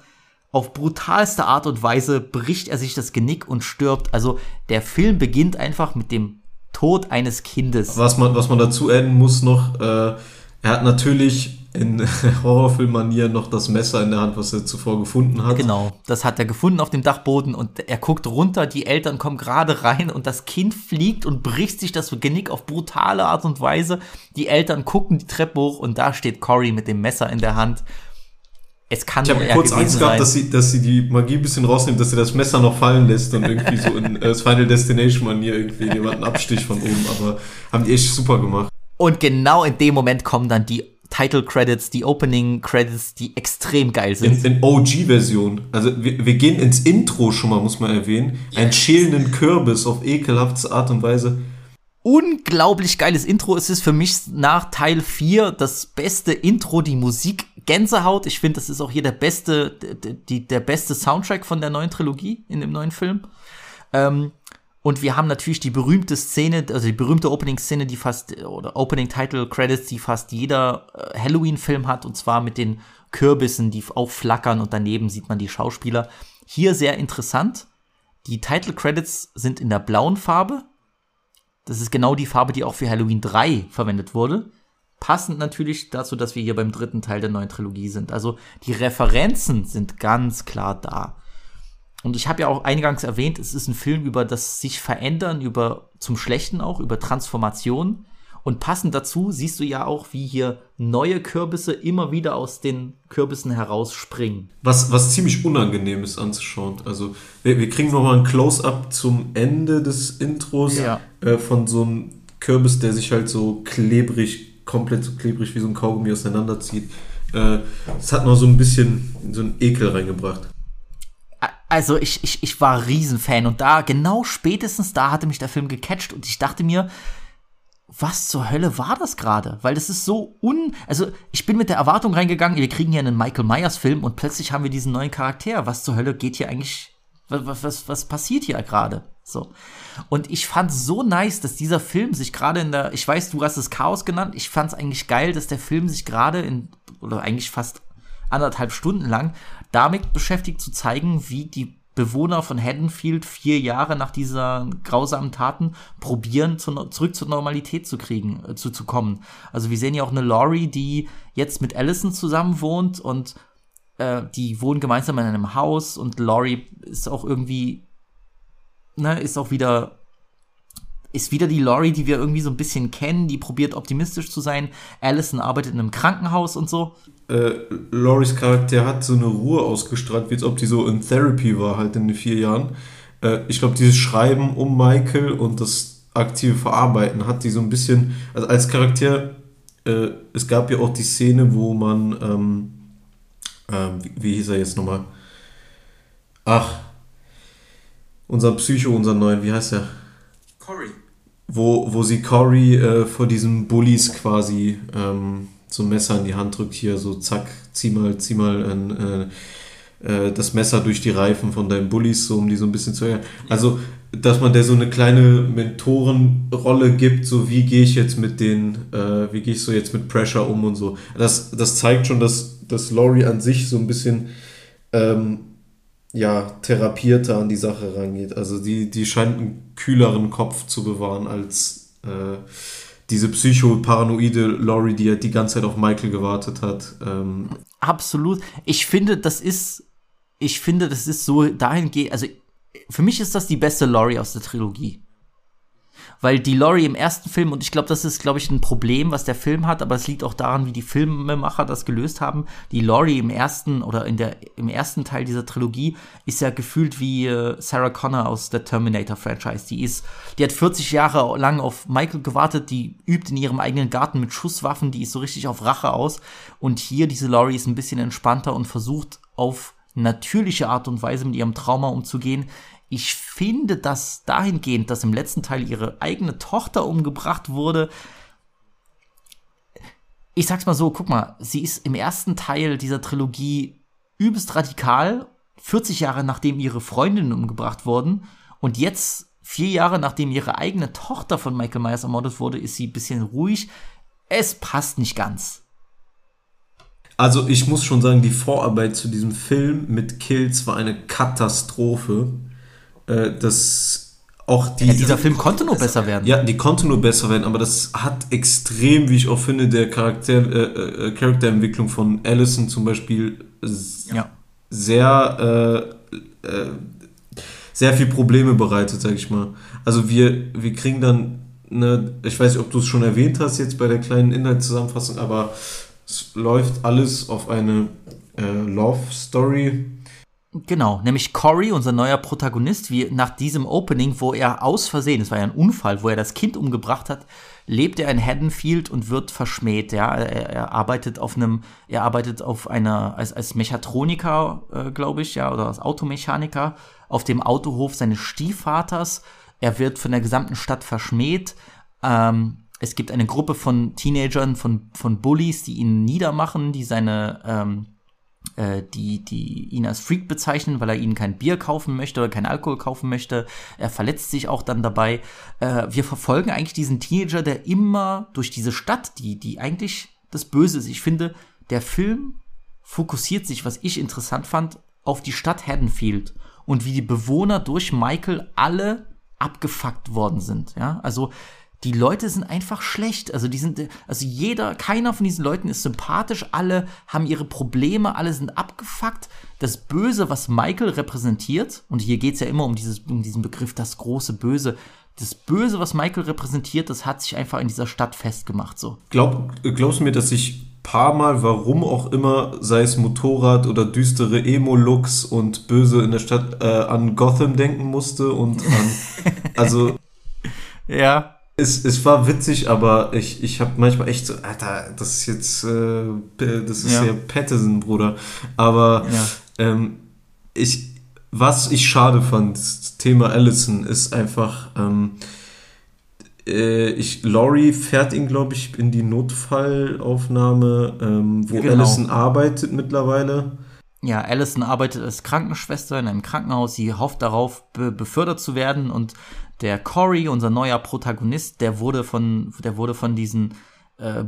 Auf brutalste Art und Weise bricht er sich das Genick und stirbt. Also der Film beginnt einfach mit dem Tod eines Kindes. Was man dazu adden muss noch, er hat natürlich in Horrorfilm-Manier noch das Messer in der Hand, was er zuvor gefunden hat. Genau, das hat er gefunden auf dem Dachboden und er guckt runter, die Eltern kommen gerade rein und das Kind fliegt und bricht sich das Genick auf brutale Art und Weise. Die Eltern gucken die Treppe hoch und da steht Corey mit dem Messer in der Hand. Es kann ich habe kurz Angst gehabt, dass sie die Magie ein bisschen rausnimmt, dass sie das Messer noch fallen lässt und irgendwie so in Final Destination-Manier irgendwie jemanden absticht von oben, aber haben die echt super gemacht. Und genau in dem Moment kommen dann die Title Credits, die Opening Credits, die extrem geil sind. In OG-Version. Also wir gehen ins Intro schon mal, muss man erwähnen. Yes. Einen schälenden Kürbis auf ekelhafte Art und Weise. Unglaublich geiles Intro. Es ist für mich nach Teil 4 das beste Intro, die Musik Gänsehaut. Ich finde, das ist auch hier der beste Soundtrack von der neuen Trilogie in dem neuen Film. Und wir haben natürlich die berühmte Szene, also die berühmte Opening-Szene, die fast, oder Opening-Title-Credits, die fast jeder Halloween-Film hat, und zwar mit den Kürbissen, die auch flackern und daneben sieht man die Schauspieler. Hier sehr interessant. Die Title-Credits sind in der blauen Farbe. Das ist genau die Farbe, die auch für Halloween 3 verwendet wurde. Passend natürlich dazu, dass wir hier beim dritten Teil der neuen Trilogie sind. Also die Referenzen sind ganz klar da. Und ich habe ja auch eingangs erwähnt, es ist ein Film über das sich verändern, über zum Schlechten auch, über Transformation. Und passend dazu siehst du ja auch, wie hier neue Kürbisse immer wieder aus den Kürbissen herausspringen. Was ziemlich unangenehm ist anzuschauen. Also wir kriegen nochmal ein Close-Up zum Ende des Intros von so einem Kürbis, der sich halt so klebrig, komplett so klebrig wie so ein Kaugummi auseinanderzieht. Das hat noch so ein bisschen so einen Ekel reingebracht. Also ich war Riesenfan und da, genau spätestens da hatte mich der Film gecatcht und ich dachte mir, was zur Hölle war das gerade? Weil das ist so also ich bin mit der Erwartung reingegangen, wir kriegen hier einen Michael Myers Film und plötzlich haben wir diesen neuen Charakter. Was zur Hölle geht hier eigentlich, was passiert hier gerade? So. Und ich fand es so nice, dass dieser Film sich gerade ich weiß, du hast es Chaos genannt, ich fand es eigentlich geil, dass der Film sich gerade oder eigentlich fast 1,5 Stunden lang damit beschäftigt zu zeigen, wie die Bewohner von Haddonfield 4 Jahre nach dieser grausamen Taten probieren, zurück zur Normalität zu kommen. Also wir sehen ja auch eine Laurie, die jetzt mit Allison zusammen wohnt und die wohnen gemeinsam in einem Haus und Laurie ist auch irgendwie, ist wieder die Laurie, die wir irgendwie so ein bisschen kennen, die probiert optimistisch zu sein. Allison arbeitet in einem Krankenhaus und so. Lauries Charakter hat so eine Ruhe ausgestrahlt, wie als ob die so in Therapy war, halt in den 4 Jahren. Ich glaube, dieses Schreiben um Michael und das aktive Verarbeiten hat die so ein bisschen, also als Charakter, es gab ja auch die Szene, wo man, wie hieß er jetzt nochmal? Ach, unser Psycho, unseren neuen, wie heißt er? Corey. Wo sie Corey vor diesen Bullies quasi, so ein Messer in die Hand drückt, hier so zack, zieh mal das Messer durch die Reifen von deinen Bullies, so um die so ein bisschen zu ärgern. Also, dass man der so eine kleine Mentorenrolle gibt, so wie gehe ich jetzt mit wie gehe ich so jetzt mit Pressure um und so. Das zeigt schon, dass Laurie an sich so ein bisschen therapierter an die Sache rangeht. Also die scheint einen kühleren Kopf zu bewahren als diese psychoparanoide Laurie, die ja die ganze Zeit auf Michael gewartet hat. Absolut. Ich finde, das ist so dahingehend, also für mich ist das die beste Laurie aus der Trilogie. Weil die Laurie im ersten Film, und ich glaube, das ist, ein Problem, was der Film hat, aber es liegt auch daran, wie die Filmemacher das gelöst haben. Die Laurie im ersten Teil dieser Trilogie ist ja gefühlt wie Sarah Connor aus der Terminator-Franchise. Die hat 40 Jahre lang auf Michael gewartet, die übt in ihrem eigenen Garten mit Schusswaffen, die ist so richtig auf Rache aus. Und hier, diese Laurie ist ein bisschen entspannter und versucht auf natürliche Art und Weise mit ihrem Trauma umzugehen. Ich finde das dahingehend, dass im letzten Teil ihre eigene Tochter umgebracht wurde. Ich sag's mal so, guck mal, sie ist im ersten Teil dieser Trilogie übelst radikal, 40 Jahre nachdem ihre Freundinnen umgebracht wurden. Und jetzt, 4 Jahre nachdem ihre eigene Tochter von Michael Myers ermordet wurde, ist sie ein bisschen ruhig. Es passt nicht ganz. Also ich muss schon sagen, die Vorarbeit zu diesem Film mit Kills war eine Katastrophe. Das auch die... Ja, dieser Film konnte nur besser werden. Ja, die konnte nur besser werden, aber das hat extrem, wie ich auch finde, der Charakterentwicklung von Allison zum Beispiel sehr viel Probleme bereitet, sag ich mal. Also wir kriegen dann, ne, ich weiß nicht, ob du es schon erwähnt hast jetzt bei der kleinen Inhaltszusammenfassung, aber es läuft alles auf eine Love-Story. Genau, nämlich Corey, unser neuer Protagonist, wie nach diesem Opening, wo er aus Versehen, es war ja ein Unfall, wo er das Kind umgebracht hat, lebt er in Haddonfield und wird verschmäht. Ja, er arbeitet als Mechatroniker, glaube ich, ja, oder als Automechaniker auf dem Autohof seines Stiefvaters. Er wird von der gesamten Stadt verschmäht. Es gibt eine Gruppe von Teenagern, von Bullies, die ihn niedermachen, die die ihn als Freak bezeichnen, weil er ihnen kein Bier kaufen möchte oder kein Alkohol kaufen möchte. Er verletzt sich auch dann dabei. Wir verfolgen eigentlich diesen Teenager, der immer durch diese Stadt, die eigentlich das Böse ist. Ich finde, der Film fokussiert sich, was ich interessant fand, auf die Stadt Haddonfield und wie die Bewohner durch Michael alle abgefuckt worden sind. Ja, also die Leute sind einfach schlecht, keiner von diesen Leuten ist sympathisch, alle haben ihre Probleme, alle sind abgefuckt. Das Böse, was Michael repräsentiert, und hier geht's ja immer um diesen Begriff, das große Böse, das Böse, was Michael repräsentiert, das hat sich einfach in dieser Stadt festgemacht, so. Glaubst du mir, dass ich paar Mal, warum auch immer, sei es Motorrad oder düstere Emo-Looks und Böse in der Stadt, an Gotham denken musste und an, also... ja... Es war witzig, aber ich habe manchmal echt so, Alter, das ist ja Pattinson, Bruder. Aber was ich schade fand, das Thema Allison, ist einfach, Laurie fährt ihn, glaube ich, in die Notfallaufnahme, wo genau. Allison arbeitet mittlerweile. Ja, Allison arbeitet als Krankenschwester in einem Krankenhaus. Sie hofft darauf, befördert zu werden, und der Corey, unser neuer Protagonist, der wurde von diesen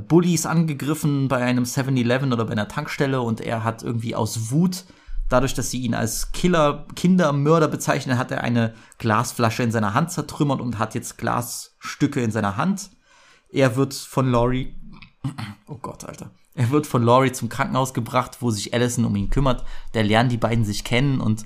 Bullies angegriffen bei einem 7-Eleven oder bei einer Tankstelle, und er hat irgendwie aus Wut, dadurch, dass sie ihn als Killer, Kindermörder bezeichnen, hat er eine Glasflasche in seiner Hand zertrümmert und hat jetzt Glasstücke in seiner Hand. Er wird von Laurie zum Krankenhaus gebracht, wo sich Allison um ihn kümmert. Da lernen die beiden sich kennen, und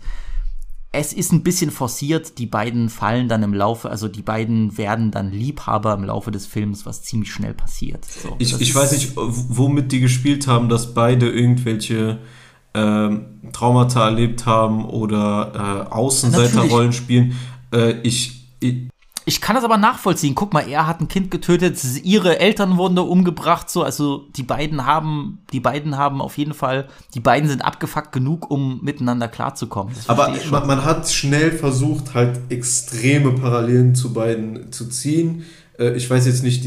es ist ein bisschen forciert, die beiden fallen dann im Laufe, also die beiden werden dann Liebhaber im Laufe des Films, was ziemlich schnell passiert. So, ich weiß nicht, womit die gespielt haben, dass beide irgendwelche Traumata erlebt haben oder Außenseiterrollen spielen. Ich kann das aber nachvollziehen. Guck mal, er hat ein Kind getötet, ihre Eltern wurden da umgebracht, so, also die beiden haben auf jeden Fall, die beiden sind abgefuckt genug, um miteinander klarzukommen. Aber man hat schnell versucht, halt extreme Parallelen zu beiden zu ziehen. Ich weiß jetzt nicht,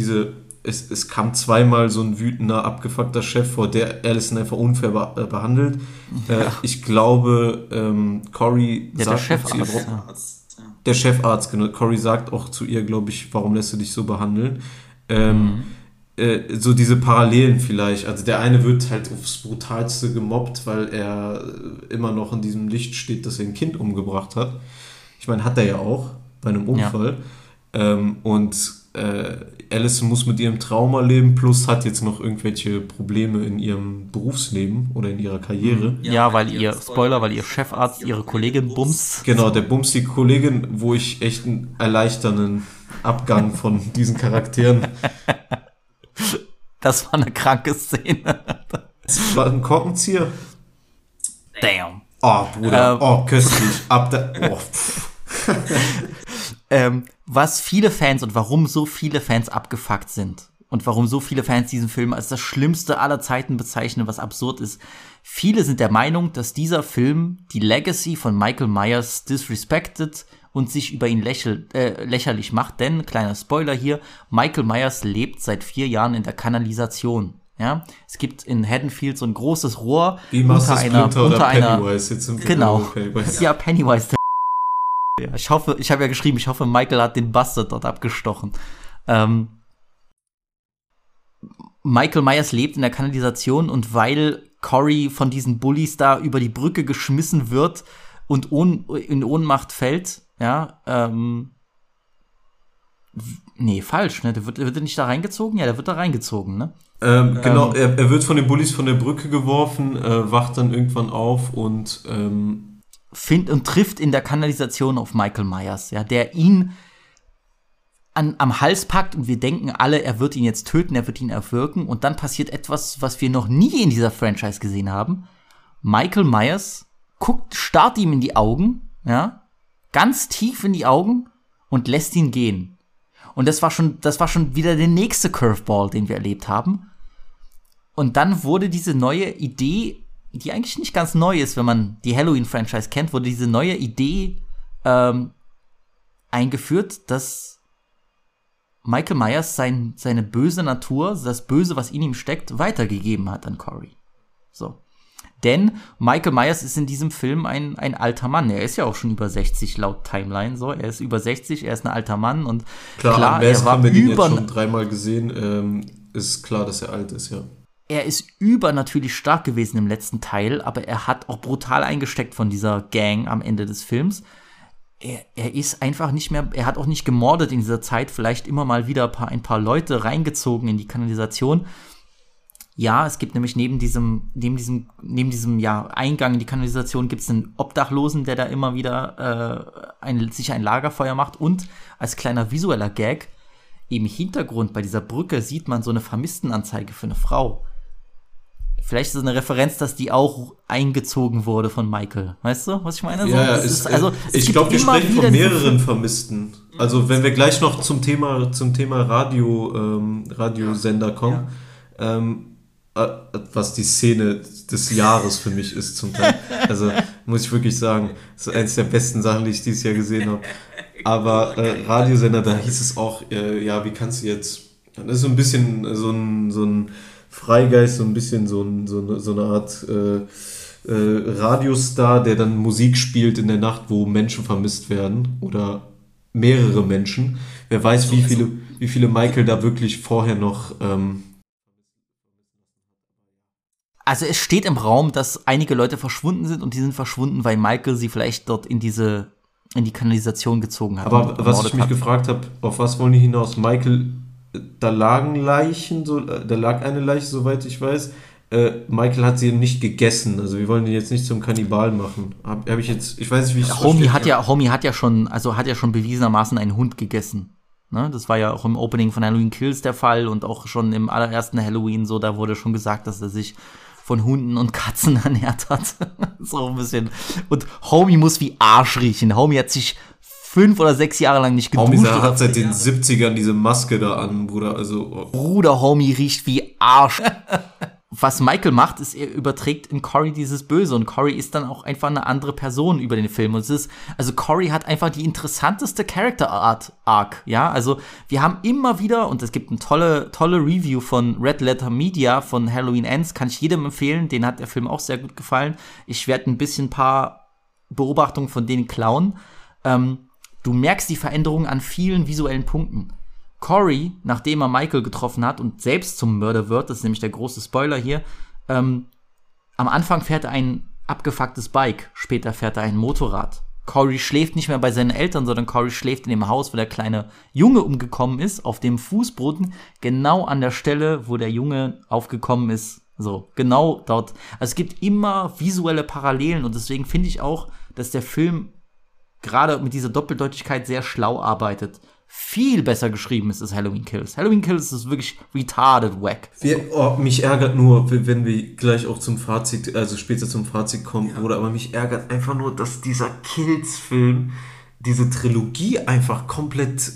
es kam zweimal so ein wütender, abgefuckter Chef vor, der Allison einfach unfair behandelt. Ja. Ich glaube, Corey sagt, der Chef zu ihr Der Chefarzt, genau. Corey sagt auch zu ihr, glaube ich, warum lässt du dich so behandeln? So diese Parallelen vielleicht. Also der eine wird halt aufs Brutalste gemobbt, weil er immer noch in diesem Licht steht, dass er ein Kind umgebracht hat. Ich meine, hat er ja auch bei einem Unfall. Ja. Allison muss mit ihrem Trauma leben, plus hat jetzt noch irgendwelche Probleme in ihrem Berufsleben oder in ihrer Karriere. Ja, weil ihr Chefarzt ihre Kollegin bumst. Genau, der bumst die Kollegin, wo ich echt einen erleichternden Abgang von diesen Charakteren. Das war eine kranke Szene. Das war ein Korkenzieher. Damn. Oh, Bruder, köstlich. Was viele Fans und warum so viele Fans abgefuckt sind und warum so viele Fans diesen Film als das Schlimmste aller Zeiten bezeichnen, was absurd ist. Viele sind der Meinung, dass dieser Film die Legacy von Michael Myers disrespected und sich über ihn lächerlich macht, denn, kleiner Spoiler hier, Michael Myers lebt seit 4 Jahren in der Kanalisation. Ja, es gibt in Haddonfield so ein großes Rohr. Wie machst du Splinter oder Pennywise? Jetzt sind wir genau. Pennywise. Ja, Pennywise. Ja, ich habe ja geschrieben, ich hoffe, Michael hat den Bastard dort abgestochen. Michael Myers lebt in der Kanalisation, und weil Corey von diesen Bullies da über die Brücke geschmissen wird und in Ohnmacht fällt, ja, Nee, falsch, ne? Wird er nicht da reingezogen? Ja, der wird da reingezogen, ne? Genau, er wird von den Bullies von der Brücke geworfen, wacht dann irgendwann auf und findet und trifft in der Kanalisation auf Michael Myers, ja, der ihn am Hals packt und wir denken alle, er wird ihn jetzt töten, er wird ihn erwürgen und dann passiert etwas, was wir noch nie in dieser Franchise gesehen haben. Michael Myers starrt ihm in die Augen, ja, ganz tief in die Augen und lässt ihn gehen. Und das war schon wieder der nächste Curveball, den wir erlebt haben. Und dann wurde diese neue Idee, die eigentlich nicht ganz neu ist, wenn man die Halloween-Franchise kennt, wurde diese neue Idee eingeführt, dass Michael Myers seine böse Natur, das Böse, was in ihm steckt, weitergegeben hat an Corey. So. Denn Michael Myers ist in diesem Film ein alter Mann. Er ist ja auch schon über 60 laut Timeline. So, er ist über 60, er ist ein alter Mann und klar er war haben wir den jetzt schon dreimal gesehen. Ist klar, dass er alt ist, ja. Er ist übernatürlich stark gewesen im letzten Teil, aber er hat auch brutal eingesteckt von dieser Gang am Ende des Films. Er ist einfach nicht mehr, er hat auch nicht gemordet in dieser Zeit, vielleicht immer mal wieder ein paar Leute reingezogen in die Kanalisation. Ja, es gibt nämlich neben diesem Eingang in die Kanalisation gibt es einen Obdachlosen, der da immer wieder sich ein Lagerfeuer macht. Und als kleiner visueller Gag, im Hintergrund bei dieser Brücke sieht man so eine Vermisstenanzeige für eine Frau. Vielleicht ist es eine Referenz, dass die auch eingezogen wurde von Michael. Weißt du, was ich meine? Ja, so, ich glaube, wir sprechen von mehreren Vermissten. Also wenn wir gleich noch zum Thema Radiosender kommen, ja. Was die Szene des Jahres für mich ist zum Teil. Also muss ich wirklich sagen, das ist eines der besten Sachen, die ich dieses Jahr gesehen habe. Aber Radiosender, da hieß es auch, ja, wie kannst du jetzt, das ist so ein bisschen so ein Freigeist, so eine Art Radiostar, der dann Musik spielt in der Nacht, wo Menschen vermisst werden oder mehrere Menschen. Wer weiß, wie viele Michael da wirklich vorher noch... Also es steht im Raum, dass einige Leute verschwunden sind und die sind verschwunden, weil Michael sie vielleicht dort in die Kanalisation gezogen hat. Aber was ich mich gefragt habe, auf was wollen die hinaus? Michael, da lag eine Leiche, soweit ich weiß. Michael hat sie nicht gegessen, also wir wollen ihn jetzt nicht zum Kannibal machen. Hab ich jetzt, ich weiß nicht, wie ich das verstehe. Homie hat ja schon bewiesenermaßen einen Hund gegessen. Ne, das war ja auch im Opening von Halloween Kills der Fall und auch schon im allerersten Halloween so, da wurde schon gesagt, dass er sich von Hunden und Katzen ernährt hat. So ein bisschen. Und Homie muss wie Arsch riechen. Homie hat sich 5 oder 6 Jahre lang nicht geduscht. Homie hat seit den 70ern diese Maske da an, Bruder. Also, oh. Bruder, Homie riecht wie Arsch. Was Michael macht, ist, er überträgt in Corey dieses Böse und Corey ist dann auch einfach eine andere Person über den Film und es ist, also Corey hat einfach die interessanteste Character-Arc, ja, also wir haben immer wieder und es gibt eine tolle Review von Red Letter Media von Halloween Ends, kann ich jedem empfehlen, denen hat der Film auch sehr gut gefallen, ich werde ein bisschen ein paar Beobachtungen von denen klauen, du merkst die Veränderung an vielen visuellen Punkten. Corey, nachdem er Michael getroffen hat und selbst zum Mörder wird, das ist nämlich der große Spoiler hier, am Anfang fährt er ein abgefucktes Bike, später fährt er ein Motorrad. Corey schläft nicht mehr bei seinen Eltern, sondern Corey schläft in dem Haus, wo der kleine Junge umgekommen ist, auf dem Fußboden, genau an der Stelle, wo der Junge aufgekommen ist. So, genau dort. Also es gibt immer visuelle Parallelen und deswegen finde ich auch, dass der Film gerade mit dieser Doppeldeutigkeit sehr schlau arbeitet. Viel besser geschrieben ist als Halloween Kills. Halloween Kills ist wirklich retarded wack. Mich ärgert nur, wenn wir gleich auch zum Fazit, also später zum Fazit kommen, ja. Oder aber mich ärgert einfach nur, dass dieser Kills-Film diese Trilogie einfach komplett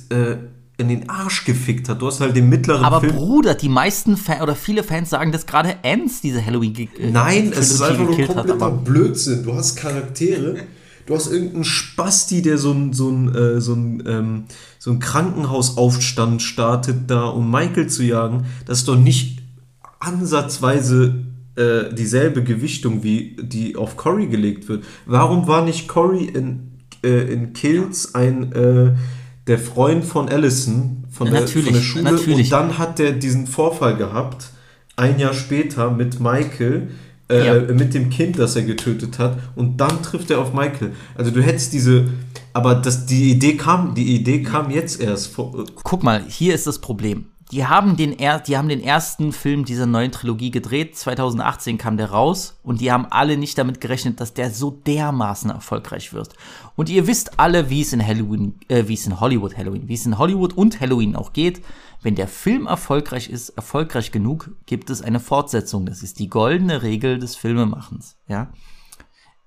in den Arsch gefickt hat. Du hast halt den mittleren aber Film. Aber Bruder, die meisten viele Fans sagen, dass gerade Ends diese Halloween Nein, es ist einfach nur kompletter Blödsinn. Du hast Charaktere. Du hast irgendeinen Spasti, der so einen Krankenhausaufstand startet da, um Michael zu jagen. Das ist doch nicht ansatzweise dieselbe Gewichtung, wie die auf Corey gelegt wird. Warum war nicht Corey in Kills der Freund von Allison von der Schule? Natürlich. Und dann hat der diesen Vorfall gehabt, ein Jahr später mit Michael, mit dem Kind, das er getötet hat, und dann trifft er auf Michael. Also du hättest diese, aber das, die Idee kam jetzt erst. Guck mal, hier ist das Problem. Die haben den ersten Film dieser neuen Trilogie gedreht, 2018 kam der raus, und die haben alle nicht damit gerechnet, dass der so dermaßen erfolgreich wird. Und ihr wisst alle, wie es in Hollywood und Halloween auch geht. Wenn der Film erfolgreich genug, gibt es eine Fortsetzung. Das ist die goldene Regel des Filmemachens, ja.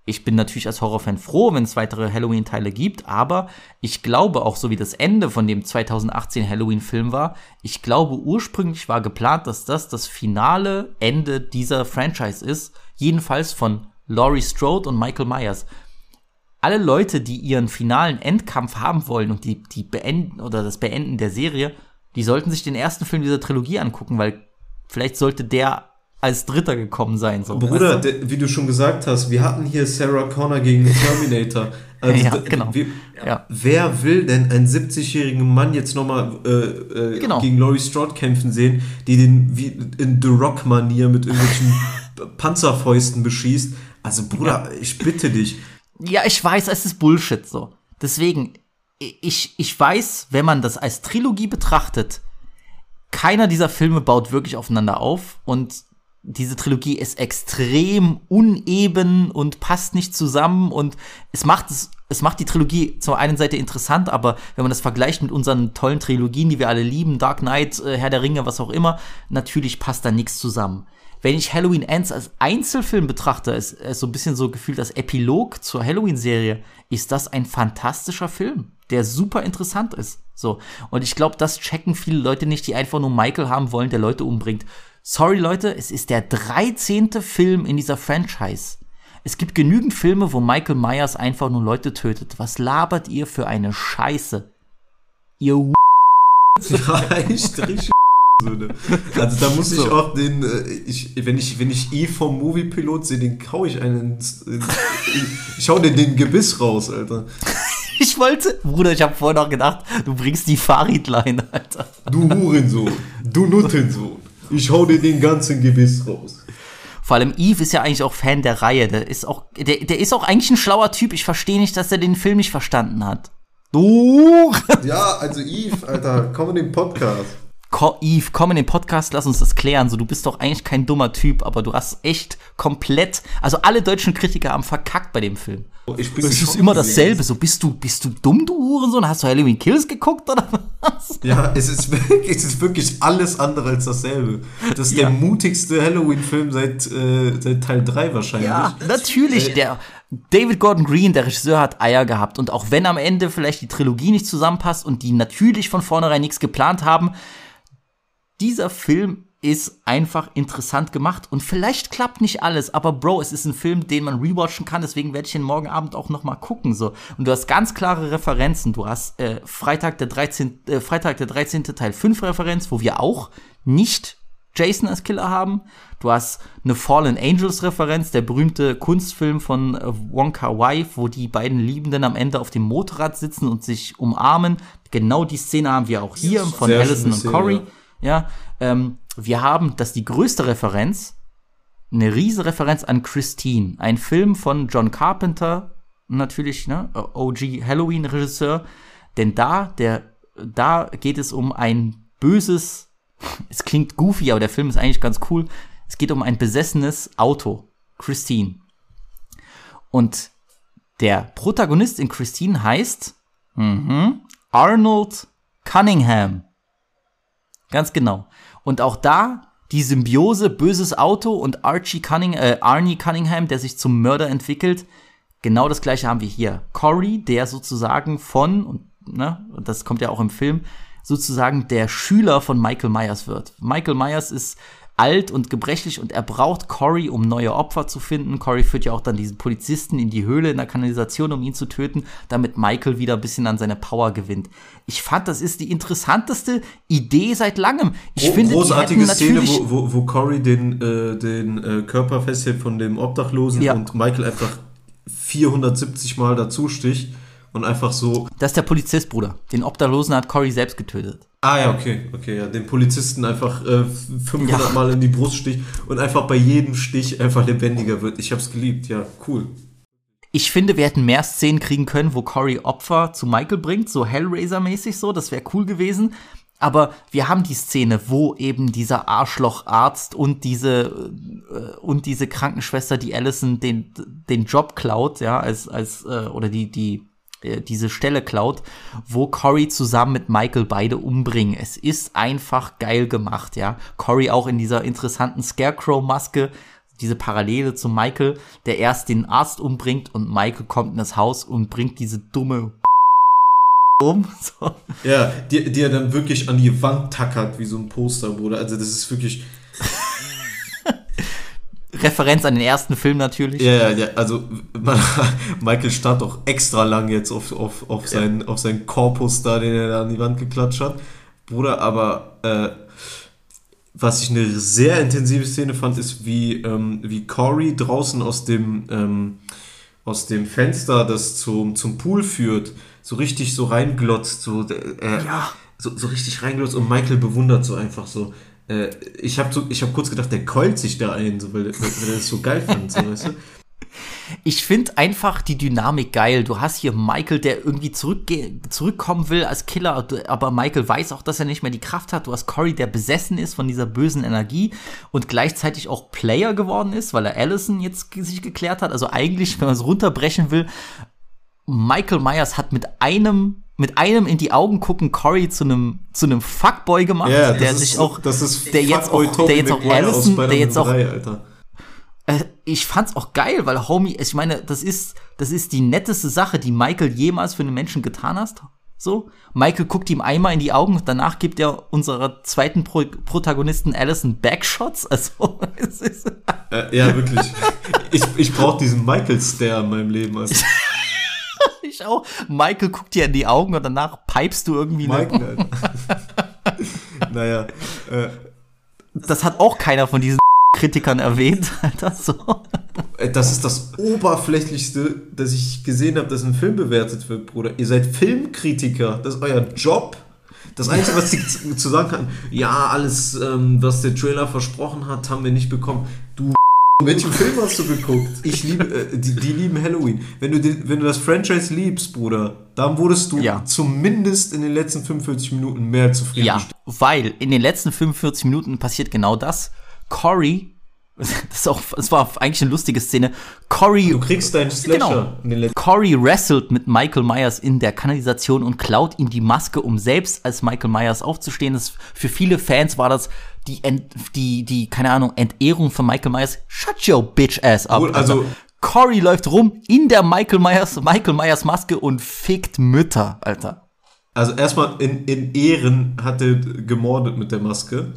Ich bin natürlich als Horrorfan froh, wenn es weitere Halloween-Teile gibt, aber ich glaube auch, so wie das Ende von dem 2018 Halloween-Film war, ich glaube, ursprünglich war geplant, dass das finale Ende dieser Franchise ist, jedenfalls von Laurie Strode und Michael Myers. Alle Leute, die ihren finalen Endkampf haben wollen und die beenden oder das Beenden der Serie, die sollten sich den ersten Film dieser Trilogie angucken, weil vielleicht sollte der als Dritter gekommen sein. So. Bruder, wie du schon gesagt hast, wir hatten hier Sarah Connor gegen den Terminator. Also ja, genau. Wer will denn einen 70-jährigen Mann jetzt nochmal gegen Laurie Strode kämpfen sehen, die den wie in The Rock-Manier mit irgendwelchen Panzerfäusten beschießt? Also Bruder, ich bitte dich. Ja, ich weiß, es ist Bullshit so. Deswegen, ich weiß, wenn man das als Trilogie betrachtet, keiner dieser Filme baut wirklich aufeinander auf, und diese Trilogie ist extrem uneben und passt nicht zusammen, und es macht die Trilogie zur einen Seite interessant, aber wenn man das vergleicht mit unseren tollen Trilogien, die wir alle lieben, Dark Knight, Herr der Ringe, was auch immer, natürlich passt da nichts zusammen. Wenn ich Halloween Ends als Einzelfilm betrachte, ist so ein bisschen so gefühlt das Epilog zur Halloween-Serie, ist das ein fantastischer Film, der super interessant ist. So. Und ich glaube, das checken viele Leute nicht, die einfach nur Michael haben wollen, der Leute umbringt. Sorry, Leute, es ist der 13. Film in dieser Franchise. Es gibt genügend Filme, wo Michael Myers einfach nur Leute tötet. Was labert ihr für eine Scheiße? Ihr Also da muss ich so. Auch den, wenn ich E vom Moviepilot sehe, den kau ich einen, ich hau dir den Gebiss raus, Alter. Ich wollte, Bruder, ich habe vorhin auch gedacht, du bringst die Farid-Line, Alter. Du Hurensohn, du Nuttensohn. Ich hau dir den ganzen Gebiss raus. Vor allem Eve ist ja eigentlich auch Fan der Reihe. Der ist auch eigentlich ein schlauer Typ. Ich verstehe nicht, dass er den Film nicht verstanden hat. Du! Ja, also Eve, Alter, komm in den Podcast. Eve, komm in den Podcast, lass uns das klären. So, du bist doch eigentlich kein dummer Typ, aber du hast echt komplett. Also alle deutschen Kritiker haben verkackt bei dem Film. Es ist immer dasselbe. So, bist du dumm, du Hurensohn? Hast du Halloween Kills geguckt oder was? Ja, es ist wirklich alles andere als dasselbe. Das ist der mutigste Halloween-Film seit Teil 3 wahrscheinlich. Ja, natürlich. Der David Gordon Green, der Regisseur, hat Eier gehabt. Und auch wenn am Ende vielleicht die Trilogie nicht zusammenpasst und die natürlich von vornherein nichts geplant haben, dieser Film ist einfach interessant gemacht. Und vielleicht klappt nicht alles, aber Bro, es ist ein Film, den man rewatchen kann, deswegen werde ich ihn morgen Abend auch noch mal gucken. So. Und du hast ganz klare Referenzen. Du hast Freitag der 13. Teil 5 Referenz, wo wir auch nicht Jason als Killer haben. Du hast eine Fallen Angels Referenz, der berühmte Kunstfilm von Wong Kar-wai, wo die beiden Liebenden am Ende auf dem Motorrad sitzen und sich umarmen. Genau die Szene haben wir auch hier von Allison und Corey. Ja, wir haben, das ist die größte Referenz, eine riesen Referenz an Christine, ein Film von John Carpenter, natürlich, ne, OG Halloween-Regisseur, denn da geht es um ein böses, es klingt goofy, aber der Film ist eigentlich ganz cool, es geht um ein besessenes Auto, Christine. Und der Protagonist in Christine heißt Arnold Cunningham. Ganz genau. Und auch da die Symbiose böses Auto und Arnie Cunningham, der sich zum Mörder entwickelt. Genau das Gleiche haben wir hier. Corey, der sozusagen das kommt ja auch im Film, sozusagen der Schüler von Michael Myers wird. Michael Myers ist alt und gebrechlich und er braucht Corey, um neue Opfer zu finden. Corey führt ja auch dann diesen Polizisten in die Höhle in der Kanalisation, um ihn zu töten, damit Michael wieder ein bisschen an seine Power gewinnt. Ich fand, das ist die interessanteste Idee seit langem. Ich finde, großartige Szene, wo Corey den Körper festhält von dem Obdachlosen und Michael einfach 470 Mal dazu sticht und einfach so. Das ist der Polizist, Bruder. Den Obdachlosen hat Corey selbst getötet. Ah ja, okay, ja, den Polizisten einfach 500 Mal in die Brust sticht und einfach bei jedem Stich einfach lebendiger wird. Ich hab's geliebt, ja, cool. Ich finde, wir hätten mehr Szenen kriegen können, wo Corey Opfer zu Michael bringt, so Hellraiser-mäßig so, das wäre cool gewesen. Aber wir haben die Szene, wo eben dieser Arschlocharzt und diese Krankenschwester, die Allison den Job klaut, ja, oder diese Stelle klaut, wo Corey zusammen mit Michael beide umbringen. Es ist einfach geil gemacht, ja. Corey auch in dieser interessanten Scarecrow-Maske, diese Parallele zu Michael, der erst den Arzt umbringt und Michael kommt in das Haus und bringt diese dumme so. Ja, die er dann wirklich an die Wand tackert, wie so ein Poster, Bruder. Also das ist wirklich Referenz an den ersten Film natürlich. Ja, also Michael starrt doch extra lang jetzt auf seinen Korpus da, den er da an die Wand geklatscht hat. Bruder, aber was ich eine sehr intensive Szene fand, ist, wie Corey draußen aus dem Fenster, das zum Pool führt, so richtig so reinglotzt, so richtig reinglotzt und Michael bewundert so einfach so. Ich hab kurz gedacht, der keult sich da ein, so, weil er das so geil fand, so, weißt du? Ich finde einfach die Dynamik geil. Du hast hier Michael, der irgendwie zurückkommen will als Killer, aber Michael weiß auch, dass er nicht mehr die Kraft hat. Du hast Corey, der besessen ist von dieser bösen Energie und gleichzeitig auch Player geworden ist, weil er Allison jetzt sich geklärt hat. Also eigentlich, wenn man es runterbrechen will, Michael Myers hat mit einem in die Augen gucken Corey zu einem Fuckboy gemacht, yeah, der sich ist, auch das ist der jetzt auch Tom, der jetzt auch Allison, der jetzt auch Alter. Ich fand's auch geil, weil Homie, ich meine, das ist die netteste Sache, die Michael jemals für einen Menschen getan hast. So, Michael guckt ihm einmal in die Augen, danach gibt er unserer zweiten Protagonisten Allison Backshots. Also, es ist ja wirklich. Ich brauche diesen Michael-Stare in meinem Leben. Also. Ich auch. Michael guckt dir in die Augen und danach pipest du irgendwie. Michael. Naja. Das hat auch keiner von diesen Kritikern erwähnt, Alter, so. Das ist das Oberflächlichste, das ich gesehen habe, dass ein Film bewertet wird, Bruder. Ihr seid Filmkritiker, das ist euer Job. Das Einzige, was sie zu sagen kann, ja, alles, was der Trailer versprochen hat, haben wir nicht bekommen. Du, welchen Film hast du geguckt? Ich liebe, die lieben Halloween. Wenn du das Franchise liebst, Bruder, dann wurdest du zumindest in den letzten 45 Minuten mehr zufrieden. Ja, weil in den letzten 45 Minuten passiert genau das. Corey, das war eigentlich eine lustige Szene. Corey, du kriegst deinen Slasher. Genau. Corey wrestelt mit Michael Myers in der Kanalisation und klaut ihm die Maske, um selbst als Michael Myers aufzustehen. Für viele Fans war das die keine Ahnung, Entehrung von Michael Myers. Shut your bitch ass up. Also Corey läuft rum in der Michael Myers Maske und fickt Mütter, Alter. Also erstmal in Ehren hat er gemordet mit der Maske.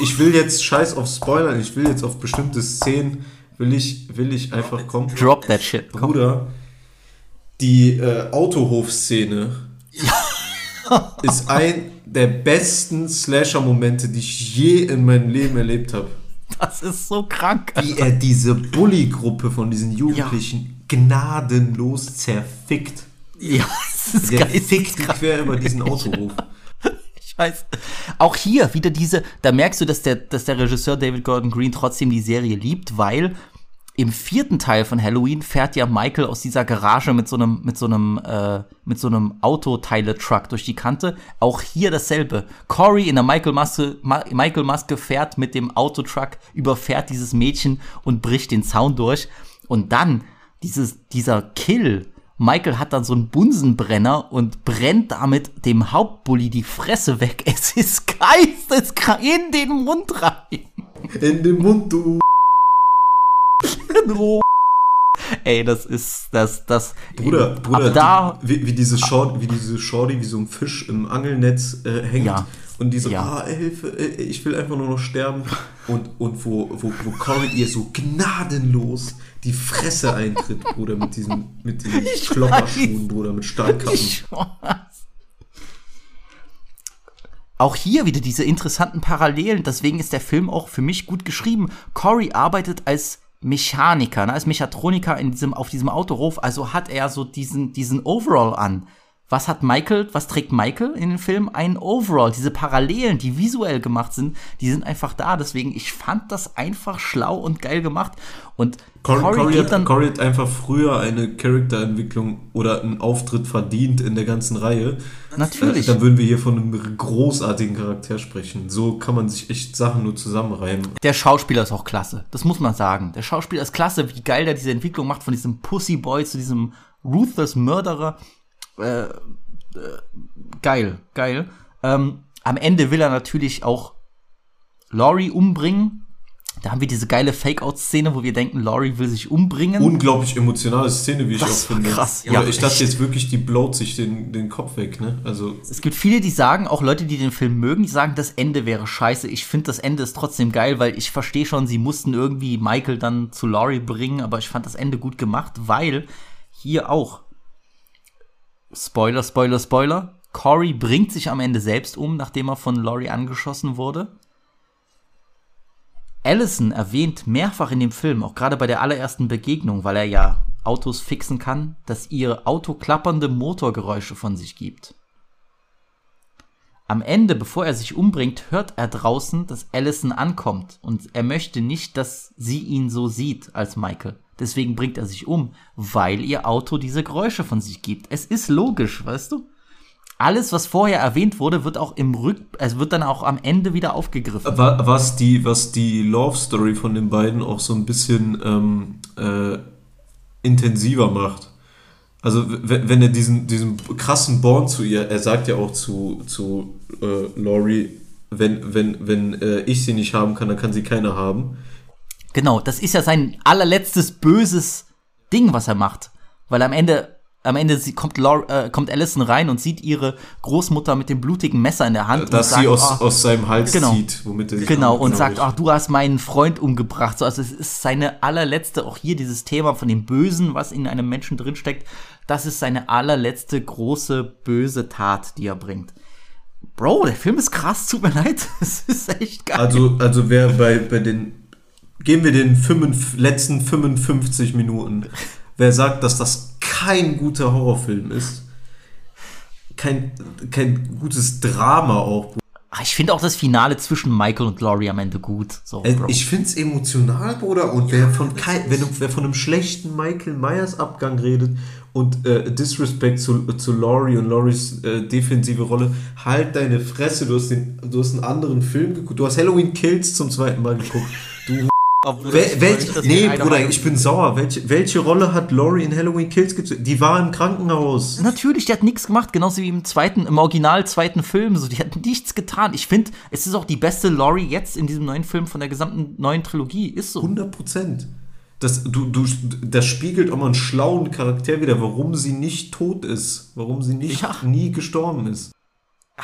Ich will jetzt scheiß auf Spoilern, ich will jetzt auf bestimmte Szenen, will ich einfach kommen. Drop that shit. Bruder, die Autohof-Szene ist ein der besten Slasher-Momente, die ich je in meinem Leben erlebt habe. Das ist so krank. Alter. Wie er diese Bully-Gruppe von diesen Jugendlichen gnadenlos zerfickt. Ja, das ist geil. Der fickt quer über diesen Autohof. Scheiße. Auch hier wieder da merkst du, dass der Regisseur David Gordon Green trotzdem die Serie liebt, weil im vierten Teil von Halloween fährt ja Michael aus dieser Garage mit so einem Autoteile-Truck durch die Kante. Auch hier dasselbe. Corey in der Michael-Maske fährt mit dem Autotruck, überfährt dieses Mädchen und bricht den Zaun durch. Und dann dieser Kill. Michael hat dann so einen Bunsenbrenner und brennt damit dem Hauptbully die Fresse weg. Es ist geisteskrank. In den Mund rein. In den Mund, du. Ey, das ist das. Bruder, da, wie diese Shorty wie so ein Fisch im Angelnetz hängt. Ja. Und die so, Hilfe, ich will einfach nur noch sterben. Und wo Corey ihr so gnadenlos die Fresse eintritt, Bruder, mit diesen Klopperschuhen, Bruder, mit Stahlkappen. Auch hier wieder diese interessanten Parallelen. Deswegen ist der Film auch für mich gut geschrieben. Corey arbeitet als Mechatroniker in diesem Autohof. Also hat er so diesen Overall an. was trägt Michael in den Film? Ein Overall. Diese Parallelen, die visuell gemacht sind, die sind einfach da. Deswegen, ich fand das einfach schlau und geil gemacht. Und Corey hat einfach früher eine Charakterentwicklung oder einen Auftritt verdient in der ganzen Reihe. Natürlich. Dann würden wir hier von einem großartigen Charakter sprechen. So kann man sich echt Sachen nur zusammenreimen. Der Schauspieler ist auch klasse. Das muss man sagen. Der Schauspieler ist klasse, wie geil der diese Entwicklung macht von diesem Pussyboy zu diesem Ruthless Murderer. Geil. Am Ende will er natürlich auch Laurie umbringen. Da haben wir diese geile Fake-Out-Szene, wo wir denken, Laurie will sich umbringen. Unglaublich emotionale Szene, wie ich das auch finde. Krass. Ja, ich dachte jetzt wirklich, die blowt sich den Kopf weg, ne? Also es gibt viele, die sagen, auch Leute, die den Film mögen, die sagen, das Ende wäre scheiße. Ich finde, das Ende ist trotzdem geil, weil ich verstehe schon, sie mussten irgendwie Michael dann zu Laurie bringen, aber ich fand das Ende gut gemacht, weil hier auch Spoiler. Corey bringt sich am Ende selbst um, nachdem er von Laurie angeschossen wurde. Allison erwähnt mehrfach in dem Film, auch gerade bei der allerersten Begegnung, weil er ja Autos fixen kann, dass ihr Auto klappernde Motorgeräusche von sich gibt. Am Ende, bevor er sich umbringt, hört er draußen, dass Allison ankommt und er möchte nicht, dass sie ihn so sieht als Michael. Deswegen bringt er sich um, weil ihr Auto diese Geräusche von sich gibt. Es ist logisch, weißt du? Alles, was vorher erwähnt wurde, wird auch wird dann auch am Ende wieder aufgegriffen. Was die Love Story von den beiden auch so ein bisschen intensiver macht. Also wenn er diesen krassen Bond zu ihr, er sagt ja auch zu Laurie, wenn ich sie nicht haben kann, dann kann sie keiner haben. Genau, das ist ja sein allerletztes böses Ding, was er macht. Weil am Ende kommt Allison rein und sieht ihre Großmutter mit dem blutigen Messer in der Hand. Dass sie aus seinem Hals zieht. Womit er sich und sagt, ach, du hast meinen Freund umgebracht. So, also es ist seine allerletzte, auch hier dieses Thema von dem Bösen, was in einem Menschen drinsteckt, das ist seine allerletzte große, böse Tat, die er bringt. Bro, der Film ist krass, tut mir leid. Es ist echt geil. Also wer bei den geben wir den letzten 55 Minuten. Wer sagt, dass das kein guter Horrorfilm ist? Kein gutes Drama auch. Ich finde auch das Finale zwischen Michael und Laurie am Ende gut. So, ich finde es emotional, Bruder. Und wer von einem schlechten Michael Myers Abgang redet und Disrespect zu Laurie und Lauries defensive Rolle, halt deine Fresse. Du hast einen anderen Film geguckt. Du hast Halloween Kills zum zweiten Mal geguckt. Du Bruder, ich bin sauer. Welche Rolle hat Laurie in Halloween Kills gespielt? Die war im Krankenhaus. Natürlich, die hat nichts gemacht, genauso wie im original zweiten Film. So, die hat nichts getan. Ich finde, es ist auch die beste Laurie jetzt in diesem neuen Film von der gesamten neuen Trilogie. Ist so. 100%. Das spiegelt auch mal einen schlauen Charakter wider, warum sie nicht tot ist. Warum sie nie gestorben ist.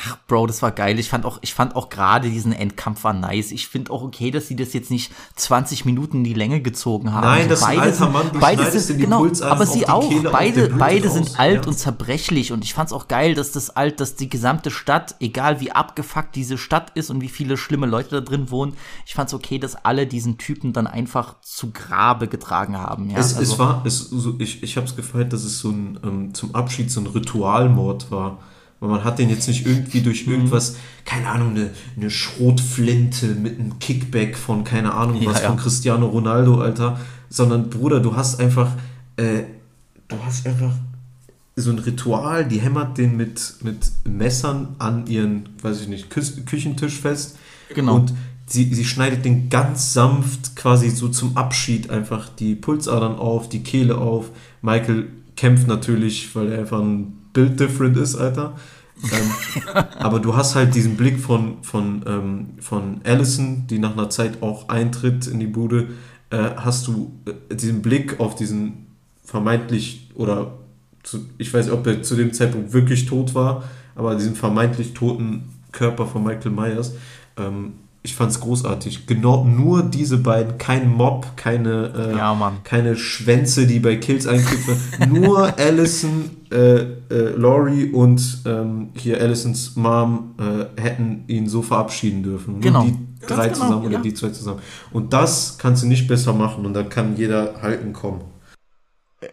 Ach, Bro, das war geil. Ich fand auch gerade diesen Endkampf war nice. Ich finde auch okay, dass sie das jetzt nicht 20 Minuten in die Länge gezogen haben. Nein, das ist ein alter Mann, aber sie auch. Beide sind alt und zerbrechlich. Und ich fand's auch geil, dass die gesamte Stadt, egal wie abgefuckt diese Stadt ist und wie viele schlimme Leute da drin wohnen, ich fand's okay, dass alle diesen Typen dann einfach zu Grabe getragen haben. Ja? Ich hab's gefeiert, dass es so ein, zum Abschied so ein Ritualmord war. Weil man hat den jetzt nicht irgendwie durch irgendwas, keine Ahnung, eine Schrotflinte mit einem Kickback von, keine Ahnung was, von Cristiano Ronaldo, Alter. Sondern, Bruder, du hast einfach so ein Ritual, die hämmert den mit Messern an ihren, weiß ich nicht, Küchentisch fest. Genau. Und sie schneidet den ganz sanft quasi so zum Abschied einfach die Pulsadern auf, die Kehle auf. Michael kämpft natürlich, weil er einfach ein different ist, Alter. Aber du hast halt diesen Blick von Allison, die nach einer Zeit auch eintritt in die Bude, hast du diesen Blick auf diesen vermeintlich ich weiß nicht, ob er zu dem Zeitpunkt wirklich tot war, aber diesen vermeintlich toten Körper von Michael Myers. Ich fand's großartig. Genau, nur diese beiden, kein Mob, keine Schwänze, die bei Kills einkippen. Nur Allison, Laurie und hier Allisons Mom hätten ihn so verabschieden dürfen. Genau. Nur die drei zusammen oder die zwei zusammen. Und das kannst du nicht besser machen und dann kann jeder halten kommen.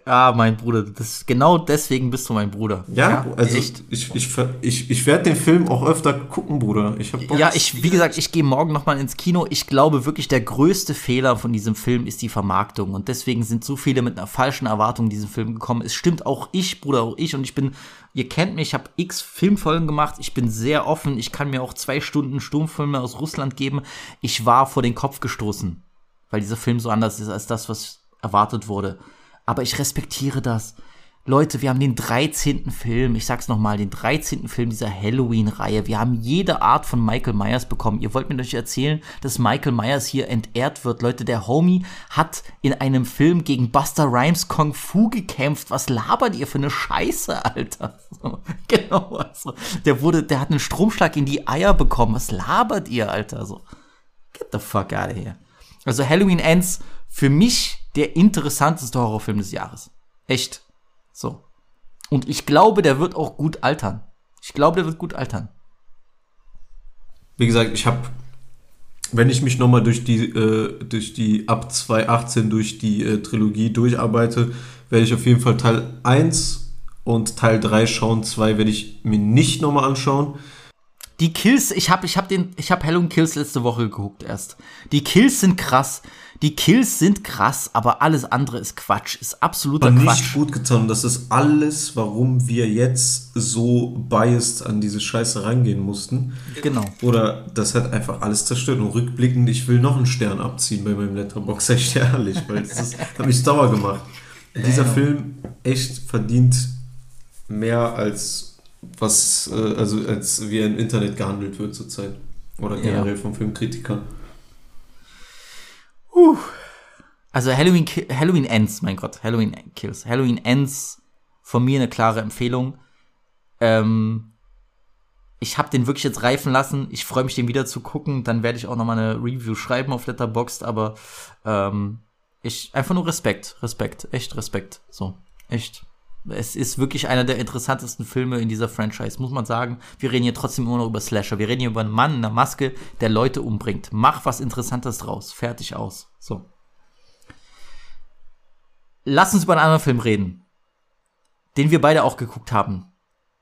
Ah, mein Bruder, das, genau deswegen bist du mein Bruder. Ja, also echt. Ich werde den Film auch öfter gucken, Bruder. Ich hab Bock. Ja, wie gesagt, ich gehe morgen nochmal ins Kino. Ich glaube wirklich, der größte Fehler von diesem Film ist die Vermarktung. Und deswegen sind so viele mit einer falschen Erwartung in diesen Film gekommen. Es stimmt, auch ich, Bruder, auch ich. Und ich bin, ihr kennt mich, ich habe x Filmfolgen gemacht. Ich bin sehr offen. Ich kann mir auch 2 Stunden Sturmfilme aus Russland geben. Ich war vor den Kopf gestoßen, weil dieser Film so anders ist als das, was erwartet wurde. Aber ich respektiere das. Leute, wir haben den 13. Film, ich sag's nochmal, den 13. Film dieser Halloween-Reihe. Wir haben jede Art von Michael Myers bekommen. Ihr wollt mir nicht erzählen, dass Michael Myers hier entehrt wird. Leute, der Homie hat in einem Film gegen Buster Rhymes Kung Fu gekämpft. Was labert ihr für eine Scheiße, Alter? Genau, also. Der hat einen Stromschlag in die Eier bekommen. Was labert ihr, Alter? So, get the fuck out of here. Also Halloween Ends, für mich der interessanteste Horrorfilm des Jahres. Echt. So. Und ich glaube, der wird auch gut altern. Wie gesagt, ich habe, wenn ich mich nochmal durch die ab 2018 durch die Trilogie durcharbeite, werde ich auf jeden Fall Teil 1 und Teil 3 schauen. 2 werde ich mir nicht nochmal anschauen. Die Kills, ich hab Halloween Kills letzte Woche geguckt erst. Die Kills sind krass, aber alles andere ist Quatsch, ist absoluter Quatsch. Nicht gut getan, das ist alles, warum wir jetzt so biased an diese Scheiße rangehen mussten. Genau. Oder das hat einfach alles zerstört. Und rückblickend, ich will noch einen Stern abziehen bei meinem Letterboxd, sag ich dir ehrlich, weil das hat mich sauer gemacht. Dieser Film echt verdient mehr als was, also als wie er im Internet gehandelt wird zurzeit. Oder generell von Filmkritikern. Also Halloween Ends, von mir eine klare Empfehlung. Ich habe den wirklich jetzt reifen lassen. Ich freue mich, den wieder zu gucken. Dann werde ich auch nochmal eine Review schreiben auf Letterboxd. Aber einfach nur Respekt. Echt Respekt. So, echt. Es ist wirklich einer der interessantesten Filme in dieser Franchise, muss man sagen. Wir reden hier trotzdem immer noch über Slasher. Wir reden hier über einen Mann in einer Maske, der Leute umbringt. Mach was Interessantes draus. Fertig, aus. So. Lass uns über einen anderen Film reden, den wir beide auch geguckt haben.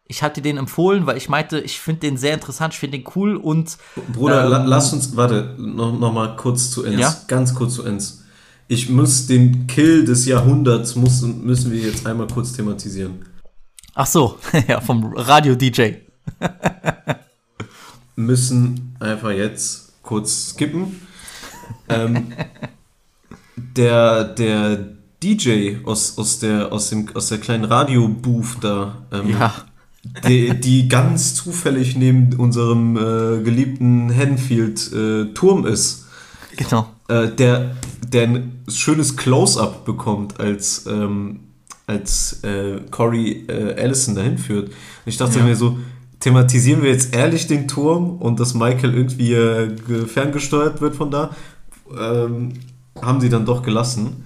Ich hatte den empfohlen, weil ich meinte, ich finde den sehr interessant, ich finde den cool und... Bruder, lass uns... Warte, noch mal kurz zu Ends. Ja? Ganz kurz zu Ends. Ich muss den Kill des Jahrhunderts, müssen wir jetzt einmal kurz thematisieren. Ach so, ja, vom Radio-DJ. Müssen einfach jetzt kurz skippen. Der DJ aus der kleinen Radio-Booth da, die ganz zufällig neben unserem geliebten Haddonfield-Turm ist. Genau. Der ein schönes Close-Up bekommt, als Corey Allison dahin führt. Und ich dachte mir so, thematisieren wir jetzt ehrlich den Turm und dass Michael irgendwie ferngesteuert wird von da? Haben sie dann doch gelassen.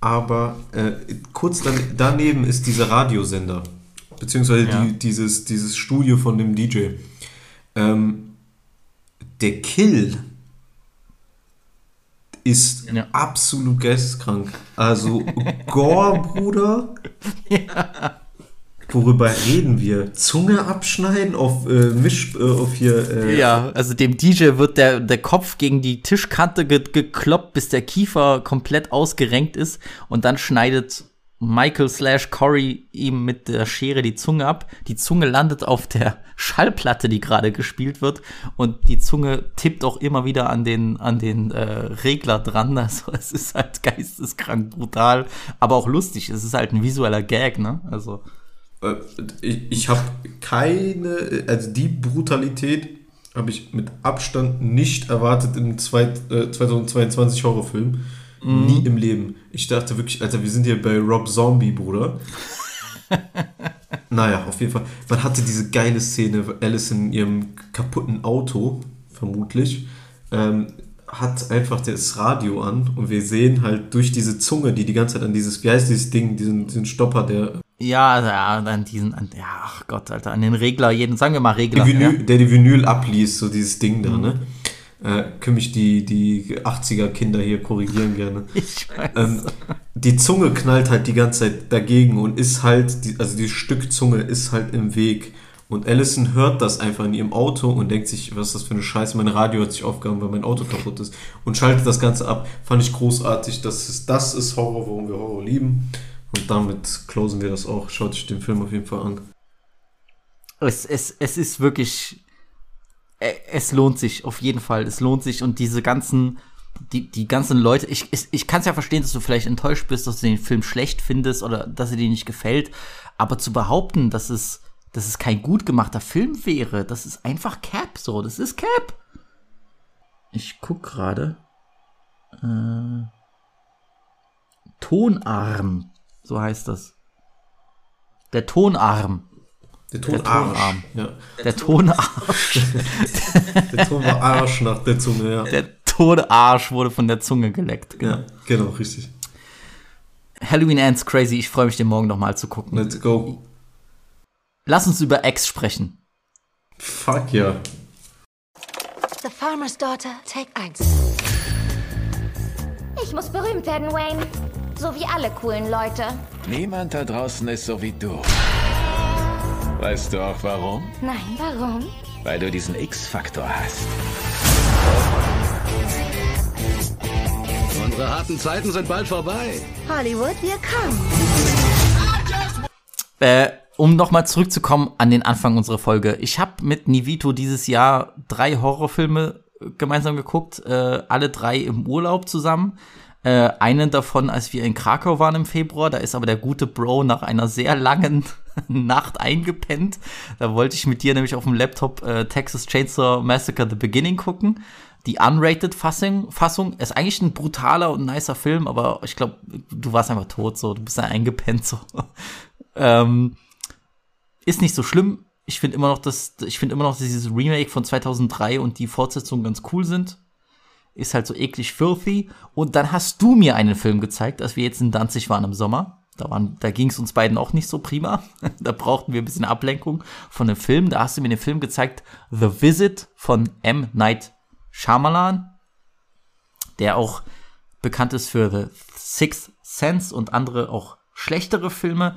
Aber kurz daneben ist dieser Radiosender, beziehungsweise dieses Studio von dem DJ. Der Kill ist absolut geisteskrank. Also Gore, Bruder. Ja. Worüber reden wir? Zunge abschneiden also dem DJ wird der Kopf gegen die Tischkante gekloppt, bis der Kiefer komplett ausgerenkt ist und dann schneidet Michael /Corey ihm mit der Schere die Zunge ab. Die Zunge landet auf der Schallplatte, die gerade gespielt wird, und die Zunge tippt auch immer wieder an den Regler dran. Also es ist halt geisteskrank brutal, aber auch lustig. Es ist halt ein visueller Gag, ne? Also ich habe die Brutalität habe ich mit Abstand nicht erwartet im 2022 Horrorfilm. Nie im Leben. Ich dachte wirklich, Alter, wir sind hier bei Rob Zombie, Bruder. Naja, auf jeden Fall. Man hatte diese geile Szene, Alice in ihrem kaputten Auto, vermutlich, hat einfach das Radio an und wir sehen halt durch diese Zunge, die ganze Zeit an dieses, wie heißt dieses Ding, diesen Stopper, der... Ja, an den Regler, sagen wir mal Regler. Der die Vinyl abliest, so dieses Ding da, ne? Können mich die 80er-Kinder hier korrigieren gerne. Ich weiß. Die Zunge knallt halt die ganze Zeit dagegen und ist halt, also dieses Stück Zunge ist halt im Weg. Und Allison hört das einfach in ihrem Auto und denkt sich, was ist das für eine Scheiße, mein Radio hat sich aufgehangen, weil mein Auto kaputt ist. Und schaltet das Ganze ab. Fand ich großartig. Das ist Horror, warum wir Horror lieben. Und damit closen wir das auch. Schaut euch den Film auf jeden Fall an. Es ist wirklich... Es lohnt sich, auf jeden Fall. Es lohnt sich und diese ganzen... Die ganzen Leute, ich kann es ja verstehen, dass du vielleicht enttäuscht bist, dass du den Film schlecht findest oder dass er dir nicht gefällt. Aber zu behaupten, dass es kein gut gemachter Film wäre. Das ist einfach Cap, so. Das ist Cap. Ich guck gerade. Tonarm. So heißt das. Der Tonarm. Der Tonarm. Ja. Der Tonarsch. Der Tonarsch nach der Zunge, ja. Der Tonarsch wurde von der Zunge geleckt. Genau. Ja, genau, richtig. Halloween Ends Crazy. Ich freue mich, den morgen nochmal zu gucken. Let's go. Lass uns über X sprechen. Fuck ja. Yeah. The Farmer's Daughter, Take 1. Ich muss berühmt werden, Wayne. So wie alle coolen Leute. Niemand da draußen ist so wie du. Weißt du auch warum? Nein, warum? Weil du diesen X-Faktor hast. Unsere harten Zeiten sind bald vorbei. Hollywood, wir kommen. Um nochmal zurückzukommen an den Anfang unserer Folge. Ich habe mit Nivito dieses Jahr 3 Horrorfilme gemeinsam geguckt, alle 3 im Urlaub zusammen. Einen davon, als wir in Krakau waren im Februar, da ist aber der gute Bro nach einer sehr langen Nacht eingepennt. Da wollte ich mit dir nämlich auf dem Laptop Texas Chainsaw Massacre The Beginning gucken. Die Unrated-Fassung ist eigentlich ein brutaler und nicer Film, aber ich glaube, du warst einfach tot, so, du bist da eingepennt, so. Ist nicht so schlimm. Ich finde immer noch, dass dieses Remake von 2003 und die Fortsetzung ganz cool sind. Ist halt so eklig filthy. Und dann hast du mir einen Film gezeigt, als wir jetzt in Danzig waren im Sommer. Da ging es uns beiden auch nicht so prima. Da brauchten wir ein bisschen Ablenkung von dem Film. Da hast du mir den Film gezeigt, The Visit von M. Night Shyamalan, der auch bekannt ist für The Sixth Sense und andere auch schlechtere Filme.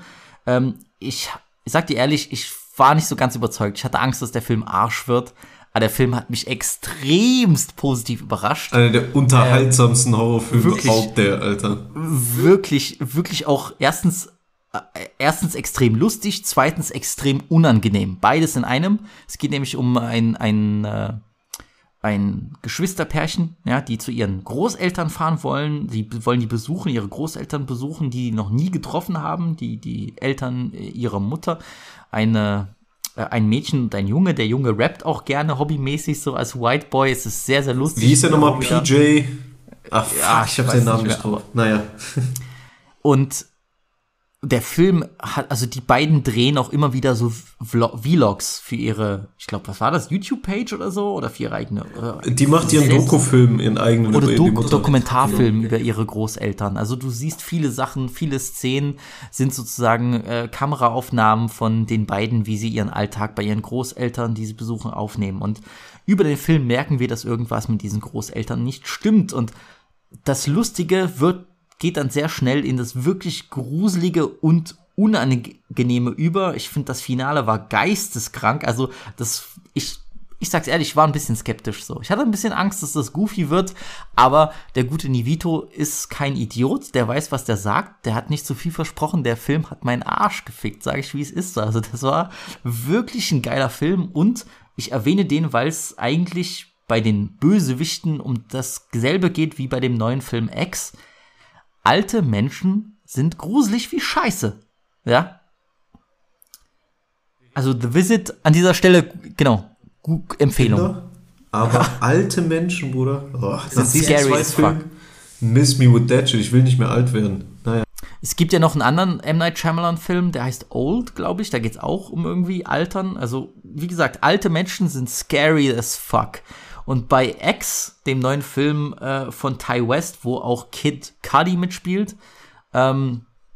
Ich sag dir ehrlich, ich war nicht so ganz überzeugt. Ich hatte Angst, dass der Film Arsch wird. Aber der Film hat mich extremst positiv überrascht. Einer der unterhaltsamsten Horrorfilme out there, Alter. Wirklich, wirklich auch erstens extrem lustig, zweitens extrem unangenehm. Beides in einem. Es geht nämlich um ein Geschwisterpärchen, ja, die zu ihren Großeltern fahren wollen. Sie wollen die besuchen, ihre Großeltern besuchen, die noch nie getroffen haben, die Eltern ihrer Mutter. Ein Mädchen und ein Junge. Der Junge rappt auch gerne hobbymäßig, so als White Boy. Es ist sehr, sehr lustig. Wie ist der nochmal? PJ? Ach, ja, ich hab seinen Namen nicht drauf. Naja. Und der Film hat, also die beiden drehen auch immer wieder so Vlogs für ihre, ich glaube, was war das, YouTube-Page oder so? Oder für ihre eigene? Die macht ihren Dokufilm, ihren eigenen. Oder Dokumentarfilm über ihre Großeltern. Also du siehst viele Sachen, viele Szenen sind sozusagen Kameraaufnahmen von den beiden, wie sie ihren Alltag bei ihren Großeltern, die sie besuchen, aufnehmen. Und über den Film merken wir, dass irgendwas mit diesen Großeltern nicht stimmt. Und das Lustige geht dann sehr schnell in das wirklich Gruselige und Unangenehme über. Ich finde, das Finale war geisteskrank. Also, ich sag's ehrlich, ich war ein bisschen skeptisch so. Ich hatte ein bisschen Angst, dass das goofy wird, aber der gute Nivito ist kein Idiot, der weiß, was der sagt, der hat nicht so viel versprochen, der Film hat meinen Arsch gefickt, sage ich, wie es ist. Also, das war wirklich ein geiler Film und ich erwähne den, weil es eigentlich bei den Bösewichten um dasselbe geht wie bei dem neuen Film X. Alte Menschen sind gruselig wie Scheiße, ja? Also The Visit an dieser Stelle, genau, Empfehlung. Kinder, aber alte Menschen, Bruder, das ist scary as fuck. Miss me with that shit, ich will nicht mehr alt werden. Naja. Es gibt ja noch einen anderen M. Night Shyamalan-Film, der heißt Old, glaube ich, da geht's auch um irgendwie Altern. Also, wie gesagt, alte Menschen sind scary as fuck. Und bei X, dem neuen Film von Ty West, wo auch Kid Cudi mitspielt,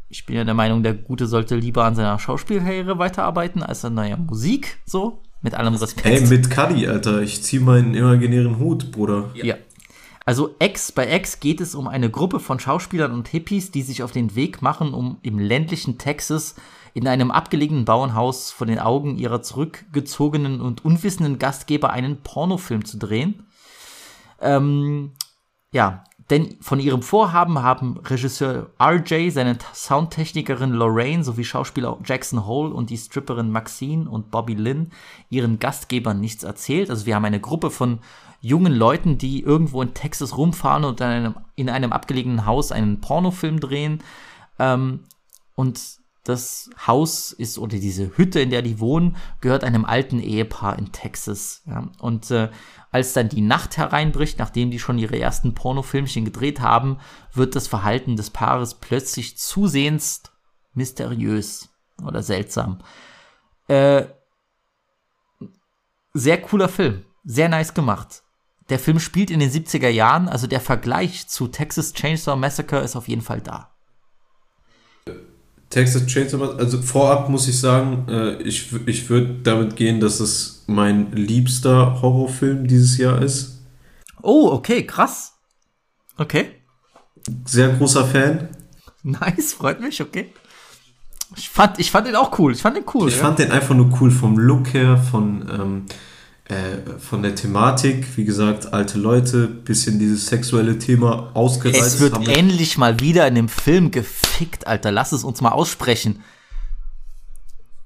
ich bin ja der Meinung, der Gute sollte lieber an seiner Schauspielkarriere weiterarbeiten als an seiner Musik, so. Mit allem Respekt. Ey, mit Cuddy, Alter. Ich zieh meinen imaginären Hut, Bruder. Ja. Also bei X geht es um eine Gruppe von Schauspielern und Hippies, die sich auf den Weg machen, um im ländlichen Texas in einem abgelegenen Bauernhaus vor den Augen ihrer zurückgezogenen und unwissenden Gastgeber einen Pornofilm zu drehen. Denn von ihrem Vorhaben haben Regisseur RJ, seine Soundtechnikerin Lorraine sowie Schauspieler Jackson Hole und die Stripperin Maxine und Bobby Lynn ihren Gastgebern nichts erzählt. Also wir haben eine Gruppe von jungen Leuten, die irgendwo in Texas rumfahren und in einem abgelegenen Haus einen Pornofilm drehen. Und das Haus ist, oder diese Hütte, in der die wohnen, gehört einem alten Ehepaar in Texas. Ja. Und als dann die Nacht hereinbricht, nachdem die schon ihre ersten Pornofilmchen gedreht haben, wird das Verhalten des Paares plötzlich zusehends mysteriös oder seltsam. Sehr cooler Film, sehr nice gemacht. Der Film spielt in den 70er Jahren, also der Vergleich zu Texas Chainsaw Massacre ist auf jeden Fall da. Texas Chainsaw Massacre, also vorab muss ich sagen, ich würde damit gehen, dass es mein liebster Horrorfilm dieses Jahr ist. Oh, okay, krass. Okay. Sehr großer Fan. Nice, freut mich, okay. Ich fand den auch cool, Ich fand den einfach nur cool vom Look her, von der Thematik, wie gesagt, alte Leute, bisschen dieses sexuelle Thema ausgereizt. Es wird endlich mal wieder in dem Film gefickt, Alter, lass es uns mal aussprechen.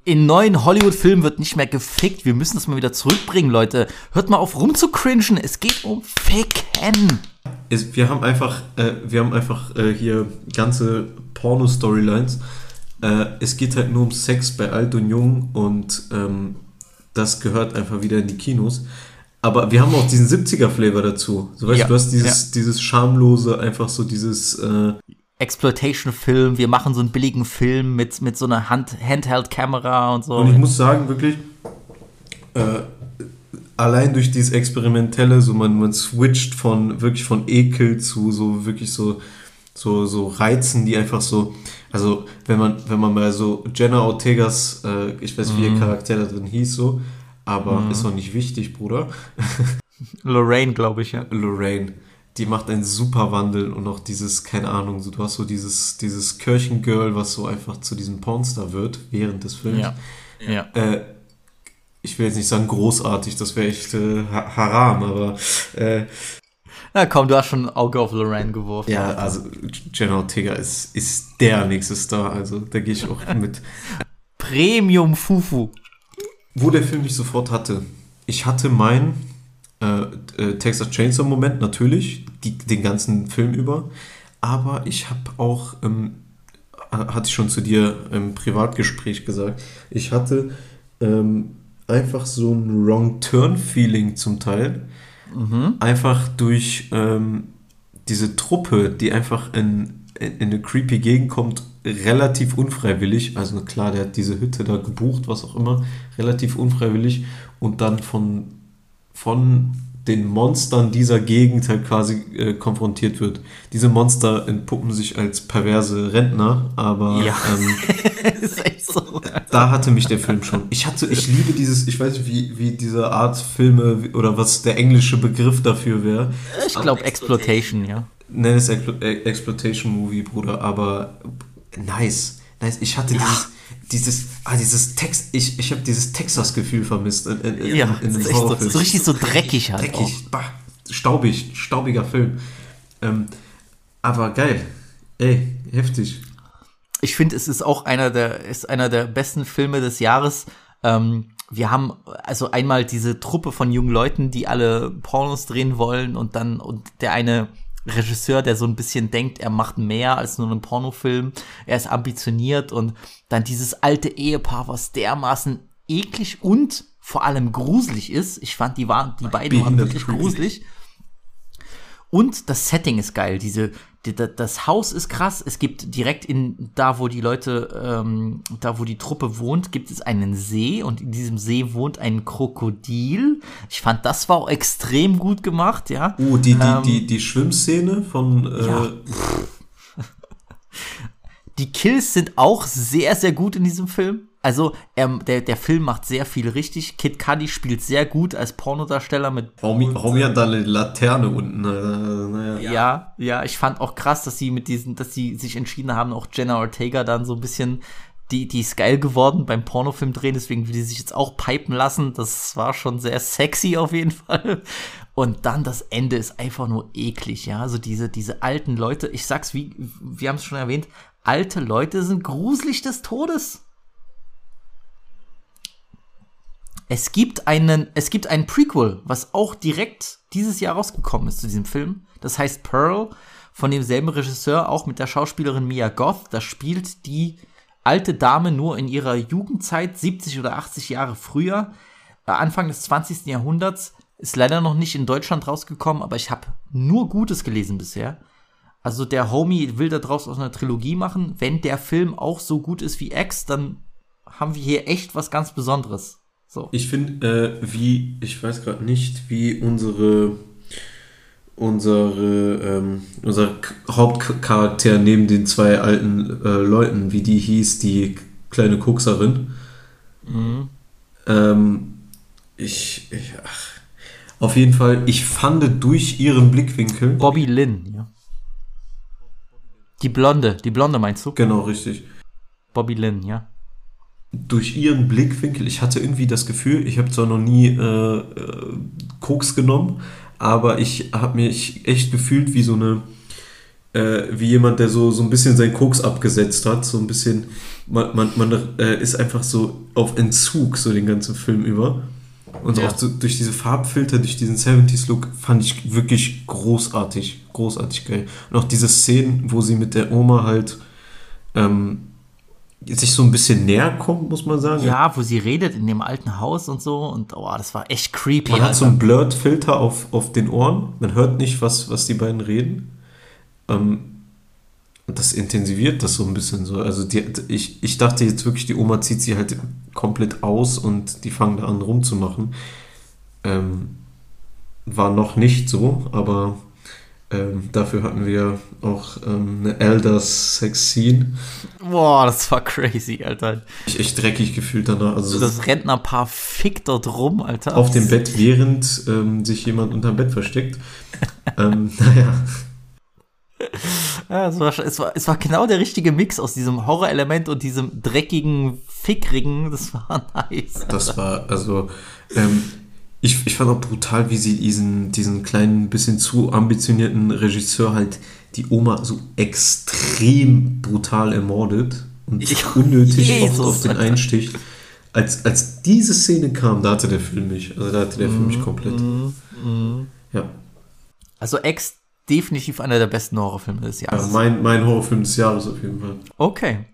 In neuen Hollywood-Filmen wird nicht mehr gefickt, wir müssen das mal wieder zurückbringen, Leute. Hört mal auf rumzucringen, es geht um Ficken. Wir haben einfach hier ganze Porno-Storylines. Es geht halt nur um Sex bei alt und jung und das gehört einfach wieder in die Kinos. Aber wir haben auch diesen 70er-Flavor dazu. So, weißt du, du hast dieses schamlose, einfach so dieses Exploitation-Film. Wir machen so einen billigen Film mit so einer Handheld-Kamera und so. Und ich muss sagen, wirklich, allein durch dieses Experimentelle, so man switcht von Ekel zu so wirklich so Reizen, die einfach so. Also, wenn man mal so Jenna Ortegas, ich weiß nicht, wie ihr Charakter da drin hieß, so, aber ist doch nicht wichtig, Bruder. Lorraine, glaube ich, ja. Lorraine, die macht einen super Wandel und auch dieses, keine Ahnung, so, du hast so dieses Kirchengirl, was so einfach zu diesem Pornstar wird während des Films. Ja. Ich will jetzt nicht sagen großartig, das wäre echt haram, aber. Na komm, du hast schon ein Auge auf Lorraine geworfen. Ja, also Jenna Ortega ist der nächste Star, also da gehe ich auch mit. Premium Fufu. Wo der Film mich sofort hatte. Ich hatte meinen Texas Chainsaw Moment, natürlich, den ganzen Film über, aber ich habe auch, hatte ich schon zu dir im Privatgespräch gesagt, ich hatte einfach so ein Wrong-Turn-Feeling zum Teil. Mhm. Einfach durch diese Truppe, die einfach in eine creepy Gegend kommt, relativ unfreiwillig. Also klar, der hat diese Hütte da gebucht, was auch immer, relativ unfreiwillig. Und dann von den Monstern dieser Gegend halt quasi konfrontiert wird. Diese Monster entpuppen sich als perverse Rentner, aber ist echt so. Da hatte mich der Film schon. Ich liebe dieses, ich weiß nicht, wie diese Art Filme oder was der englische Begriff dafür wäre. Ich glaube Exploitation, ja. Nenn es Exploitation Movie, Bruder, aber nice. Ich hatte dieses Text, ich habe dieses Texas-Gefühl vermisst in den Horrorfilmen. Das ist richtig so dreckig halt. Dreckig, bah, staubiger Film. Aber geil. Ey, heftig. Ich finde, es ist auch einer der besten Filme des Jahres. Wir haben also einmal diese Truppe von jungen Leuten, die alle Pornos drehen wollen und der eine Regisseur, der so ein bisschen denkt, er macht mehr als nur einen Pornofilm, er ist ambitioniert und dann dieses alte Ehepaar, was dermaßen eklig und vor allem gruselig ist. Ich fand, die beiden waren wirklich gruselig. Und das Setting ist geil, das Haus ist krass, es gibt direkt da wo die Truppe wohnt, gibt es einen See und in diesem See wohnt ein Krokodil. Ich fand, das war auch extrem gut gemacht, ja. Oh, die Schwimmszene von Die Kills sind auch sehr, sehr gut in diesem Film. Also der Film macht sehr viel richtig. Kid Cudi spielt sehr gut als Pornodarsteller mit... Warum ja da eine Laterne unten? Ja, ich fand auch krass, dass sie sich entschieden haben, auch Jenna Ortega dann so ein bisschen... Die ist geil geworden beim Pornofilm drehen, deswegen will die sich jetzt auch pipen lassen. Das war schon sehr sexy auf jeden Fall. Und dann das Ende ist einfach nur eklig, ja. Also diese alten Leute, ich sag's, wie wir haben es schon erwähnt, alte Leute sind gruselig des Todes. Es gibt einen Prequel, was auch direkt dieses Jahr rausgekommen ist zu diesem Film. Das heißt Pearl, von demselben Regisseur, auch mit der Schauspielerin Mia Goth. Da spielt die alte Dame nur in ihrer Jugendzeit, 70 oder 80 Jahre früher, Anfang des 20. Jahrhunderts, ist leider noch nicht in Deutschland rausgekommen, aber ich habe nur Gutes gelesen bisher. Also der Homie will da draus aus einer Trilogie machen. Wenn der Film auch so gut ist wie X, dann haben wir hier echt was ganz Besonderes. So. Ich finde, ich weiß gerade nicht, wie unser Hauptcharakter neben den zwei alten Leuten, wie die hieß, die kleine Kokserin. Mhm. Auf jeden Fall, ich fand durch ihren Blickwinkel... Bobby Lynn, ja. Die Blonde meinst du? Genau, richtig. Bobby Lynn, ja. Durch ihren Blickwinkel, ich hatte irgendwie das Gefühl, ich habe zwar noch nie Koks genommen, aber ich habe mich echt gefühlt wie wie jemand, der so ein bisschen seinen Koks abgesetzt hat, so ein bisschen, man ist einfach so auf Entzug, so den ganzen Film über. Und ja, auch so, durch diese Farbfilter, durch diesen 70s-Look fand ich wirklich großartig geil. Und auch diese Szenen, wo sie mit der Oma halt sich so ein bisschen näher kommt, muss man sagen. Ja, wo sie redet in dem alten Haus und so. Und das war echt creepy. Man hat so einen Blurred-Filter auf den Ohren. Man hört nicht, was die beiden reden. Das intensiviert das so ein bisschen so. Also ich dachte jetzt wirklich, die Oma zieht sie halt komplett aus und die fangen da an rumzumachen. War noch nicht so, aber... dafür hatten wir auch eine Elder-Sex-Scene. Boah, das war crazy, Alter. Ich echt dreckig gefühlt danach. Also das Rentnerpaar fickt dort rum, Alter. Auf dem Bett, während sich jemand unterm Bett versteckt. Naja. Ja, es war genau der richtige Mix aus diesem Horrorelement und diesem dreckigen Fickringen. Das war nice. Alter. Das war, also... Ich fand auch brutal, wie sie diesen kleinen, bisschen zu ambitionierten Regisseur halt die Oma so extrem brutal ermordet und unnötig Jesus, oft auf den Einstich. Als diese Szene kam, da hatte der Film mich. Also da hatte der Film mich komplett. Ja. Also Ex definitiv einer der besten Horrorfilme des Jahres. Ja, mein Horrorfilm des Jahres auf jeden Fall. Okay.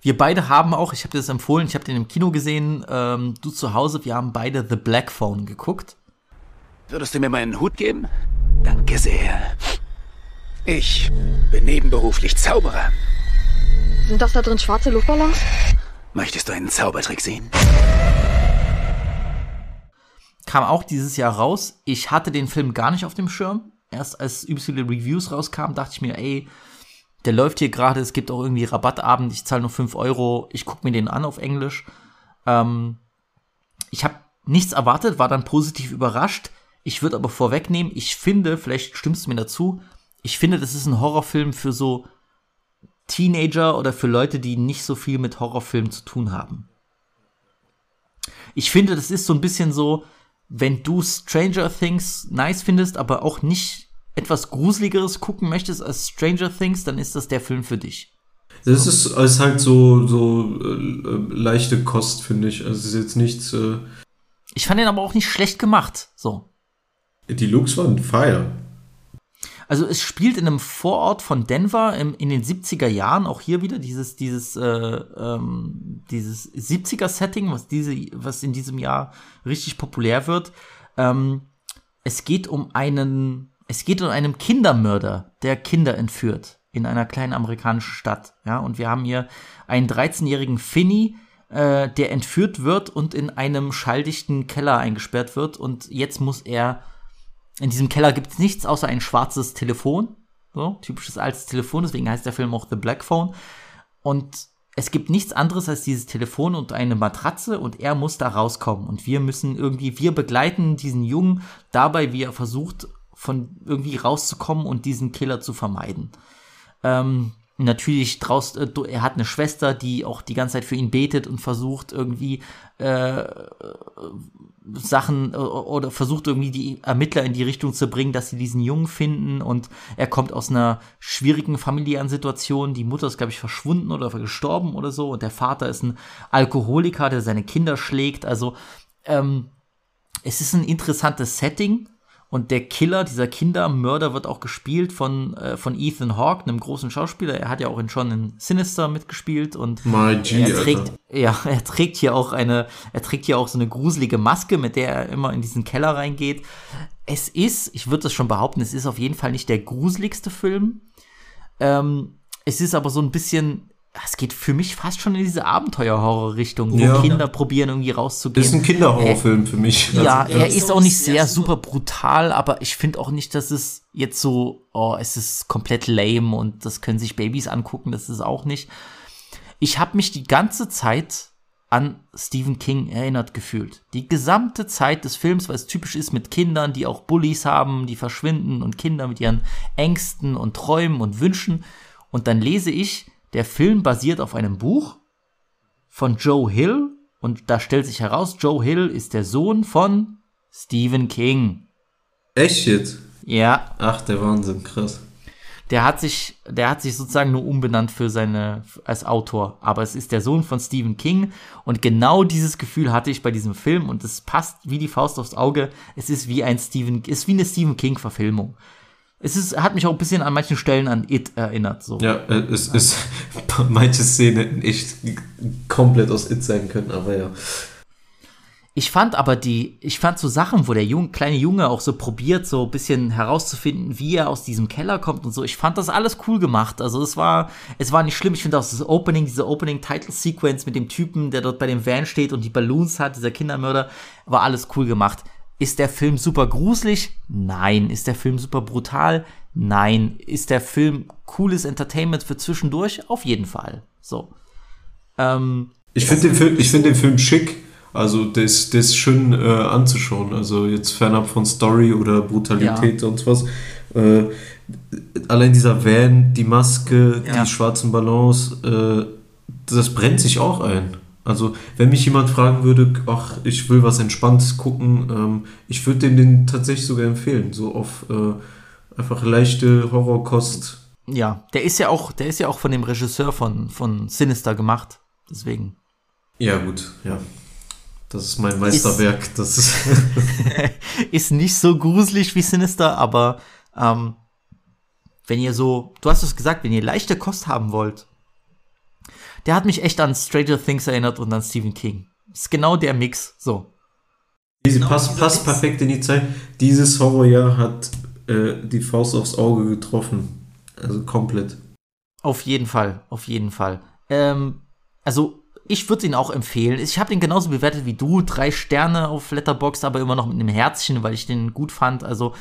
Wir beide haben auch, ich habe dir das empfohlen, ich habe den im Kino gesehen, du zu Hause, wir haben beide The Black Phone geguckt. Würdest du mir meinen Hut geben? Danke sehr. Ich bin nebenberuflich Zauberer. Sind das da drin schwarze Luftballons? Möchtest du einen Zaubertrick sehen? Kam auch dieses Jahr raus. Ich hatte den Film gar nicht auf dem Schirm. Erst als übelst viele Reviews rauskamen, dachte ich mir, der läuft hier gerade, es gibt auch irgendwie Rabattabend, ich zahle nur 5€, ich gucke mir den an auf Englisch. Ich habe nichts erwartet, war dann positiv überrascht. Ich würde aber vorwegnehmen, ich finde, vielleicht stimmst du mir dazu, ich finde, das ist ein Horrorfilm für so Teenager oder für Leute, die nicht so viel mit Horrorfilmen zu tun haben. Ich finde, das ist so ein bisschen so, wenn du Stranger Things nice findest, aber auch nicht etwas Gruseligeres gucken möchtest als Stranger Things, dann ist das der Film für dich. Das ist halt so leichte Kost, finde ich. Also es ist jetzt nichts... Ich fand den aber auch nicht schlecht gemacht. So. Die Looks waren fire. Also es spielt in einem Vorort von Denver in den 70er Jahren, auch hier wieder dieses 70er-Setting, was in diesem Jahr richtig populär wird. Es geht um einen Kindermörder, der Kinder entführt in einer kleinen amerikanischen Stadt. Ja, und wir haben hier einen 13-jährigen Finny, der entführt wird und in einem schalldichten Keller eingesperrt wird. Und jetzt muss er, in diesem Keller gibt es nichts außer ein schwarzes Telefon. So, typisches altes Telefon, deswegen heißt der Film auch The Black Phone. Und es gibt nichts anderes als dieses Telefon und eine Matratze und er muss da rauskommen. Und wir müssen irgendwie, wir begleiten diesen Jungen dabei, wie er versucht, von irgendwie rauszukommen und diesen Killer zu vermeiden. Natürlich er hat eine Schwester, die auch die ganze Zeit für ihn betet und versucht irgendwie Sachen oder versucht irgendwie die Ermittler in die Richtung zu bringen, dass sie diesen Jungen finden, und er kommt aus einer schwierigen familiären Situation. Die Mutter ist, glaube ich, verschwunden oder gestorben oder so, und der Vater ist ein Alkoholiker, der seine Kinder schlägt. Also es ist ein interessantes Setting. Und der Killer, dieser Kindermörder, wird auch gespielt von Ethan Hawke, einem großen Schauspieler. Er hat ja auch schon in Sinister mitgespielt, und er trägt hier auch so eine gruselige Maske, mit der er immer in diesen Keller reingeht. Es ist, ich würde das schon behaupten, es ist auf jeden Fall nicht der gruseligste Film. Es ist aber so ein bisschen, es geht für mich fast schon in diese Abenteuer-Horror-Richtung, wo Kinder probieren, irgendwie rauszugehen. Das ist ein Kinderhorrorfilm für mich. Ja, also, er ist auch nicht sehr super brutal, aber ich finde auch nicht, dass es jetzt so, es ist komplett lame und das können sich Babys angucken, das ist auch nicht. Ich habe mich die ganze Zeit an Stephen King erinnert gefühlt. Die gesamte Zeit des Films, weil es typisch ist mit Kindern, die auch Bullies haben, die verschwinden, und Kinder mit ihren Ängsten und Träumen und Wünschen. Und dann lese ich, der Film basiert auf einem Buch von Joe Hill, und da stellt sich heraus, Joe Hill ist der Sohn von Stephen King. Echt jetzt? Ja. Ach, der Wahnsinn, krass. Der hat sich sozusagen nur umbenannt als Autor, aber es ist der Sohn von Stephen King, und genau dieses Gefühl hatte ich bei diesem Film, und es passt wie die Faust aufs Auge. Es ist wie eine Stephen King Verfilmung. Hat mich auch ein bisschen an manchen Stellen an It erinnert. So. Ja, es ist, manche Szenen hätten echt komplett aus It sein können, aber ja. Ich fand so Sachen, wo der kleine Junge auch so probiert, so ein bisschen herauszufinden, wie er aus diesem Keller kommt und so. Ich fand das alles cool gemacht. Also es war nicht schlimm. Ich finde auch diese Opening-Title-Sequence mit dem Typen, der dort bei dem Van steht und die Balloons hat, dieser Kindermörder, war alles cool gemacht. Ist der Film super gruselig? Nein. Ist der Film super brutal? Nein. Ist der Film cooles Entertainment für zwischendurch? Auf jeden Fall. So. Ich finde den Film schick. Also das ist schön anzuschauen. Also jetzt fernab von Story oder Brutalität und was. Allein dieser Van, die Maske, die schwarzen Ballons, das brennt sich auch ein. Also, wenn mich jemand fragen würde, ach, ich will was Entspanntes gucken, ich würde den tatsächlich sogar empfehlen. So auf einfach leichte Horrorkost. Ja, der ist ja auch von dem Regisseur von Sinister gemacht. Deswegen. Ja, gut, ja. Das ist mein Meisterwerk. Ist nicht so gruselig wie Sinister, aber wenn ihr so, du hast es gesagt, wenn ihr leichte Kost haben wollt. Der hat mich echt an Stranger Things erinnert und an Stephen King. Ist genau der Mix, so. Passt perfekt in die Zeit. Dieses Horrorjahr hat die Faust aufs Auge getroffen. Also komplett. Auf jeden Fall. Also ich würde ihn auch empfehlen. Ich habe den genauso bewertet wie du. 3 Sterne auf Letterboxd, aber immer noch mit einem Herzchen, weil ich den gut fand. Also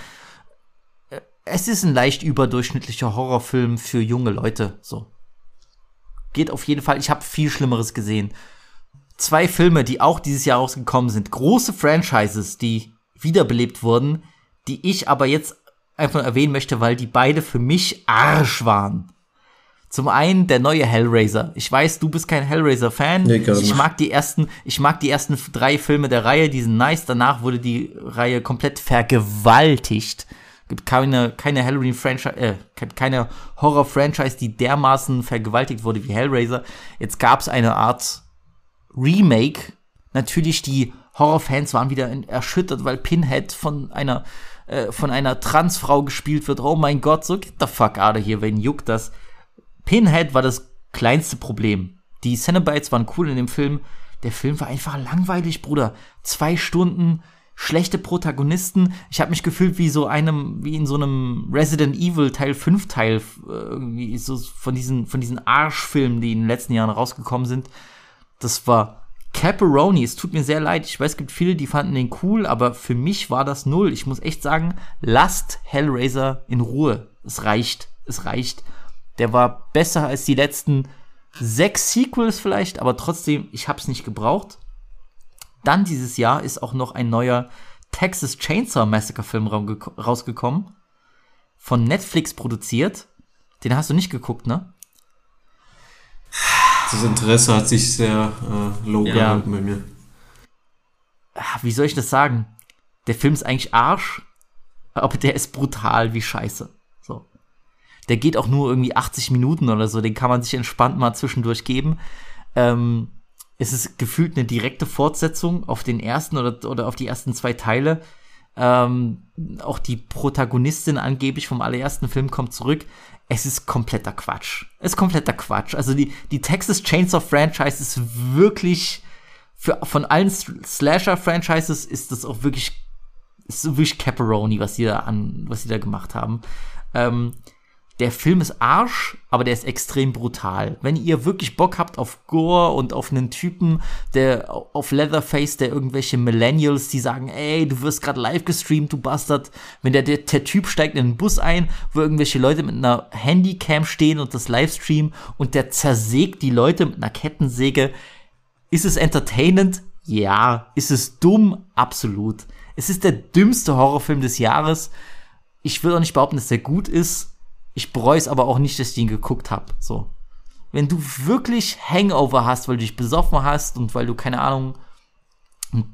es ist ein leicht überdurchschnittlicher Horrorfilm für junge Leute, so. Geht auf jeden Fall. Ich habe viel Schlimmeres gesehen. 2 Filme, die auch dieses Jahr rausgekommen sind. Große Franchises, die wiederbelebt wurden, die ich aber jetzt einfach erwähnen möchte, weil die beide für mich Arsch waren. Zum einen der neue Hellraiser. Ich weiß, du bist kein Hellraiser-Fan. Nee, ich mag die ersten 3 Filme der Reihe, die sind nice. Danach wurde die Reihe komplett vergewaltigt. Gibt keine Halloween-Franchise, keine Horror-Franchise, die dermaßen vergewaltigt wurde wie Hellraiser. Jetzt gab es eine Art Remake. Natürlich, die Horrorfans waren wieder erschüttert, weil Pinhead von einer Transfrau gespielt wird. Oh mein Gott, so get the fuck out of here, wen juckt das? Pinhead war das kleinste Problem. Die Cenobites waren cool in dem Film. Der Film war einfach langweilig, Bruder. 2 Stunden. Schlechte Protagonisten. Ich habe mich gefühlt wie in so einem Resident Evil Teil 5 Teil, irgendwie so von diesen Arschfilmen, die in den letzten Jahren rausgekommen sind. Das war Caperoni. Es tut mir sehr leid. Ich weiß, es gibt viele, die fanden den cool, aber für mich war das null. Ich muss echt sagen, lasst Hellraiser in Ruhe. Es reicht. Der war besser als die letzten 6 Sequels vielleicht, aber trotzdem, ich hab's nicht gebraucht. Dann dieses Jahr ist auch noch ein neuer Texas Chainsaw Massacre Film rausgekommen. Von Netflix produziert. Den hast du nicht geguckt, ne? Das Interesse hat sich sehr low gehalten bei mir. Wie soll ich das sagen? Der Film ist eigentlich Arsch, aber der ist brutal wie Scheiße. So. Der geht auch nur irgendwie 80 Minuten oder so. Den kann man sich entspannt mal zwischendurch geben. Es ist gefühlt eine direkte Fortsetzung auf den ersten oder auf die ersten 2 Teile. Auch die Protagonistin angeblich vom allerersten Film kommt zurück. Es ist kompletter Quatsch. Also die Texas Chainsaw Franchise ist wirklich, von allen Slasher-Franchises ist das auch wirklich, ist wirklich Caperoni, was die da gemacht haben. Der Film ist Arsch, aber der ist extrem brutal. Wenn ihr wirklich Bock habt auf Gore und auf einen Typen, auf Leatherface, der irgendwelche Millennials, die sagen, ey, du wirst gerade live gestreamt, du Bastard. Wenn der Typ steigt in den Bus ein, wo irgendwelche Leute mit einer Handycam stehen und das Livestream und der zersägt die Leute mit einer Kettensäge. Ist es entertainend? Ja. Ist es dumm? Absolut. Es ist der dümmste Horrorfilm des Jahres. Ich will auch nicht behaupten, dass der gut ist. Ich bereue es aber auch nicht, dass ich ihn geguckt habe. So. Wenn du wirklich Hangover hast, weil du dich besoffen hast und weil du, keine Ahnung,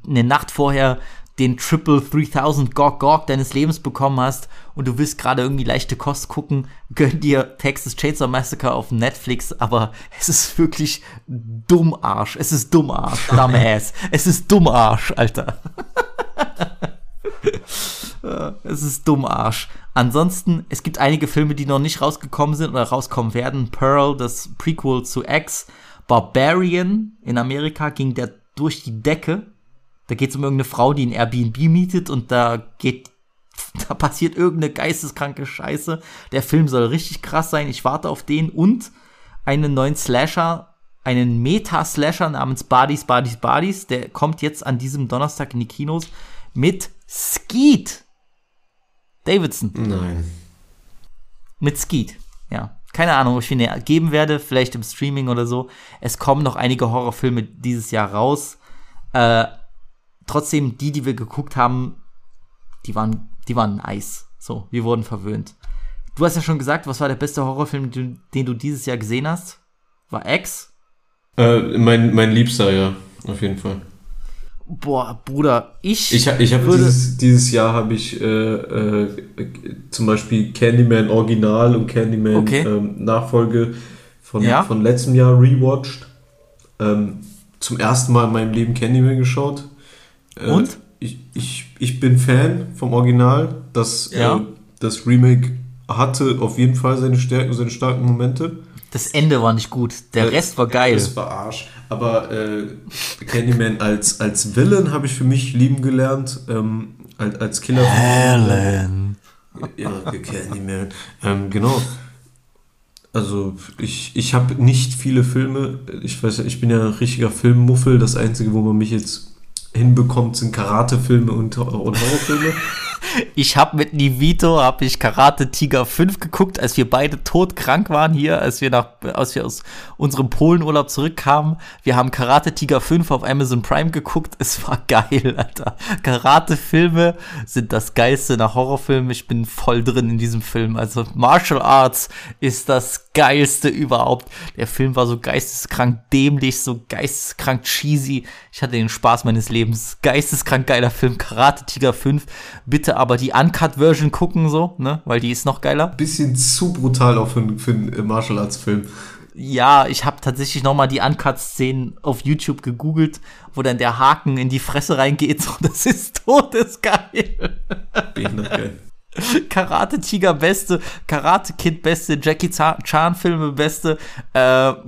eine Nacht vorher den Triple 3000 Gorg deines Lebens bekommen hast und du willst gerade irgendwie leichte Kost gucken, gönn dir Texas Chainsaw Massacre auf Netflix, aber es ist wirklich Dummarsch. Dummarsch. Es ist Dummarsch, Alter. Es ist Dummarsch. Ansonsten, es gibt einige Filme, die noch nicht rausgekommen sind oder rauskommen werden. Pearl, das Prequel zu X. Barbarian, in Amerika ging der durch die Decke. Da geht es um irgendeine Frau, die ein Airbnb mietet und da passiert irgendeine geisteskranke Scheiße. Der Film soll richtig krass sein. Ich warte auf den und einen neuen Slasher, einen Meta-Slasher namens Bodies, Bodies, Bodies. Der kommt jetzt an diesem Donnerstag in die Kinos mit Skeet Davidson. Nein. Mit Skeet, ja. Keine Ahnung, ob ich ihn geben werde, vielleicht im Streaming oder so. Es kommen noch einige Horrorfilme dieses Jahr raus. Trotzdem, die wir geguckt haben, die waren nice. So, wir wurden verwöhnt. Du hast ja schon gesagt, was war der beste Horrorfilm, den du dieses Jahr gesehen hast? War X? Mein Liebster, ja. Auf jeden Fall. Boah, Bruder, ich habe dieses Jahr habe ich zum Beispiel Candyman Original und Candyman Nachfolge von letztem Jahr rewatcht. Zum ersten Mal in meinem Leben Candyman geschaut. Und? Ich bin Fan vom Original. Das Remake hatte auf jeden Fall seine Stärken, seine starken Momente. Das Ende war nicht gut, der Rest war geil. Das war Arsch. Aber Candyman als Villain habe ich für mich lieben gelernt. Als Killer. Helen. Ja, Candyman. Genau. Also ich habe nicht viele Filme. Ich weiß, ich bin ja ein richtiger Filmmuffel. Das Einzige, wo man mich jetzt hinbekommt, sind Karatefilme und Horrorfilme. Ich habe mit Nivito, Karate Tiger 5 geguckt, als wir beide todkrank waren hier, als wir aus unserem Polenurlaub zurückkamen. Wir haben Karate Tiger 5 auf Amazon Prime geguckt. Es war geil, Alter. Karatefilme sind das Geilste nach Horrorfilmen. Ich bin voll drin in diesem Film. Also Martial Arts ist das Geilste überhaupt. Der Film war so geisteskrank dämlich, so geisteskrank cheesy. Ich hatte den Spaß meines Lebens. Geisteskrank geiler Film, Karate Tiger 5. Bitte aber die Uncut-Version gucken, so, ne, weil die ist noch geiler. Bisschen zu brutal auch für einen Martial-Arts-Film. Ja, ich habe tatsächlich noch mal die Uncut-Szenen auf YouTube gegoogelt, wo dann der Haken in die Fresse reingeht, so, das ist todesgeil. Behindert geil. Karate-Tiger Beste, Karate-Kid Beste, Jackie-Chan-Filme Beste, wie war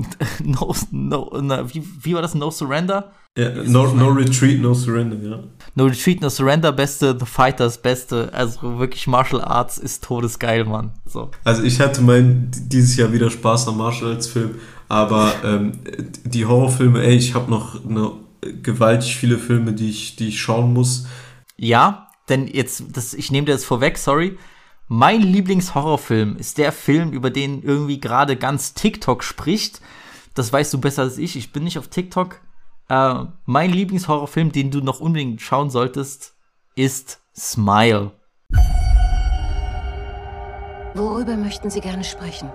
das, No Surrender? Yeah, no Retreat, No Surrender, ja. No Retreat, No Surrender, Beste, The Fighters, Beste. Also wirklich Martial Arts ist todesgeil, Mann. So. Also ich hatte dieses Jahr wieder Spaß am Martial Arts Film, aber die Horrorfilme, ich habe noch gewaltig viele Filme, die ich schauen muss. Ja, denn ich nehme dir das vorweg, sorry. Mein Lieblingshorrorfilm ist der Film, über den irgendwie gerade ganz TikTok spricht. das weißt du besser als ich. Ich bin nicht auf TikTok. Mein Lieblingshorrorfilm, den du noch unbedingt schauen solltest, ist Smile. Worüber möchten Sie gerne sprechen?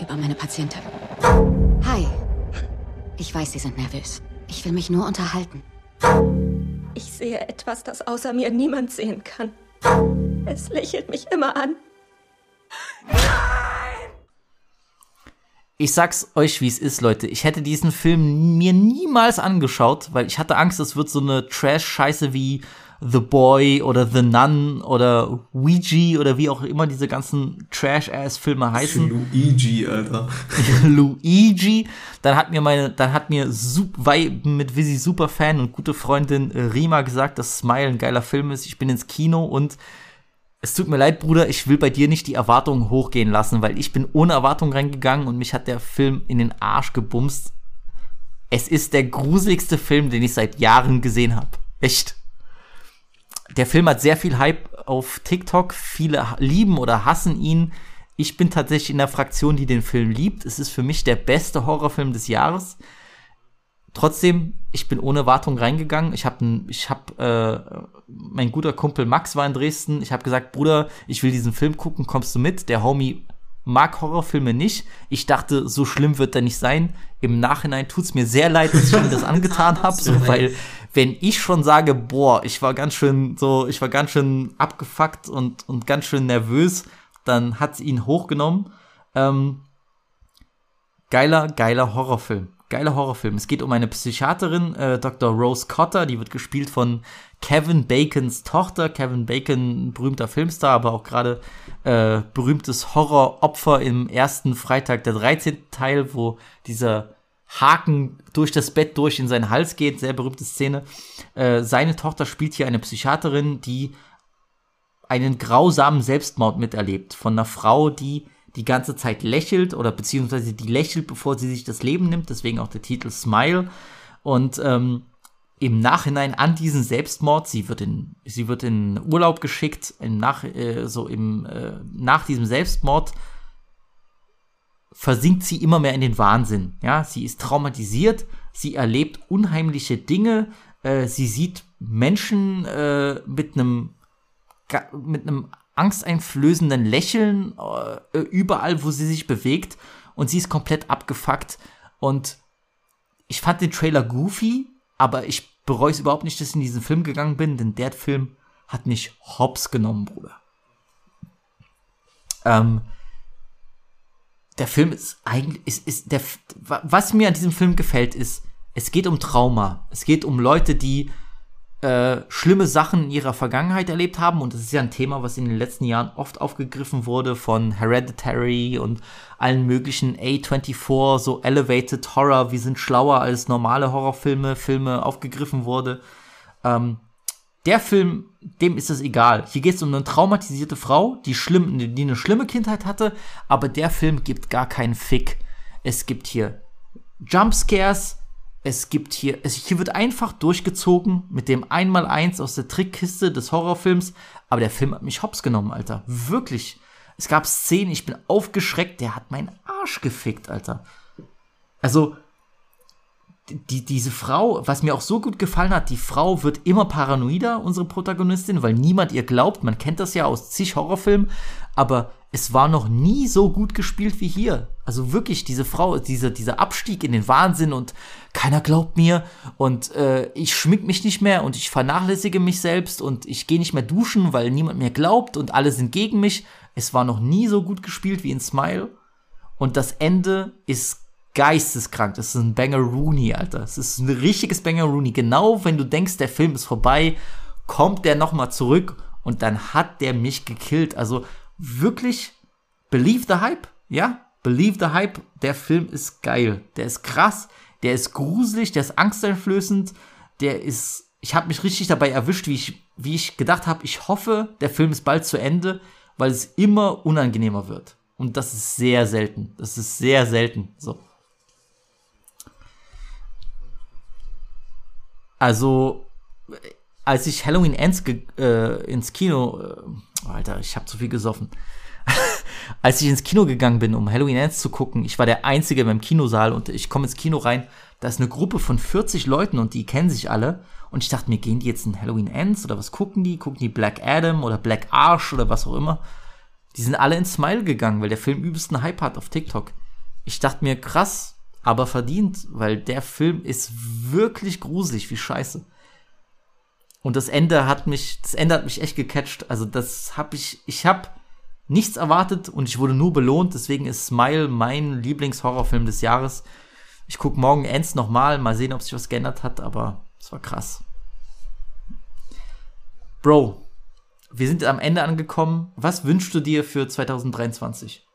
Über meine Patientin. Hi. Ich weiß, Sie sind nervös. Ich will mich nur unterhalten. Ich sehe etwas, das außer mir niemand sehen kann. Es lächelt mich immer an. Nein! Ich sag's euch, wie es ist, Leute. Ich hätte diesen Film mir niemals angeschaut, weil ich hatte Angst, es wird so eine Trash-Scheiße wie The Boy oder The Nun oder Ouija oder wie auch immer diese ganzen Trash-Ass-Filme heißen. Luigi, Alter. Luigi. Dann hat mir mit Visi Superfan und gute Freundin Rima gesagt, dass Smile ein geiler Film ist. Ich bin ins Kino und es tut mir leid, Bruder, ich will bei dir nicht die Erwartungen hochgehen lassen, weil ich bin ohne Erwartungen reingegangen und mich hat der Film in den Arsch gebumst. Es ist der gruseligste Film, den ich seit Jahren gesehen habe. Echt. Der Film hat sehr viel Hype auf TikTok. Viele lieben oder hassen ihn. Ich bin tatsächlich in der Fraktion, die den Film liebt. Es ist für mich der beste Horrorfilm des Jahres. Trotzdem, ich bin ohne Erwartung reingegangen. Mein guter Kumpel Max war in Dresden. Ich habe gesagt, Bruder, ich will diesen Film gucken. Kommst du mit? Der Homie mag Horrorfilme nicht. Ich dachte, so schlimm wird er nicht sein. Im Nachhinein tut's mir sehr leid, dass ich ihm das angetan habe, so, weil wenn ich schon sage, boah, ich war ganz schön abgefuckt und ganz schön nervös, dann hat's ihn hochgenommen. Geiler Horrorfilm. Geiler Horrorfilm. Es geht um eine Psychiaterin, Dr. Rose Cotter, die wird gespielt von Kevin Bacons Tochter. Kevin Bacon, ein berühmter Filmstar, aber auch gerade berühmtes Horroropfer im ersten Freitag der 13. Teil, wo dieser Haken durch das Bett durch in seinen Hals geht, sehr berühmte Szene. Seine Tochter spielt hier eine Psychiaterin, die einen grausamen Selbstmord miterlebt. Von einer Frau, die ganze Zeit lächelt oder beziehungsweise die lächelt, bevor sie sich das Leben nimmt. Deswegen auch der Titel Smile. Und im Nachhinein an diesen Selbstmord, sie wird in Urlaub geschickt, nach diesem Selbstmord versinkt sie immer mehr in den Wahnsinn. Ja, sie ist traumatisiert, sie erlebt unheimliche Dinge, sie sieht Menschen mit einem angsteinflößenden Lächeln überall, wo sie sich bewegt, und sie ist komplett abgefuckt. Und ich fand den Trailer goofy, aber ich bereue es überhaupt nicht, dass ich in diesen Film gegangen bin, denn der Film hat mich hops genommen, Bruder. Der Film ist eigentlich, was mir an diesem Film gefällt, ist, es geht um Trauma. Es geht um Leute, die schlimme Sachen in ihrer Vergangenheit erlebt haben, und das ist ja ein Thema, was in den letzten Jahren oft aufgegriffen wurde von Hereditary und allen möglichen A24, so Elevated Horror, wir sind schlauer als normale Horrorfilme aufgegriffen wurde. Der Film, dem ist es egal. Hier geht es um eine traumatisierte Frau, die eine schlimme Kindheit hatte, aber der Film gibt gar keinen Fick. Es gibt hier Jumpscares, hier wird einfach durchgezogen mit dem 1x1 aus der Trickkiste des Horrorfilms, aber der Film hat mich hops genommen, Alter. Wirklich. Es gab Szenen, ich bin aufgeschreckt, der hat meinen Arsch gefickt, Alter. Also, diese Frau, was mir auch so gut gefallen hat, die Frau wird immer paranoider, unsere Protagonistin, weil niemand ihr glaubt. Man kennt das ja aus zig Horrorfilmen, aber es war noch nie so gut gespielt wie hier. Also wirklich, diese Frau, dieser Abstieg in den Wahnsinn und keiner glaubt mir und ich schmink mich nicht mehr und ich vernachlässige mich selbst und ich gehe nicht mehr duschen, weil niemand mehr glaubt und alle sind gegen mich. Es war noch nie so gut gespielt wie in Smile, und das Ende ist geisteskrank. Das ist ein Banger-Rooney, Alter. Das ist ein richtiges Banger-Rooney. Genau wenn du denkst, der Film ist vorbei, kommt der nochmal zurück und dann hat der mich gekillt. Also wirklich, believe the hype, ja? Believe the Hype, der Film ist geil. Der ist krass, der ist gruselig, der ist angsteinflößend, ich habe mich richtig dabei erwischt, wie ich gedacht habe, ich hoffe, der Film ist bald zu Ende, weil es immer unangenehmer wird. Und das ist sehr selten. Das ist sehr selten. So. Also, als ich Halloween Ends ins Kino, Alter, ich habe zu viel gesoffen. Als ich ins Kino gegangen bin, um Halloween Ends zu gucken, ich war der Einzige im Kinosaal und ich komme ins Kino rein, da ist eine Gruppe von 40 Leuten und die kennen sich alle. Und ich dachte mir, gehen die jetzt in Halloween Ends oder was gucken die? Gucken die Black Adam oder Black Arch oder was auch immer? Die sind alle ins Smile gegangen, weil der Film übelsten Hype hat auf TikTok. Ich dachte mir, krass, aber verdient, weil der Film ist wirklich gruselig, wie scheiße. Und das Ende hat mich echt gecatcht. Also ich habe nichts erwartet und ich wurde nur belohnt. Deswegen ist Smile mein Lieblingshorrorfilm des Jahres. Ich gucke morgen Ends nochmal, mal sehen, ob sich was geändert hat, aber es war krass. Bro, wir sind am Ende angekommen. Was wünschst du dir für 2023?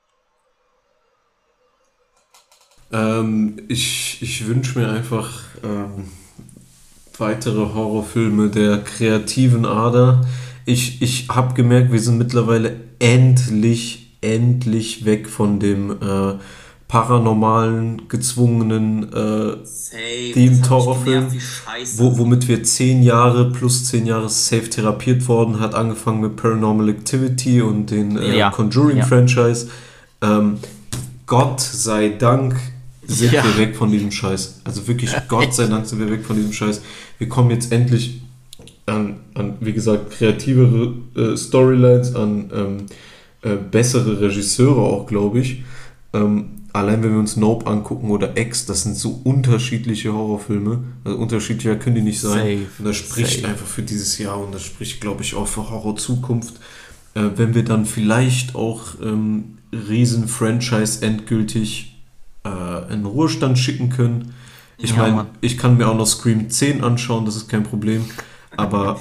Ich wünsche mir einfach weitere Horrorfilme der kreativen Ader. Ich habe gemerkt, wir sind mittlerweile endlich weg von dem paranormalen, gezwungenen Team-Horrorfilm, womit wir 10 Jahre plus 10 Jahre safe therapiert worden, hat angefangen mit Paranormal Activity und den Conjuring-Franchise. Gott sei Dank sind wir weg von diesem Scheiß. Also wirklich, Gott sei Dank sind wir weg von diesem Scheiß. Wir kommen jetzt endlich an wie gesagt, kreativere Storylines, an bessere Regisseure auch, glaube ich. Allein wenn wir uns Nope angucken oder X, das sind so unterschiedliche Horrorfilme. Also unterschiedlicher können die nicht sein. Safe, und das spricht einfach für dieses Jahr und das spricht, glaube ich, auch für Horror-Zukunft. Wenn wir dann vielleicht auch Riesen-Franchise endgültig in Ruhestand schicken können. Ich meine, ich kann mir auch noch Scream 10 anschauen, das ist kein Problem. Aber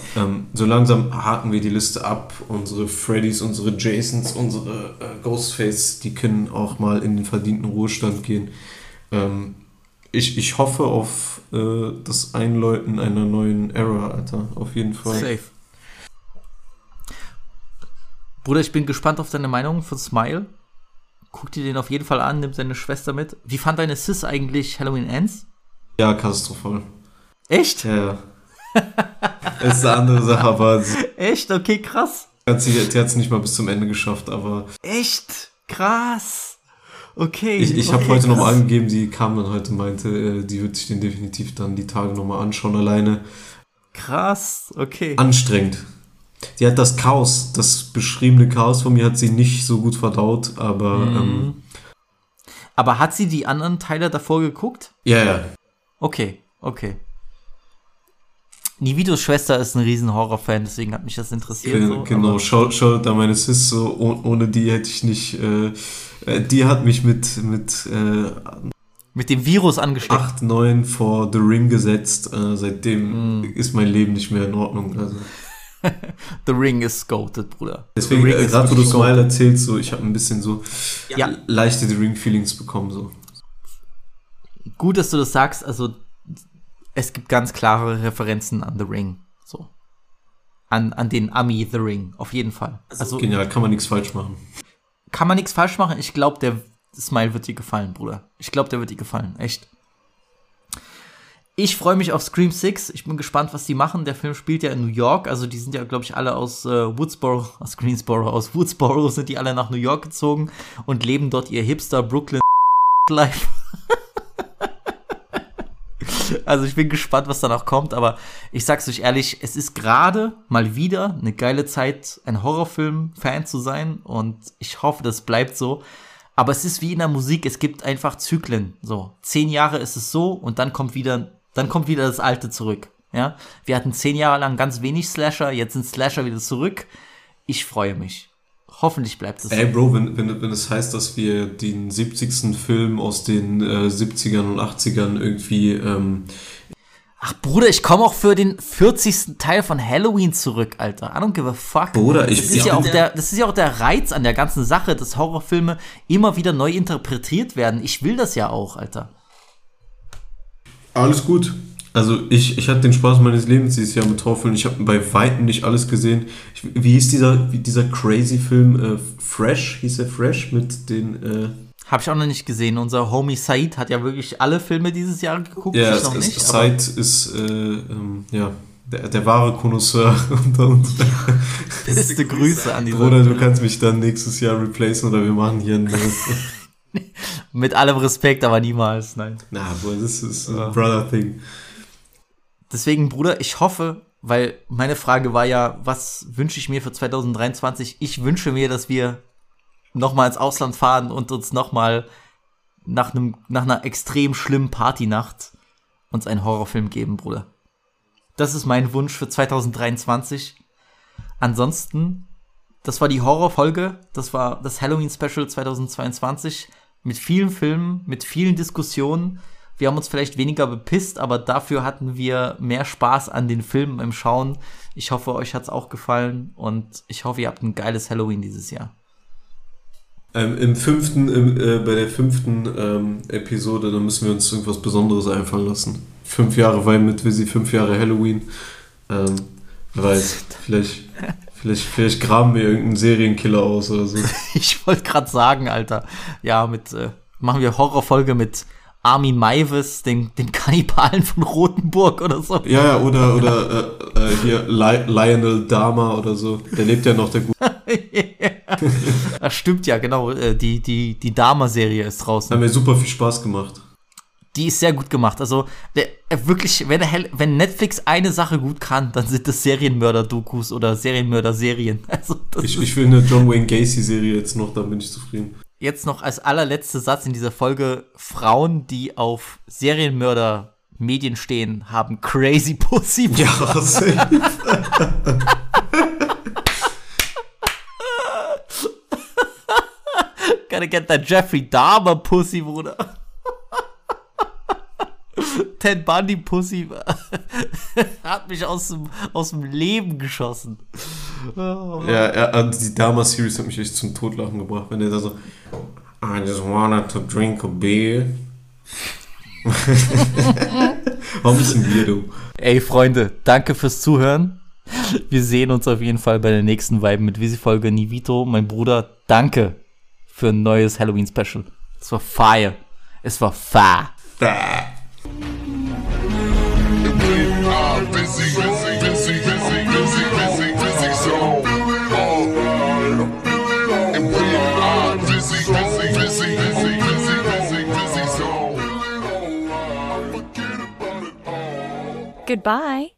so langsam haken wir die Liste ab. Unsere Freddys, unsere Jasons, unsere Ghostface, die können auch mal in den verdienten Ruhestand gehen. Ich hoffe auf das Einläuten einer neuen Era, Alter. Auf jeden Fall. Safe. Bruder, ich bin gespannt auf deine Meinung von Smile. Guck dir den auf jeden Fall an, nimm deine Schwester mit. Wie fand deine Sis eigentlich Halloween Ends? Ja, katastrophal. Echt? Ja. Ist eine andere Sache, aber... Echt? Okay, krass. Die hat es nicht mal bis zum Ende geschafft, aber... Echt? Krass. Okay. Ich habe heute nochmal angegeben, die kam dann heute, meinte, die wird sich den definitiv dann die Tage nochmal anschauen, alleine. Krass, okay. Anstrengend. Die hat das Chaos, das beschriebene Chaos von mir hat sie nicht so gut verdaut, aber... aber hat sie die anderen Teile davor geguckt? Ja, ja. Okay. Nividos Schwester ist ein riesen Horrorfan, deswegen hat mich das interessiert. Ja, so, genau, schaut da meine Sis, so ohne die hätte ich nicht... die hat mich mit dem Virus angesteckt. 8-9 vor The Ring gesetzt. Seitdem ist mein Leben nicht mehr in Ordnung, also... The Ring ist goated, Bruder. Deswegen, gerade wo du Smile erzählst, so, ich habe ein bisschen so leichte The Ring-Feelings bekommen. So. Gut, dass du das sagst. Also, es gibt ganz klare Referenzen an The Ring. So. An den Ami The Ring, auf jeden Fall. Also, genial, kann man nichts falsch machen. Ich glaube, der Smile wird dir gefallen, Bruder. Echt. Ich freue mich auf Scream 6. Ich bin gespannt, was die machen. Der Film spielt ja in New York. Also die sind ja, glaube ich, alle aus Woodsboro, aus Greensboro, aus Woodsboro sind die alle nach New York gezogen und leben dort ihr Hipster Brooklyn Life. Also ich bin gespannt, was da noch kommt. Aber ich sag's euch ehrlich, es ist gerade mal wieder eine geile Zeit, ein Horrorfilm-Fan zu sein. Und ich hoffe, das bleibt so. Aber es ist wie in der Musik. Es gibt einfach Zyklen. So 10 Jahre ist es so und dann kommt wieder... Dann kommt wieder das Alte zurück. Ja? Wir hatten 10 Jahre lang ganz wenig Slasher, jetzt sind Slasher wieder zurück. Ich freue mich. Hoffentlich bleibt es so. Ey, Bro, wenn es heißt, dass wir den 70. Film aus den 70ern und 80ern irgendwie... Ach, Bruder, ich komme auch für den 40. Teil von Halloween zurück, Alter. I don't give a fuck. Bruder, das ist ja auch der Reiz an der ganzen Sache, dass Horrorfilme immer wieder neu interpretiert werden. Ich will das ja auch, Alter. Alles gut. Also ich hatte den Spaß meines Lebens dieses Jahr mit Horrorfilmen. Ich habe bei Weitem nicht alles gesehen. Wie hieß dieser crazy Film? Fresh? Hieß der Fresh mit den... Habe ich auch noch nicht gesehen. Unser Homie Said hat ja wirklich alle Filme dieses Jahr geguckt. Ja, Said ist... der wahre Connoisseur unter uns. Beste Grüße an die Leute. Bruder, du kannst mich dann nächstes Jahr replacen oder wir machen hier ein... Mit allem Respekt, aber niemals, nein. Na, Bruder, das ist ein Brother-Thing. Deswegen, Bruder, ich hoffe, weil meine Frage war ja, was wünsche ich mir für 2023? Ich wünsche mir, dass wir nochmal ins Ausland fahren und uns nochmal nach einer extrem schlimmen Partynacht uns einen Horrorfilm geben, Bruder. Das ist mein Wunsch für 2023. Ansonsten, das war die Horrorfolge, das war das Halloween-Special 2022 mit vielen Filmen, mit vielen Diskussionen. Wir haben uns vielleicht weniger bepisst, aber dafür hatten wir mehr Spaß an den Filmen im Schauen. Ich hoffe, euch hat's auch gefallen und ich hoffe, ihr habt ein geiles Halloween dieses Jahr. Bei der fünften Episode, da müssen wir uns irgendwas Besonderes einfallen lassen. 5 Jahre Weihnachten, 5 Jahre Halloween. Wer weiß, vielleicht graben wir irgendeinen Serienkiller aus oder so. Ich wollte gerade sagen, Alter. Ja, machen wir Horrorfolge mit Armin Meiwes, dem Kannibalen von Rothenburg oder so. Ja, oder hier Lionel Dahmer oder so. Der lebt ja noch, der gute. Das stimmt ja, genau. Die Dahmer-Serie ist draußen. Hat mir super viel Spaß gemacht. Die ist sehr gut gemacht. Also wirklich, wenn Netflix eine Sache gut kann, dann sind das Serienmörder-Dokus oder Serienmörder-Serien. Also, ich will eine John Wayne Gacy-Serie jetzt noch, dann bin ich zufrieden. Jetzt noch als allerletzter Satz in dieser Folge: Frauen, die auf Serienmörder-Medien stehen, haben crazy Pussy. Ja, gotta get that Jeffrey Dahmer Pussy, Bruder. Ted Bundy Pussy hat mich aus dem Leben geschossen. Oh, ja, die Dahmer-Series hat mich echt zum Totlachen gebracht, wenn der da so I just wanted to drink a beer. Warum ist ein Bier, du? Ey, Freunde, danke fürs Zuhören. Wir sehen uns auf jeden Fall bei der nächsten Vibe mit Visi-Folge. Nivito, mein Bruder, danke für ein neues Halloween-Special. Es war fire. Es war fire. Goodbye.